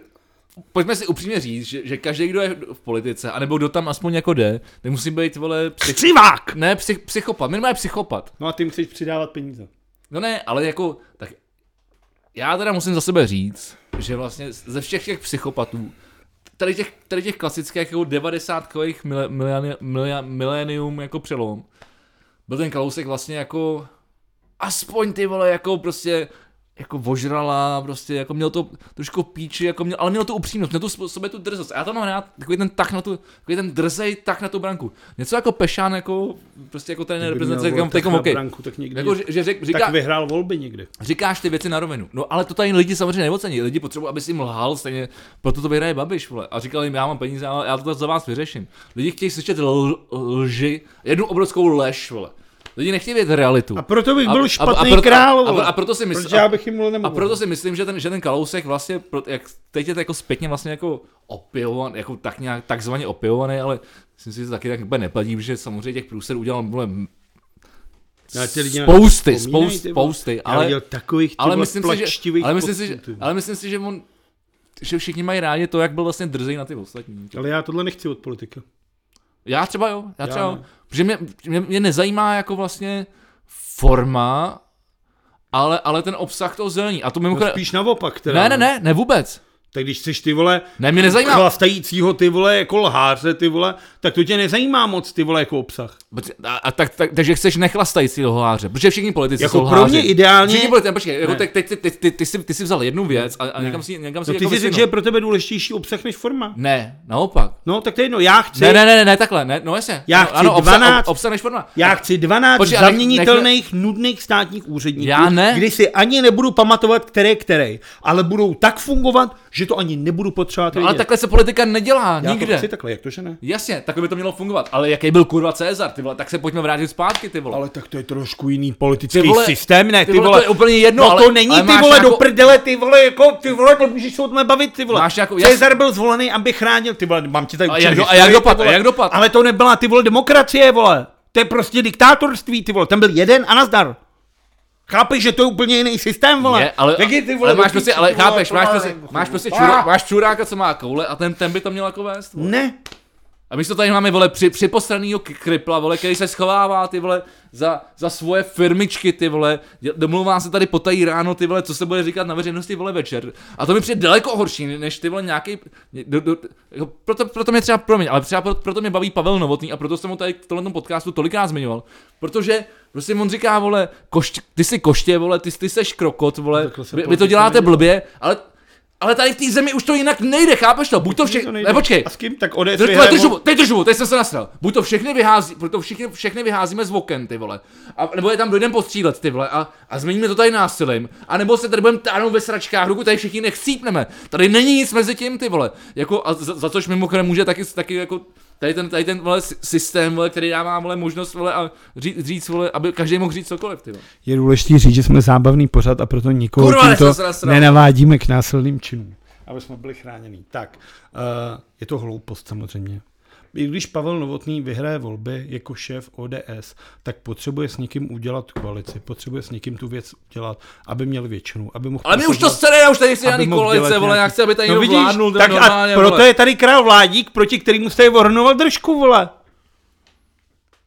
Pojďme si upřímně říct, že, že každý, kdo je v politice, anebo kdo tam aspoň jako jde, tak musí být, vole... Psych... Křivák! Ne, psych, psychopat, minimálně psychopat. No a ty chceš přidávat peníze. No ne, ale jako, tak já teda musím za sebe říct, že vlastně ze všech těch psychopatů, tady těch, tady těch klasických jako devadesátkových milénium jako přelom, byl ten Kalousek vlastně jako, aspoň ty vole, jako prostě... jako vožrala, prostě, jako měl to trošku píči, jako měl, ale měl tu upřímnost, měl tu sobě tu drzost. A já tam mám rád takový ten tak na tu, takový ten drzej tak na tu branku. Něco jako Pešán, jako, prostě jako trenér reprezentace, kam tekom OK. Jako, že řek, říká, tak vyhrál volby někdy. Říkáš ty věci na rovinu. No ale to tady lidi samozřejmě neocení. Lidi potřebují, aby si jim lhal, stejně proto to vyhraje Babiš, vole. A říkal jim, já mám peníze, ale já to za vás vyřeším. Lidi chtějí slyšet l- lži, jednu obrovskou lež, vole. Lidi nechtějí vědět realitu. A proto bych byl a, špatný král. A, a proto si myslím, a, a proto si myslím, že ten že ten Kalousek vlastně jak teď je to jako zpětně vlastně jako opilovaný, jako tak nějak takzvaně opilovaný, ale myslím si, že to taky tak úplně neplatí, protože samozřejmě těch průserů udělal mnohem spousty, spousty, spousty, ale takových ale myslím si, že ale myslím si, že ale myslím si, že on že všichni mají rádi to, jak byl vlastně drzej na ty ostatní. Ale já tohle nechci od politika. Já třeba jo, já třeba já jo, protože mě, mě, mě nezajímá jako vlastně forma, ale, ale ten obsah toho zelení. A to mimochodem... No spíš naopak. Teda, ne, ne, ne, ne vůbec. Tak když chceš, ty vole, ne, mě nezajímá chlastajícího, ty vole, jako lháře, ty vole, tak to tě nezajímá moc, ty vole, jako obsah. A, a tak, tak, takže chceš nechlastajícího lháře, protože všichni politici jako jsou lháři. Jako pro mě ideálně... Všichni politici, počkej, jako teď, teď, teď, teď, teď, ty, jsi, ty jsi vzal jednu věc a, a někam si, někam si... No ty jsi řekl, že je pro tebe důležitější obsah než forma. Ne, naopak. No tak to je jedno, já chci... Ne, ne, ne, ne, takhle, ne, no jasně. Já chci ano, dvanáct... Obsah, ob, obsah než forma. Já chci dvanáct počkej, zaměnitelných, nech... nudných státních úředníků, kdy si ani nebudu pamatovat, které které, ale budou tak fungovat, že to ani nebudu potřebovat. No, ale takhle se politika nedělá já nikde. Já to takhle, jak to že ne? Jasně, takhle by to mělo fungovat, ale jaký byl kurva Cezar, ty vole, tak se pojďme vrátit zpátky, ty vole. Ale tak to je trošku jiný politický ty vole, systém, ne, ty, ty vole, vole. To je úplně jedno, no, ale to není ale ty vole nějakou... do prdele, ty vole, jako ty vole, to můžeš se o tom bavit, ty vole. Máš nějakou... Cezar byl zvolený, aby chránil, ty vole, mám ti tady učit. A jak dopad, jak dopad? Ale to nebyla ty vole demokracie, vole. To je prostě diktátorství, ty vole. Tam byl jeden a nazdar. Chápeš, že to je úplně jiný systém, vole? Je, ale, je, ty vole, ale máš prostě, ale chápeš, máš prostě, máš prostě čura, máš čuráka, co má koule a ten, ten by to měl jako vést. Vole. Ne. A my to tady máme, vole, při, připostraného kripla, vole, který se schovává, ty vole, za, za svoje firmičky, ty vole, domluvá se tady potají ráno, ty vole, co se bude říkat na veřejnosti, vole, večer. A to mi přijde daleko horší, než ty vole nějaký, do, do, jako, proto, proto mě třeba, promiň, ale třeba proto, proto mě baví Pavel Novotný a proto jsem ho tady v tomhle podcastu tolikrát zmiňoval, protože prostě on říká, vole, košť, ty jsi koště, vole, ty, ty seš krokot, vole, vy, vy to děláte blbě, ale... Ale tady v té zemi už to jinak nejde, chápeš to? Buď to všechny. Ne, počkej. A s kým tak O D S vyhrálo? Teď držu, teď držu, teď jsem se nasral. Buď to všechny vyhází, proto všichni, všechny vyházíme z oken, ty vole. A nebo je tam dojdem postřílet, ty vole, a, a změníme to tady násilím. A nebo se tady budeme táhnout ve sračkách, ruku tady všichni nechcípneme. Tady není nic mezi tím, ty vole. Jako, a za, za což mimochodem může taky, taky jako... Tady ten, tady ten vole, systém, vole, který dává vole, možnost vole, a říct, říct vole, aby každý mohl říct cokoliv. Tyvo. Je důležité říct, že jsme zábavný pořad a proto nikoho tímto nenavádíme k násilným činům. Aby jsme byli chránění. Tak, uh, je to hloupost samozřejmě. I když Pavel Novotný vyhraje volby jako šéf O D S, tak potřebuje s někým udělat koalici, potřebuje s někým tu věc udělat, aby měl většinu, aby mohl... Ale my už to scéně, já už tady chci žádný koalice, vole, já chci, aby tady no někdo vládnul, tak normálně, proto vole. Je tady král Vládík, proti kterému jste je ohrnoval držku, vole.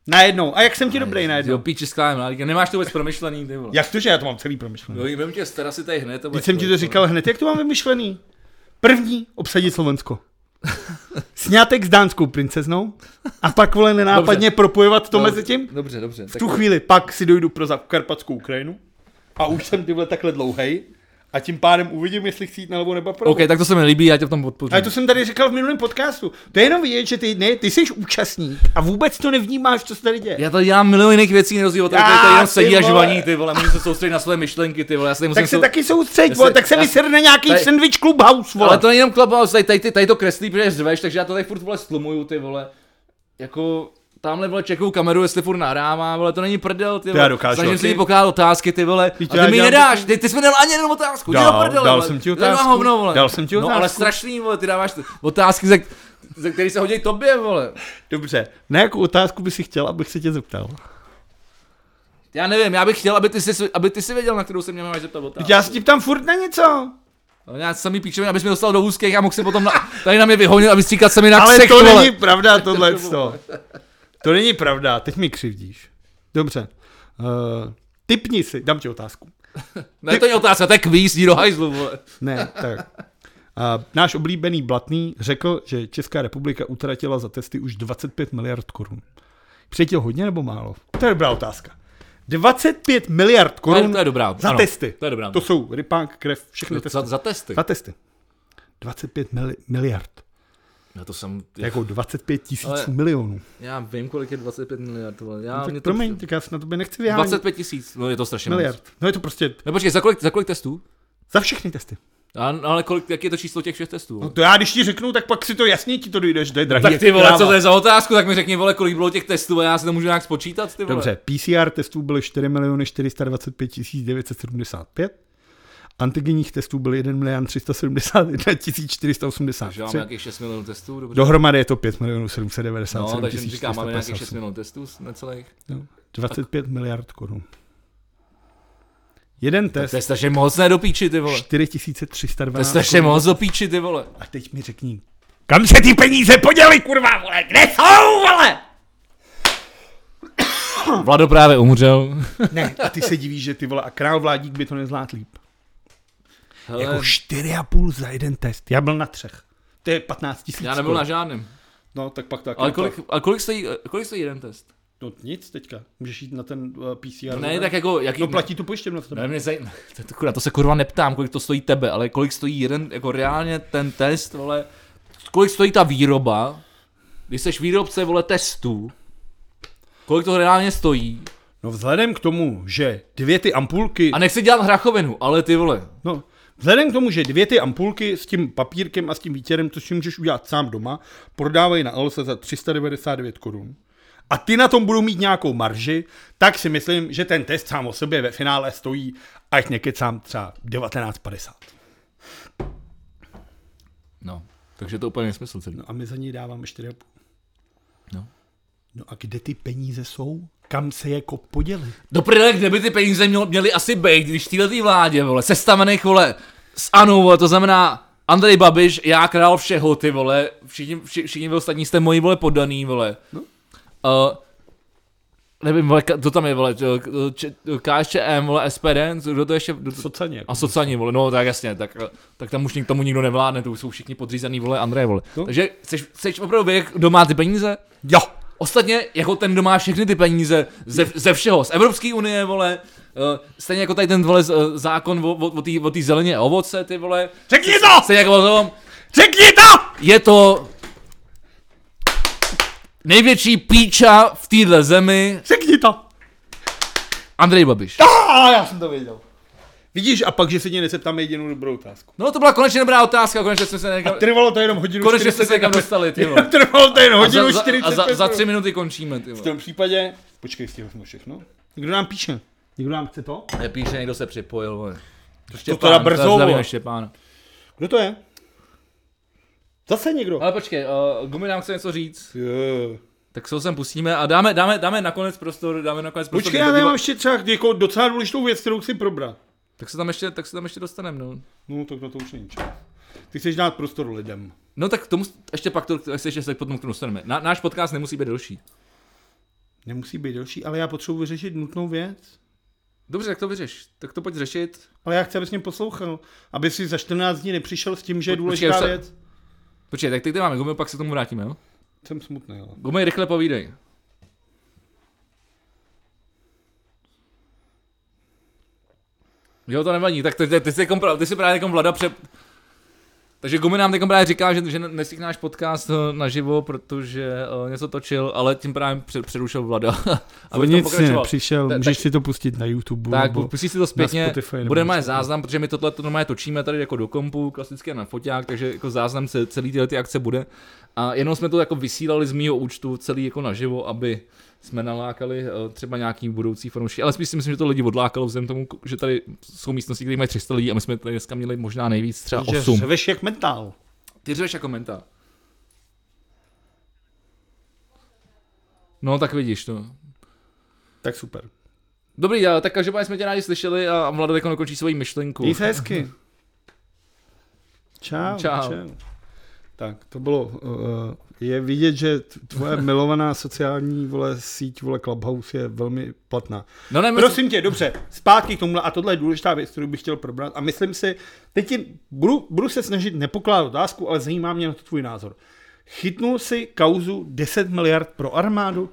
Najednou. A jak jsem ti dobrý najednou? Jo, píči sklám, nemáš to vůbec promyšlený, ty vole. Jak to, že já to mám celý promyšlený? Jo, vem tě, stará si tady hned. Teď jsem ti to říkal hned, jak to mám vymyšlený? První, obsadit Slovensko. Sňatek s dánskou princeznou a pak vole nenápadně dobře. Propojovat to dobře, mezi tím. Dobře, dobře. V tu tak... chvíli pak si dojdu pro zakarpatskou Ukrajinu a už jsem tyhle takhle dlouhej a tím pádem uvidím, jestli chci jít na levou nebo pravou. OK, tak to se mi líbí, já tě v tom podpořím. Ale to jsem tady říkal v minulém podcastu. To je jenom vidět, že ty, ne, ty jsi účastník a vůbec to nevnímáš, co se tady děje. Já tady dělám milion jiných věcí, nerozumím, tady, tady, tady jenom sedí a žvaní, ty vole, musím se soustředit na své myšlenky, ty vole. Já se musím tak se sou... taky soustředit, vole, tak se mi serne nějaký tady... sandwich Clubhouse, vole. Ale to není jenom Clubhouse, tady, tady, tady, tady to kreslí, protože řveš, takže já to tady furt vole stlumuju, ty vole. Jako tamhle vole čekou kameru, jestli furt nahrává, vole, to není prdel, ty vole. Snažím si ti pokládat otázky, ty vole. A ty mi nedáš, ty, ty jsi mi nedal ani jednu otázku, dál, ty do prdele, dal jsem ti otázku, hovno, vole. Dal jsem ti otázku. No ale strašný, vole, ty dáváš t- otázky, ze, ze který se hodí tobě, vole. Dobře, na jakou otázku bys si chtěl, abych se tě zeptal? Já nevím, já bych chtěl, aby ty si, aby ty si věděl, na kterou se mě máš zeptat otázku. Já si ti ptám furt na něco. No, já samý píčovin, abys mě dostal do úzkých a mohl si potom na, tady na mě vyhonil, aby stříkat se mi na ksech, vole. Ale to není pravda tohleto. To není pravda, teď mi křivdíš. Dobře. Uh, tipni si, dám ti otázku. Ne, Ty... to je otázka, to je kvíz, jdi do hajzlu, vole. Ne, tak. Uh, náš oblíbený Blatný řekl, že Česká republika utratila za testy už dvacet pět miliard korun. Přijetil hodně nebo málo? To je dobrá otázka. dvacet pět miliard korun to je, to je dobrá, za ano, testy. To je dobrá. To jsou rypák, krev, všechny to, testy. Za, za testy. Za testy. dvacet pět miliard. Já to jsem... Jako dvacet pět tisíců milionů. Já vím, kolik je dvacet pět miliard. Já no tak mě promiň, to... tak já se na tobě nechci vyhánět. dvacet pět tisíc, no je to strašně miliard. Moc. No je to prostě... No počkej, za kolik, za kolik testů? Za všechny testy. A, no ale kolik, jak je to číslo těch všech testů? No to já když ti řeknu, tak pak si to jasně ti to dojdeš, to je drahý. Tak ty vole, co to je za otázku, tak mi řekni, vole, kolik bylo těch testů a já si to můžu nějak spočítat, ty vole. Dobře, P C R testů bylo čtyři miliony čtyři sta dvacet pět tisíc devět set sedmdesát pět. Antigenních testů byl jeden milion tři sta sedmdesát jedna tisíc čtyři sta osmdesát tři. Takže máme nějakých šest milionů testů. Dobře. Dohromady je to pět milionů sedm set devadesát sedm tisíc čtyři sta padesát osm. No, takže říkám, máme nějakých šest milionů testů necelých. No, dvacet pět tak. Miliard korun. Jeden test. Tak to je strašně moc ne do píči, ty vole. čtyři tisíce tři sta dvanáct. To je strašně moc do píči, ty vole. A teď mi řekni, kam se ty peníze poděly, kurva, vole, kde jsou, vole? Vlado právě umřel. Ne, a ty se divíš, že ty vole, a král Vládík by to nezvládl líp. Hele. Jako čtyři a půl za jeden test. Já byl na třech. To je patnáct tisíc. Já nebyl na žádném. No, tak pak tak. Ale kolik, a kolik stojí, kolik stojí jeden test? No nic teďka. Můžeš jít na ten P C R. Ne, ne? Tak jako... Jaký... No platí tu pojištěvnost. Ne, mě zaj... to se kurva neptám, kolik to stojí tebe, ale kolik stojí jeden, jako reálně ten test, vole, kolik stojí ta výroba, když seš výrobce, vole, testů, kolik to reálně stojí. No vzhledem k tomu, že dvě ty ampulky... A nechci dělat hrachovinu, ale ty vole... No. Vzhledem k tomu, že dvě ty ampulky s tím papírkem a s tím výtěrem, což si můžeš udělat sám doma, prodávají na Alze za tři sta devadesát devět korun a ty na tom budou mít nějakou marži, tak si myslím, že ten test sám o sobě ve finále stojí, až nekecám, třeba devatenáct padesát. No, takže to úplně nesmysl. No a my za ní dáváme čtyři a půl. No. No a kde ty peníze jsou? Kam se jako poděli? Do prdele, kde by ty peníze měly asi být, když týhletý vládě, vole, sestavených, vole, s Anou, vole, to znamená Andrej Babiš, já král všeho, ty vole, všichni, všichni, všichni vy ostatní jste moji, vole, poddaný, vole. No. Uh, nevím, vole, kdo tam je, vole, K S Č M, vole, S P D, kdo to ještě? Kdo to... Socani. Jako. A Socani, vole, no tak jasně, tak, tak tam už tomu nikdo nevládne, to jsou všichni podřízený, vole, Andrej, vole. No. Takže seš, seš opravdu věk, kdo má ty peníze? Jo. Ostatně, jako ten, kdo má všechny ty peníze ze, ze všeho, z Evropské unie, vole, uh, stejně jako tady ten, vole, zákon o té zeleně a ovoce, ty vole. Řekni to! Stejně jako o tom. Řekni to! Je to největší píča v téhle zemi. Řekni to! Andrej Babiš. Ah, já jsem to věděl. Vidíš, a pak, že se tě neseptám jedinou dobrou otázku. No to byla konečně dobrá otázka, konečně jsme se někam... A trvalo to jenom hodinu konečně čtyřicet. Konečně jsme se někam dostali, ty vole. Trvalo to jenom hodinu a za, čtyřicet. A za, za tři minuty končíme, ty vole. V tom případě... Počkej, s tím jsme všechno. Někdo nám píše. Někdo nám chce to? Nepíše, někdo se připojil, vole. Štěpán, to teda brzo, vole. Kdo to je? Zase někdo. Ale počkej, uh, Gumi nám chce něco říct. Yeah. Tak se ho sem pustíme a dáme, dáme, dáme nakonec prostor, dáme nakonec prostor. Počkej, já nemám ještě třeba jako docela důležitou věc, kterou chci probrat. Tak se tam ještě, tak se tam ještě dostaneme, no. No, tak na to už není čas. Ty chceš dát prostor lidem. No tak tomu ještě pak to, chceš, ještě potom k tomu dostaneme. Na, náš podcast nemusí být delší. Nemusí být delší, ale já potřebuji vyřešit nutnou věc. Dobře, tak to vyřeš. Tak to pojď řešit. Ale já chci, abys mě poslouchal. Aby si za čtrnáct dní nepřišel s tím, že je důležitá počkej, věc. Počkej, tak teď máme Gumio, pak se tomu vrátíme, jo? Jsem smutný, jo. Gumio, rychle povídej. Jo, to nevadí, tak ty, ty, jsi, ty jsi právě někom Vlada pře... Takže Gumi nám někom právě říká, že, že nestihne náš podcast naživo, protože uh, něco točil, ale tím právě přerušil Vlada. O nic nepřišel, můžeš si to pustit na YouTube. Tak, pustíš si to zpětně, budeme mít záznam, protože my tohle normálně točíme tady jako do kompu, klasicky na foťák, takže jako záznam celý tyhle ty akce bude. A jenom jsme to jako vysílali z mýho účtu celý jako naživo, aby... jsme nalákali třeba nějaký budoucí fanoušky, ale spíš si myslím, že to lidi odlákalo vzhledem tomu, že tady jsou místnosti, kde mají tři sta lidí a my jsme tady dneska měli možná nejvíc třeba osm. Ty řveš jak mentál. Ty řveš jako mentál. No tak vidíš to. Tak super. Dobrý, tak každopádně jsme tě rádi slyšeli a Vlada jako dokončí svoji myšlenku. Měj se hezky. Čau. Čau. Čau. Tak, to bylo, uh, je vidět, že tvoje milovaná sociální, vole, síť, vole, Clubhouse je velmi platná. No ne, prosím tě, dobře, zpátky k tomu, a tohle je důležitá věc, kterou bych chtěl probrat a myslím si, teď budu, budu se snažit nepokládat otázku, ale zajímá mě na to tvůj názor. Chytnul jsi kauzu deset miliard pro armádu?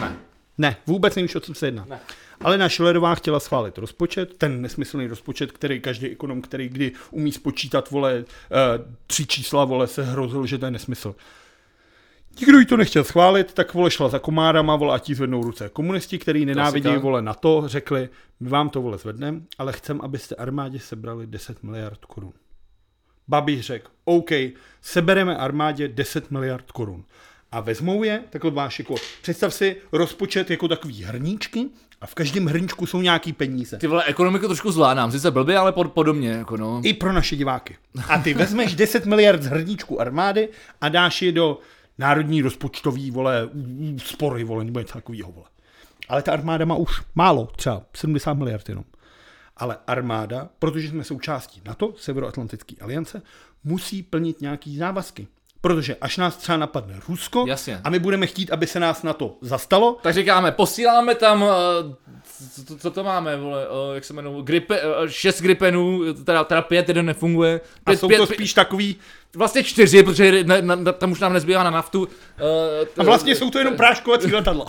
Ne. Ne, vůbec nevíš, o co se jedná. Ne. Alena Schillerová chtěla schválit rozpočet, ten nesmyslný rozpočet, který každý ekonom, který kdy umí spočítat, vole, tři čísla, vole, se hrozil, že to je nesmysl. Nikdo jí to nechtěl schválit, tak, vole, šla za komárama, vole, a ti zvednou ruce. Komunisti, který nenávidí, vole, NATO, řekli, my vám to, vole, zvedneme, ale chcem, abyste armádě sebrali deset miliard korun. Babiš řekl, OK, sebereme armádě deset miliard korun. A vezmou je, takhle máš jako, představ si rozpočet jako takový hrníčky a v každém hrníčku jsou nějaký peníze. Ty vole, ekonomiku trošku zvládám, sice blbě, ale pod, podobně jako no. I pro naše diváky. A ty vezmeš deset miliard z hrníčku armády a dáš je do národní rozpočtový, vole, spory, vole, nebo něco takovýho, vole. Ale ta armáda má už málo, třeba sedmdesát miliard jenom. Ale armáda, protože jsme součástí NATO, Severoatlantické aliance, musí plnit nějaký závazky. Protože až nás třeba napadne Rusko, jasně, a my budeme chtít, aby se nás na to zastalo. Tak říkáme, posíláme tam, co, co to máme, vole, jak se jmenou, gripe, šest gripenů, teda, teda pět, jeden nefunguje. Pět, a jsou pět, to spíš takový... Vlastně čtyři, protože na, na, tam už nám nezbývá na naftu. A vlastně jsou to jenom práškovací letadla.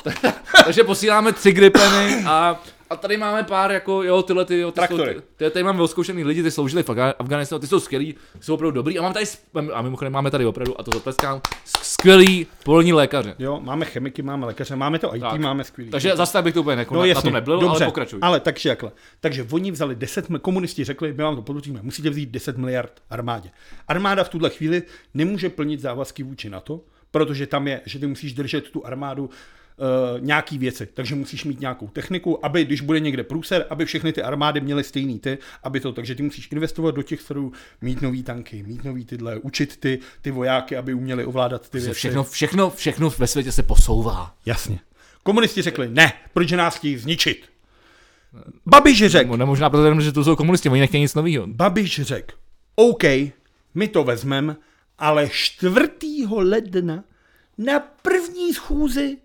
Takže posíláme tři gripeny a... A tady máme pár jako, jo, tyhle ty, jo, ty traktory. Jsou, ty, tady máme vyzkoušený lidi, ty sloužili v Afghánistánu, ty jsou skvělí, jsou opravdu dobrý. A mám tady, a mimochodem máme tady opravdu, a to zatleskám, skvělý polní lékaře. Jo, máme chemiky, máme lékaře, máme to í té, tak, máme skvělý. Takže zase bych to úplně nekonal, no, na to nebylo, dobře, ale pokračuj. Ale takže jakhle. Takže oni vzali deset, komunisti řekli, my vám to područíme, musíte vzít deset miliard armádě. Armáda v tuhle chvíli nemůže plnit závazky vůči NATO, protože tam je, že ty musíš držet tu armádu Uh, nějaký věci, takže musíš mít nějakou techniku, aby když bude někde průser, aby všechny ty armády měly stejný ty, aby to, takže ty musíš investovat do těch strojů, mít nový tanky, mít nový tyhle, učit ty, ty vojáky, aby uměli ovládat ty věci. Všechno, všechno, všechno ve světě se posouvá. Jasně. Komunisti řekli, ne, proč nás chtějí zničit. Babiš řekl. No, možná proto, že to jsou komunisti, oni nechtějí nic novýho. Babiš řekl, OK, my to vezmeme, ale čtvrtého ledna na první schůzi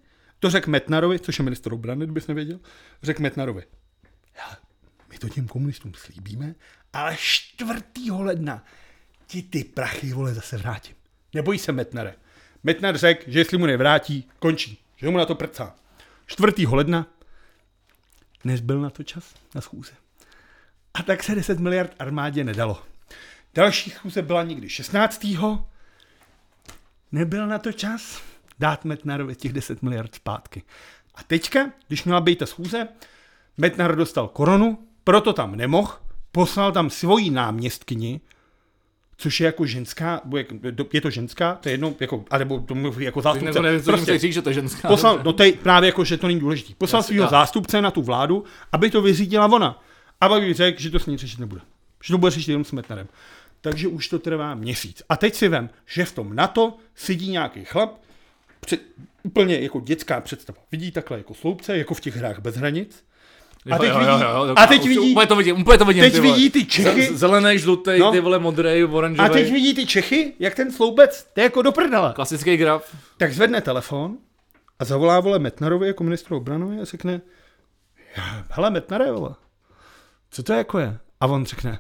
to řekl Metnarovi, což je ministr obrany, kdybys nevěděl, řekl Metnarovi, my to těm komunistům slíbíme, ale čtvrtého ledna ti ty prachy, vole, zase vrátím. Nebojí se Metnare. Metnar řekl, že jestli mu nevrátí, končí, že mu na to prcá. čtvrtého ledna nezbyl na to čas, na schůze. A tak se deset miliard armádě nedalo. Další schůze byla někdy šestnáctého Nebyl na to čas dát Metnarovi těch deset miliard zpátky. A teďka, když měla být ta schůze, Metnar dostal koronu, proto tam nemohl, poslal tam svoji náměstkyni, což je jako ženská, je to ženská, to je jedno, jako, anebo to mluví jako zástupce. Nevím, prostě, říct, že to je ženská. Poslal, no to je právě jako, že to není důležitý. Poslal svého zástupce na tu vládu, aby to vyřídila ona. A pak by řekl, že to s ní řešit nebude. Že to bude řešit jenom s Metnarem. Takže už to trvá měsíc. A teď si vem, že v tom NATO sedí nějaký chlap, Před, úplně jako dětská představa. Vidí takhle jako sloupce, jako v těch hrách Bez hranic. A teď jo, jo, jo, jo, vidí, a teď vidí, úplně to vidím, úplně to vidím, teď ty vidí ty Čechy. Zelený, žlutý, no, ty vole modrý, oranžový. A teď vidí ty Čechy, jak ten sloubec, to je jako do prdele. Klasický graf. Tak zvedne telefon a zavolá, vole, Metnarovi jako ministru obrany a řekne, hele, Metnare, vole, co to jako je? A on řekne,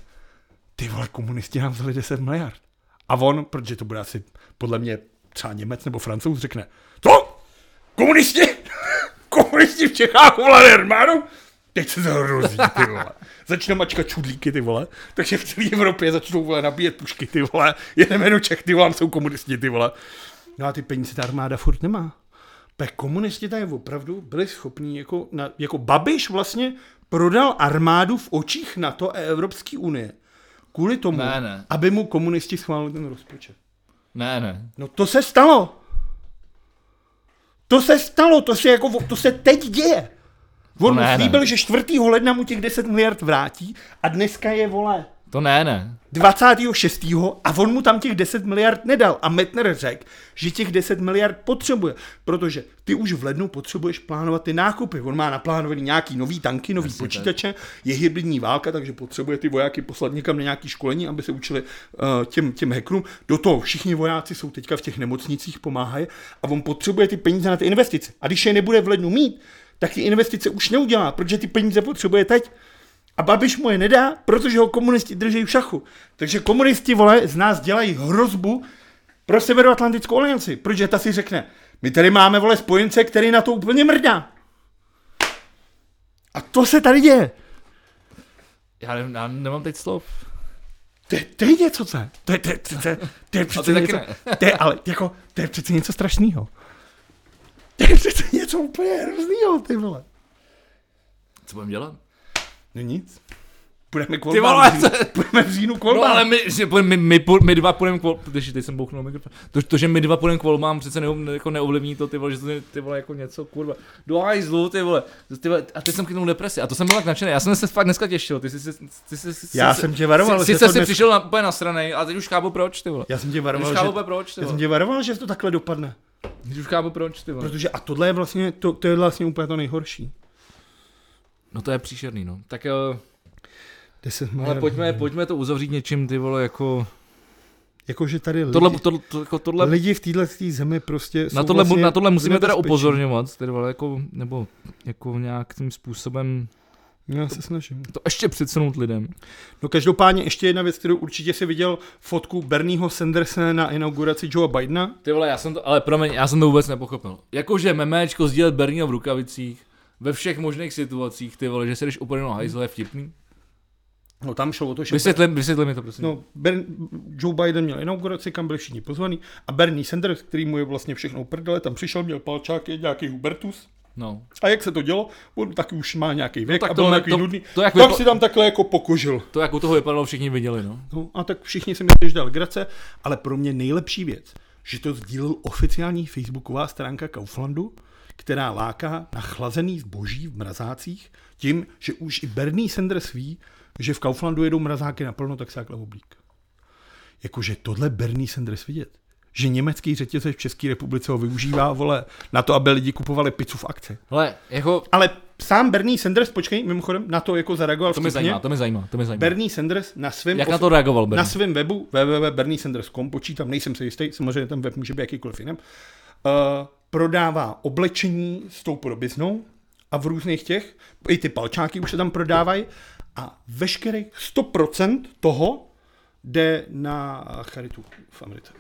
ty vole, komunisti nám vzali deset miliard. A on, protože to bude asi, podle mě, třeba Němec nebo Francouz, řekne, co? Komunisti? Komunisti v Čechách ovládli armádu? Teď se zahrozí, ty vole. Začne mačkat čudlíky, ty vole. Takže v celé Evropě začnou, vole, nabíjet pušky, ty vole. Jedeme do Čech, ty vole, jsou komunisti, ty vole. No a ty peníze ta armáda furt nemá. Tak komunisti tady opravdu byli schopní, jako, na, jako Babiš vlastně prodal armádu v očích NATO a Evropské unie. Kvůli tomu, ne, ne. aby mu komunisti schválili ten rozpočet. Ne, ne. No to se stalo. To se stalo, to se, jako, to se teď děje. On mu slíbil, že čtvrtého ledna mu těch deset miliard vrátí a dneska je, vole, to ne, ne. dvacátého šestého a on mu tam těch deset miliard nedal. A Metner řekl, že těch deset miliard potřebuje, protože ty už v lednu potřebuješ plánovat ty nákupy. On má naplánovaný nějaký nový tanky, nový Jasně, počítače, tak. Je hybridní válka, takže potřebuje ty vojáky poslat někam na nějaké školení, aby se učili uh, těm, těm hackerům. Do toho všichni vojáci jsou teďka v těch nemocnicích, pomáhají a on potřebuje ty peníze na ty investice. A když je nebude v lednu mít, tak ty investice už neudělá, protože ty peníze potřebuje teď. A Babiš mu je nedá, protože ho komunisti drží v šachu. Takže komunisti, vole, z nás dělají hrozbu pro Severoatlantickou alianci. Protože ta si řekne, my tady máme, vole, spojence, který na to úplně mrdá. A to se tady děje. Já, ne, já nemám teď slov. To je něco, co? To je přece něco. Ale jako, to je přece něco strašného. To je přece něco úplně hroznýho, ty vole. Co budeme dělat? No nic. Půjdeme k volbám. Půjdeme v říjnu k volbám. No ale my, my, my, my dva půjdeme k volbám. Teď jsem bouchnul mikrofon. To, to, že my dva půjdeme k volbám, přece ne, jako neovlivní to, ty vole, že to ty vole jako něco, kurva. Do hajzlu, ty vole. Ty vole. A teď jsem chytnul depresi. A to jsem byl tak nadšený. Já jsem se fakt dneska těšil. Ty jsi, ty jsi, Já jsi, jsem tě varoval. Sice jsi, jsi, jsi dnes... přišel na, úplně nasranej, ale teď už chápu proč, ty vole. Já jsem tě varoval, že... proč, Já jsem tě varoval, že to takhle dopadne. Teď už chápu proč, ty vole. Protože a tohle je vlastně, to, to je vlastně úplně to nejhorší. No to je příšerný, no. Tak jo. Ale pojďme, pojďme to uzavřít něčím, ty vole, jako... Jakože tady lidi, tohle, to, to, jako tohle, lidi v této zemi prostě jsou na tohle, vlastně na tohle musíme teda upozorňovat, tedy, jako, nebo jako nějak tím způsobem. Já se snažím. To ještě předsunout lidem. No každopádně ještě jedna věc, kterou určitě si viděl fotku Bernieho Sandersa na inauguraci Joea Bidena. Ty vole, já jsem to, ale promiň, já jsem to vůbec nepochopil. Jakože meméčko sdílet Bernieho v rukavicích ve všech možných situacích, ty vole, že se jdeš úplně na hajzle, je vtipný. No tam šlo o to, že... Vysvětli, vysvětli mi to, prosím. No, Bern, Joe Biden měl inauguraci, kam byli všichni pozvaný, a Bernie Sanders, který mu je vlastně všechno prdele, tam přišel, měl palčáky, nějaký Hubertus. No. A jak se to dělo? On taky už má nějaký věk, no, a byl to, nějaký nudný. Tak vypa- si tam takhle jako pokožil. To jak u toho vypadalo, všichni viděli, no. No a tak všichni si myslíš dal grace, ale pro mě nejlepší věc, že to sdílel oficiální facebooková stránka Kauflandu, která láká na chlazený zboží v mrazácích tím, že už i Bernie Sanders ví, že v Kauflandu jedou mrazáky naplno, tak se takhle oblík. Jakože tohle Bernie Sanders vidět. Že německý řetězec v České republice ho využívá, vole, na to, aby lidi kupovali pizzu v akci. Hele, jako... Ale sám Bernie Sanders, počkej, mimochodem, na to jako zareagoval. To mi zajímá, to mi zajímá, to mi zajímá. Bernie Sanders na svém Jak pof... na to reagoval Bernie? Na svém webu w w w tečka bernie sanders tečka com, počítám, nejsem si jistý, samozřejmě ten web může být jakýkoliv jiným. Uh, prodává oblečení s tou podobiznou a v různých těch, i ty palčáky už se tam prodávají, a veškerých sto procent toho jde na charitu v Americe.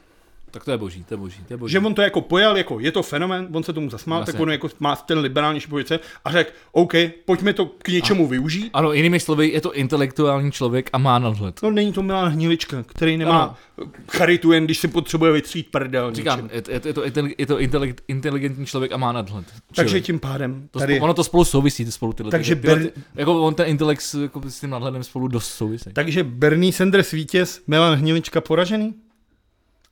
Tak to je boží, to je boží, to je boží. Že on to jako pojal, jako je to fenomén, on se tomu zasmál, vlastně. Tak on jako má ten liberálnější pozice a řekl, OK, pojďme to k něčemu a, využít. Ano, jinými slovy, je to intelektuální člověk a má nadhled. No není to Milan Hnilička, který nemá ano. charitu, jen když si potřebuje vytřít prdel. Říkám, je, je to, je to intelekt, inteligentní člověk a má nadhled. Takže člověk. Tím pádem. To tady... spolu, ono to spolu souvisí, to spolu tyhle. Takže tyhle, Ber... tyhle, jako on ten intelekt jako s tím nadhledem spolu dost souvisí. Takže Bernie Sanders vítěz, Milan Hnilička poražený.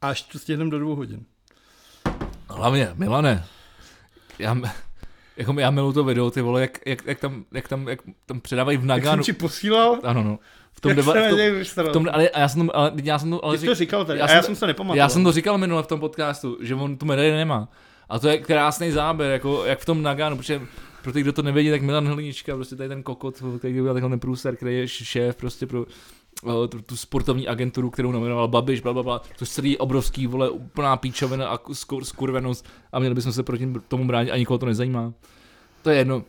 Až to stěhneme do dvou hodin. Hlavně, Milane, já, jako já miluji to video, ty vole, jak, jak, jak, tam, jak, tam, jak tam předávají v Naganu. Jak jsem ti posílal? Ano, no. V tom jak deba, jsem nedělal, když ale já jsem to, ale, já jsem to, ale řík, to říkal tady, já jsem, a já jsem to nepamatoval. Já jsem to říkal minule v tom podcastu, že on tu medaili nemá. A to je krásný záběr, jako jak v tom Naganu, protože pro ty, kdo to nevědí, tak Milan Hnilička, prostě tady ten kokot, který byl takový průser, který je šéf prostě pro... tu sportovní agenturu, kterou nominoval Babiš, blablabla, to celý obrovský, vole, úplná píčovina a skurvenost a měli bychom se proti tomu bránit a nikoho to nezajímá. To je jedno.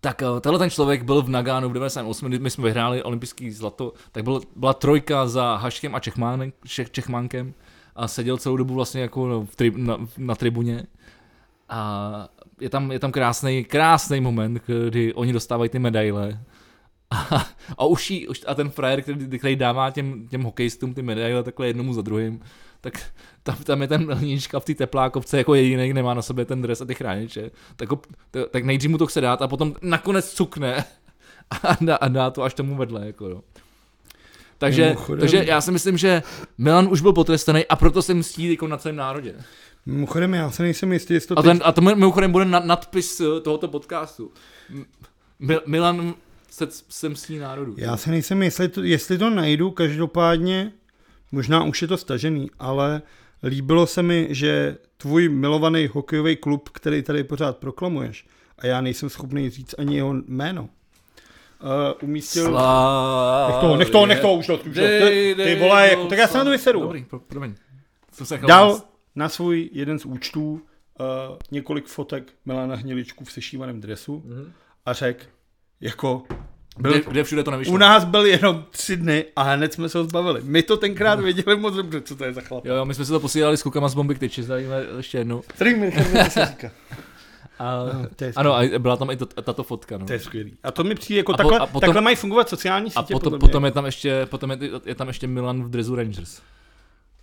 Tak tenhle ten člověk byl v Naganu v devadesát osm, my jsme vyhráli olympijský zlato, tak byl, byla trojka za Haškem a Čechmánek, Čechmánkem a seděl celou dobu vlastně jako v tri, na, na tribuně a je tam, je tam krásný, krásný moment, kdy oni dostávají ty medaile. A, a, už jí, a ten frajer, který, který dává těm, těm hokejistům ty medaile takhle jednomu za druhým, tak tam, tam je ten Hlíčka v té teplákovce jako jediný, nemá na sobě ten dres a ty chrániče. Tak, tak nejdřív mu to chce dát a potom nakonec cukne a dá, a dá to až tomu vedle. Jako no. takže, takže já si myslím, že Milan už byl potrestaný a proto se mstí jako na celém národě. Mimochodem, já se nejsem jistý, jestli to teď... A, ten, a to mimochodem bude na, nadpis tohoto podcastu. M- Milan... Se, jsem s ní národu. Já se nejsem, jestli to, jestli to najdu, každopádně, možná už je to stažený, ale líbilo se mi, že tvůj milovaný hokejový klub, který tady pořád proklamuješ, a já nejsem schopný říct ani jeho jméno, uh, umístil... Slávě. Nech toho, nech toho, nech toho, už to, už to. Ty, ty vole, jako, tak já se na to vysedu. Dobrý, pro, promiň. Dal na svůj jeden z účtů uh, několik fotek Milana Hniličku v sešívaném dresu mm-hmm. a řekl, jako, byl, kde, kde všude to nevyšlo. U nás byl jenom tři dny a hned jsme se ho zbavili. My to tenkrát věděli moc dobře, co to je za chlap. Jo, jo, my jsme se to posílali s klukama z Bomby k tyči, zdravíme ještě jednou. Streamy, to se říká. A, no, ano, a byla tam i tato, tato fotka. No. To je skvělý. A to mi přijde jako a po, takhle, a potom, takhle mají fungovat sociální sítě. A potom, potom, je, tam ještě, potom je, je tam ještě Milan v dresu Rangers.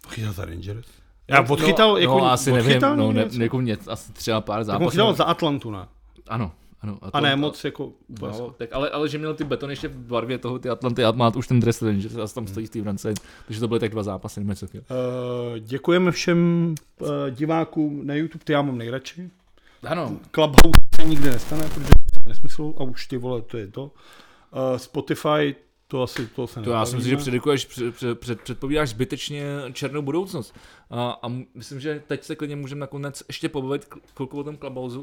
Chytal za Rangers? Já odchytal, no, jako, no, asi odchytal nevím, no, ne, jako něco, asi třeba pár zápasů. Tak chytal za Atlantu, ne? Ano. Ano, a, a ne moc jako no, tak ale, ale že měl ty beton ještě v barvě toho, ty Atlanty a má už ten dress range, že se tam stojí v té brance, takže to byly tak dva zápasy. Uh, děkujeme všem uh, divákům na YouTube, ty já mám nejradši. Ano. Clubhouse se nikde nestane, protože to nesmysl a už ty vole, to je to. Uh, Spotify, to asi to se To já si myslím, že předikuješ, před, před, před, předpovídáš zbytečně černou budoucnost. Uh, a myslím, že teď se klidně můžeme nakonec ještě pobavit chvilku o tom Clubhouse.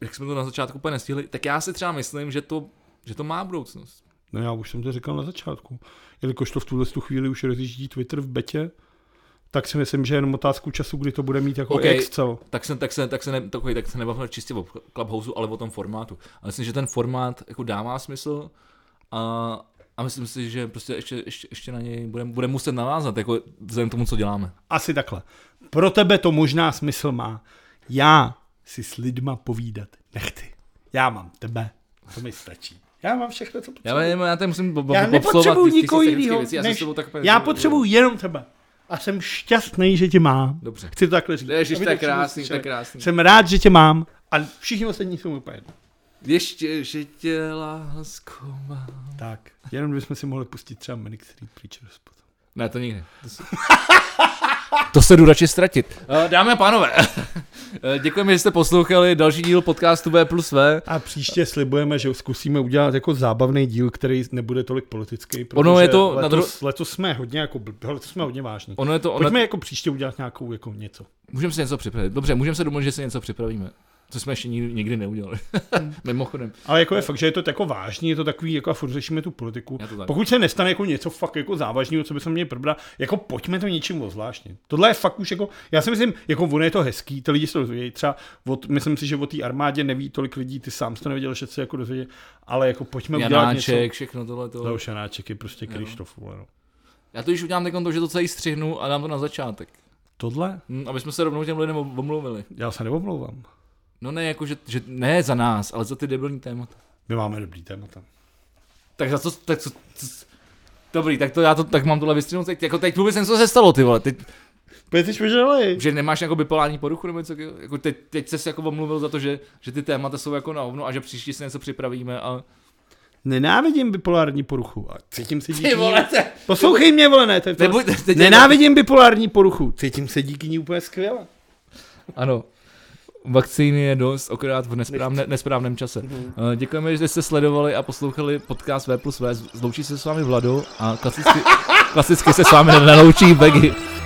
Jak jsme to na začátku úplně nestihli, tak já si třeba myslím, že to, že to má budoucnost. No já už jsem to říkal na začátku, jelikož to v tuhle chvíli už rozjíždí Twitter v betě, tak si myslím, že jenom otázku času, kdy to bude mít jako okay, excel. Tak se, tak se, tak se, ne, tak, tak se nebavíme čistě o Clubhouse, ale o tom formátu. A myslím, že ten formát jako dává smysl a, a myslím si, že prostě ještě, ještě, ještě na něj budeme bude muset navázat, jako vzhledem tomu, co děláme. Asi takhle. Pro tebe to možná smysl má. Já si s lidma povídat nechci. Já mám tebe. To mi stačí. Já mám všechno, co potřebuji. Já, já, musím bo- bo- já nepotřebuji nikoho jiného. Já potřebuji jenom tebe. A jsem šťastný, že tě mám. Dobře. Chci to takhle říct. Ježiš, to je krásný, to je krásný. Jsem rád, že tě mám. A všichni ostatní jsou úplně. Ještě, že tě lásko mám. Tak, jenom bychom si mohli pustit třeba Manic Street Preachers potom. Ne, to nikdy. To se, to se jdu radši ztratit. Dámy a pánové, děkujeme, že jste poslouchali další díl podcastu B plus V. A příště slibujeme, že zkusíme udělat jako zábavný díl, který nebude tolik politický, protože ono je to, letos, letos jsme hodně jako letos jsme hodně vážní. Ono je to, pojďme ono... jako příště udělat nějakou jako něco. Můžeme si něco připravit. Dobře, můžeme se domluvit, že si něco připravíme. To jsme ještě nikdy neudělali. Mimochodem. Ale jako je fakt, že je to jako vážný, je to takový, jako a furt řešíme tu politiku. Pokud se nestane jako něco fakt jako závažného, co bychom měli probrat, jako pojďme to něčím ozvláštně. Tohle je fakt už jako, já si myslím, jako ono je to hezký, ty lidi se dozvědějí třeba, od, myslím si, že o té armádě neví tolik lidí, ty sám jsi to nevěděl, že se jako dozvědějí, ale jako pojďme Janáček, udělat něco. Janáček, všechno tohleto. Leoš Janáček je prostě Krištof. No. Já to již udělám takom, že to celý střihnu a dám to na začátek. Tohle? Hm, aby jsme se rovnou těm lidem omluvili. Já se neomlouvám. No ne, jako, že, že ne za nás, ale za ty debilní témata. My máme dobrý témata. Tak za co, tak co, co dobrý, tak to já to, tak mám tohle vystřihnout, jako teď vůbec něco se stalo, ty vole, teď. Pětiš poželej. Že nemáš jako bipolární poruchu nebo něco, jako teď, teď ses jako omluvil za to, že, že ty témata jsou jako na ovnu a že příští si něco připravíme a... Nenávidím bipolární poruchu a cítím se díky ní. Ty vole, te... Poslouchej mě, vole, ne, to je to... Nebuď, te... Nenávidím bipolární poruchu, cítím se díky ní úplně skvěle. Ano. Vakcíny je dost, akorát v nesprávne, nesprávném čase. Děkujeme, že jste sledovali a poslouchali podcast V plus V. Zloučí se s vámi Vlado a klasicky, klasicky se s vámi neloučí Begy.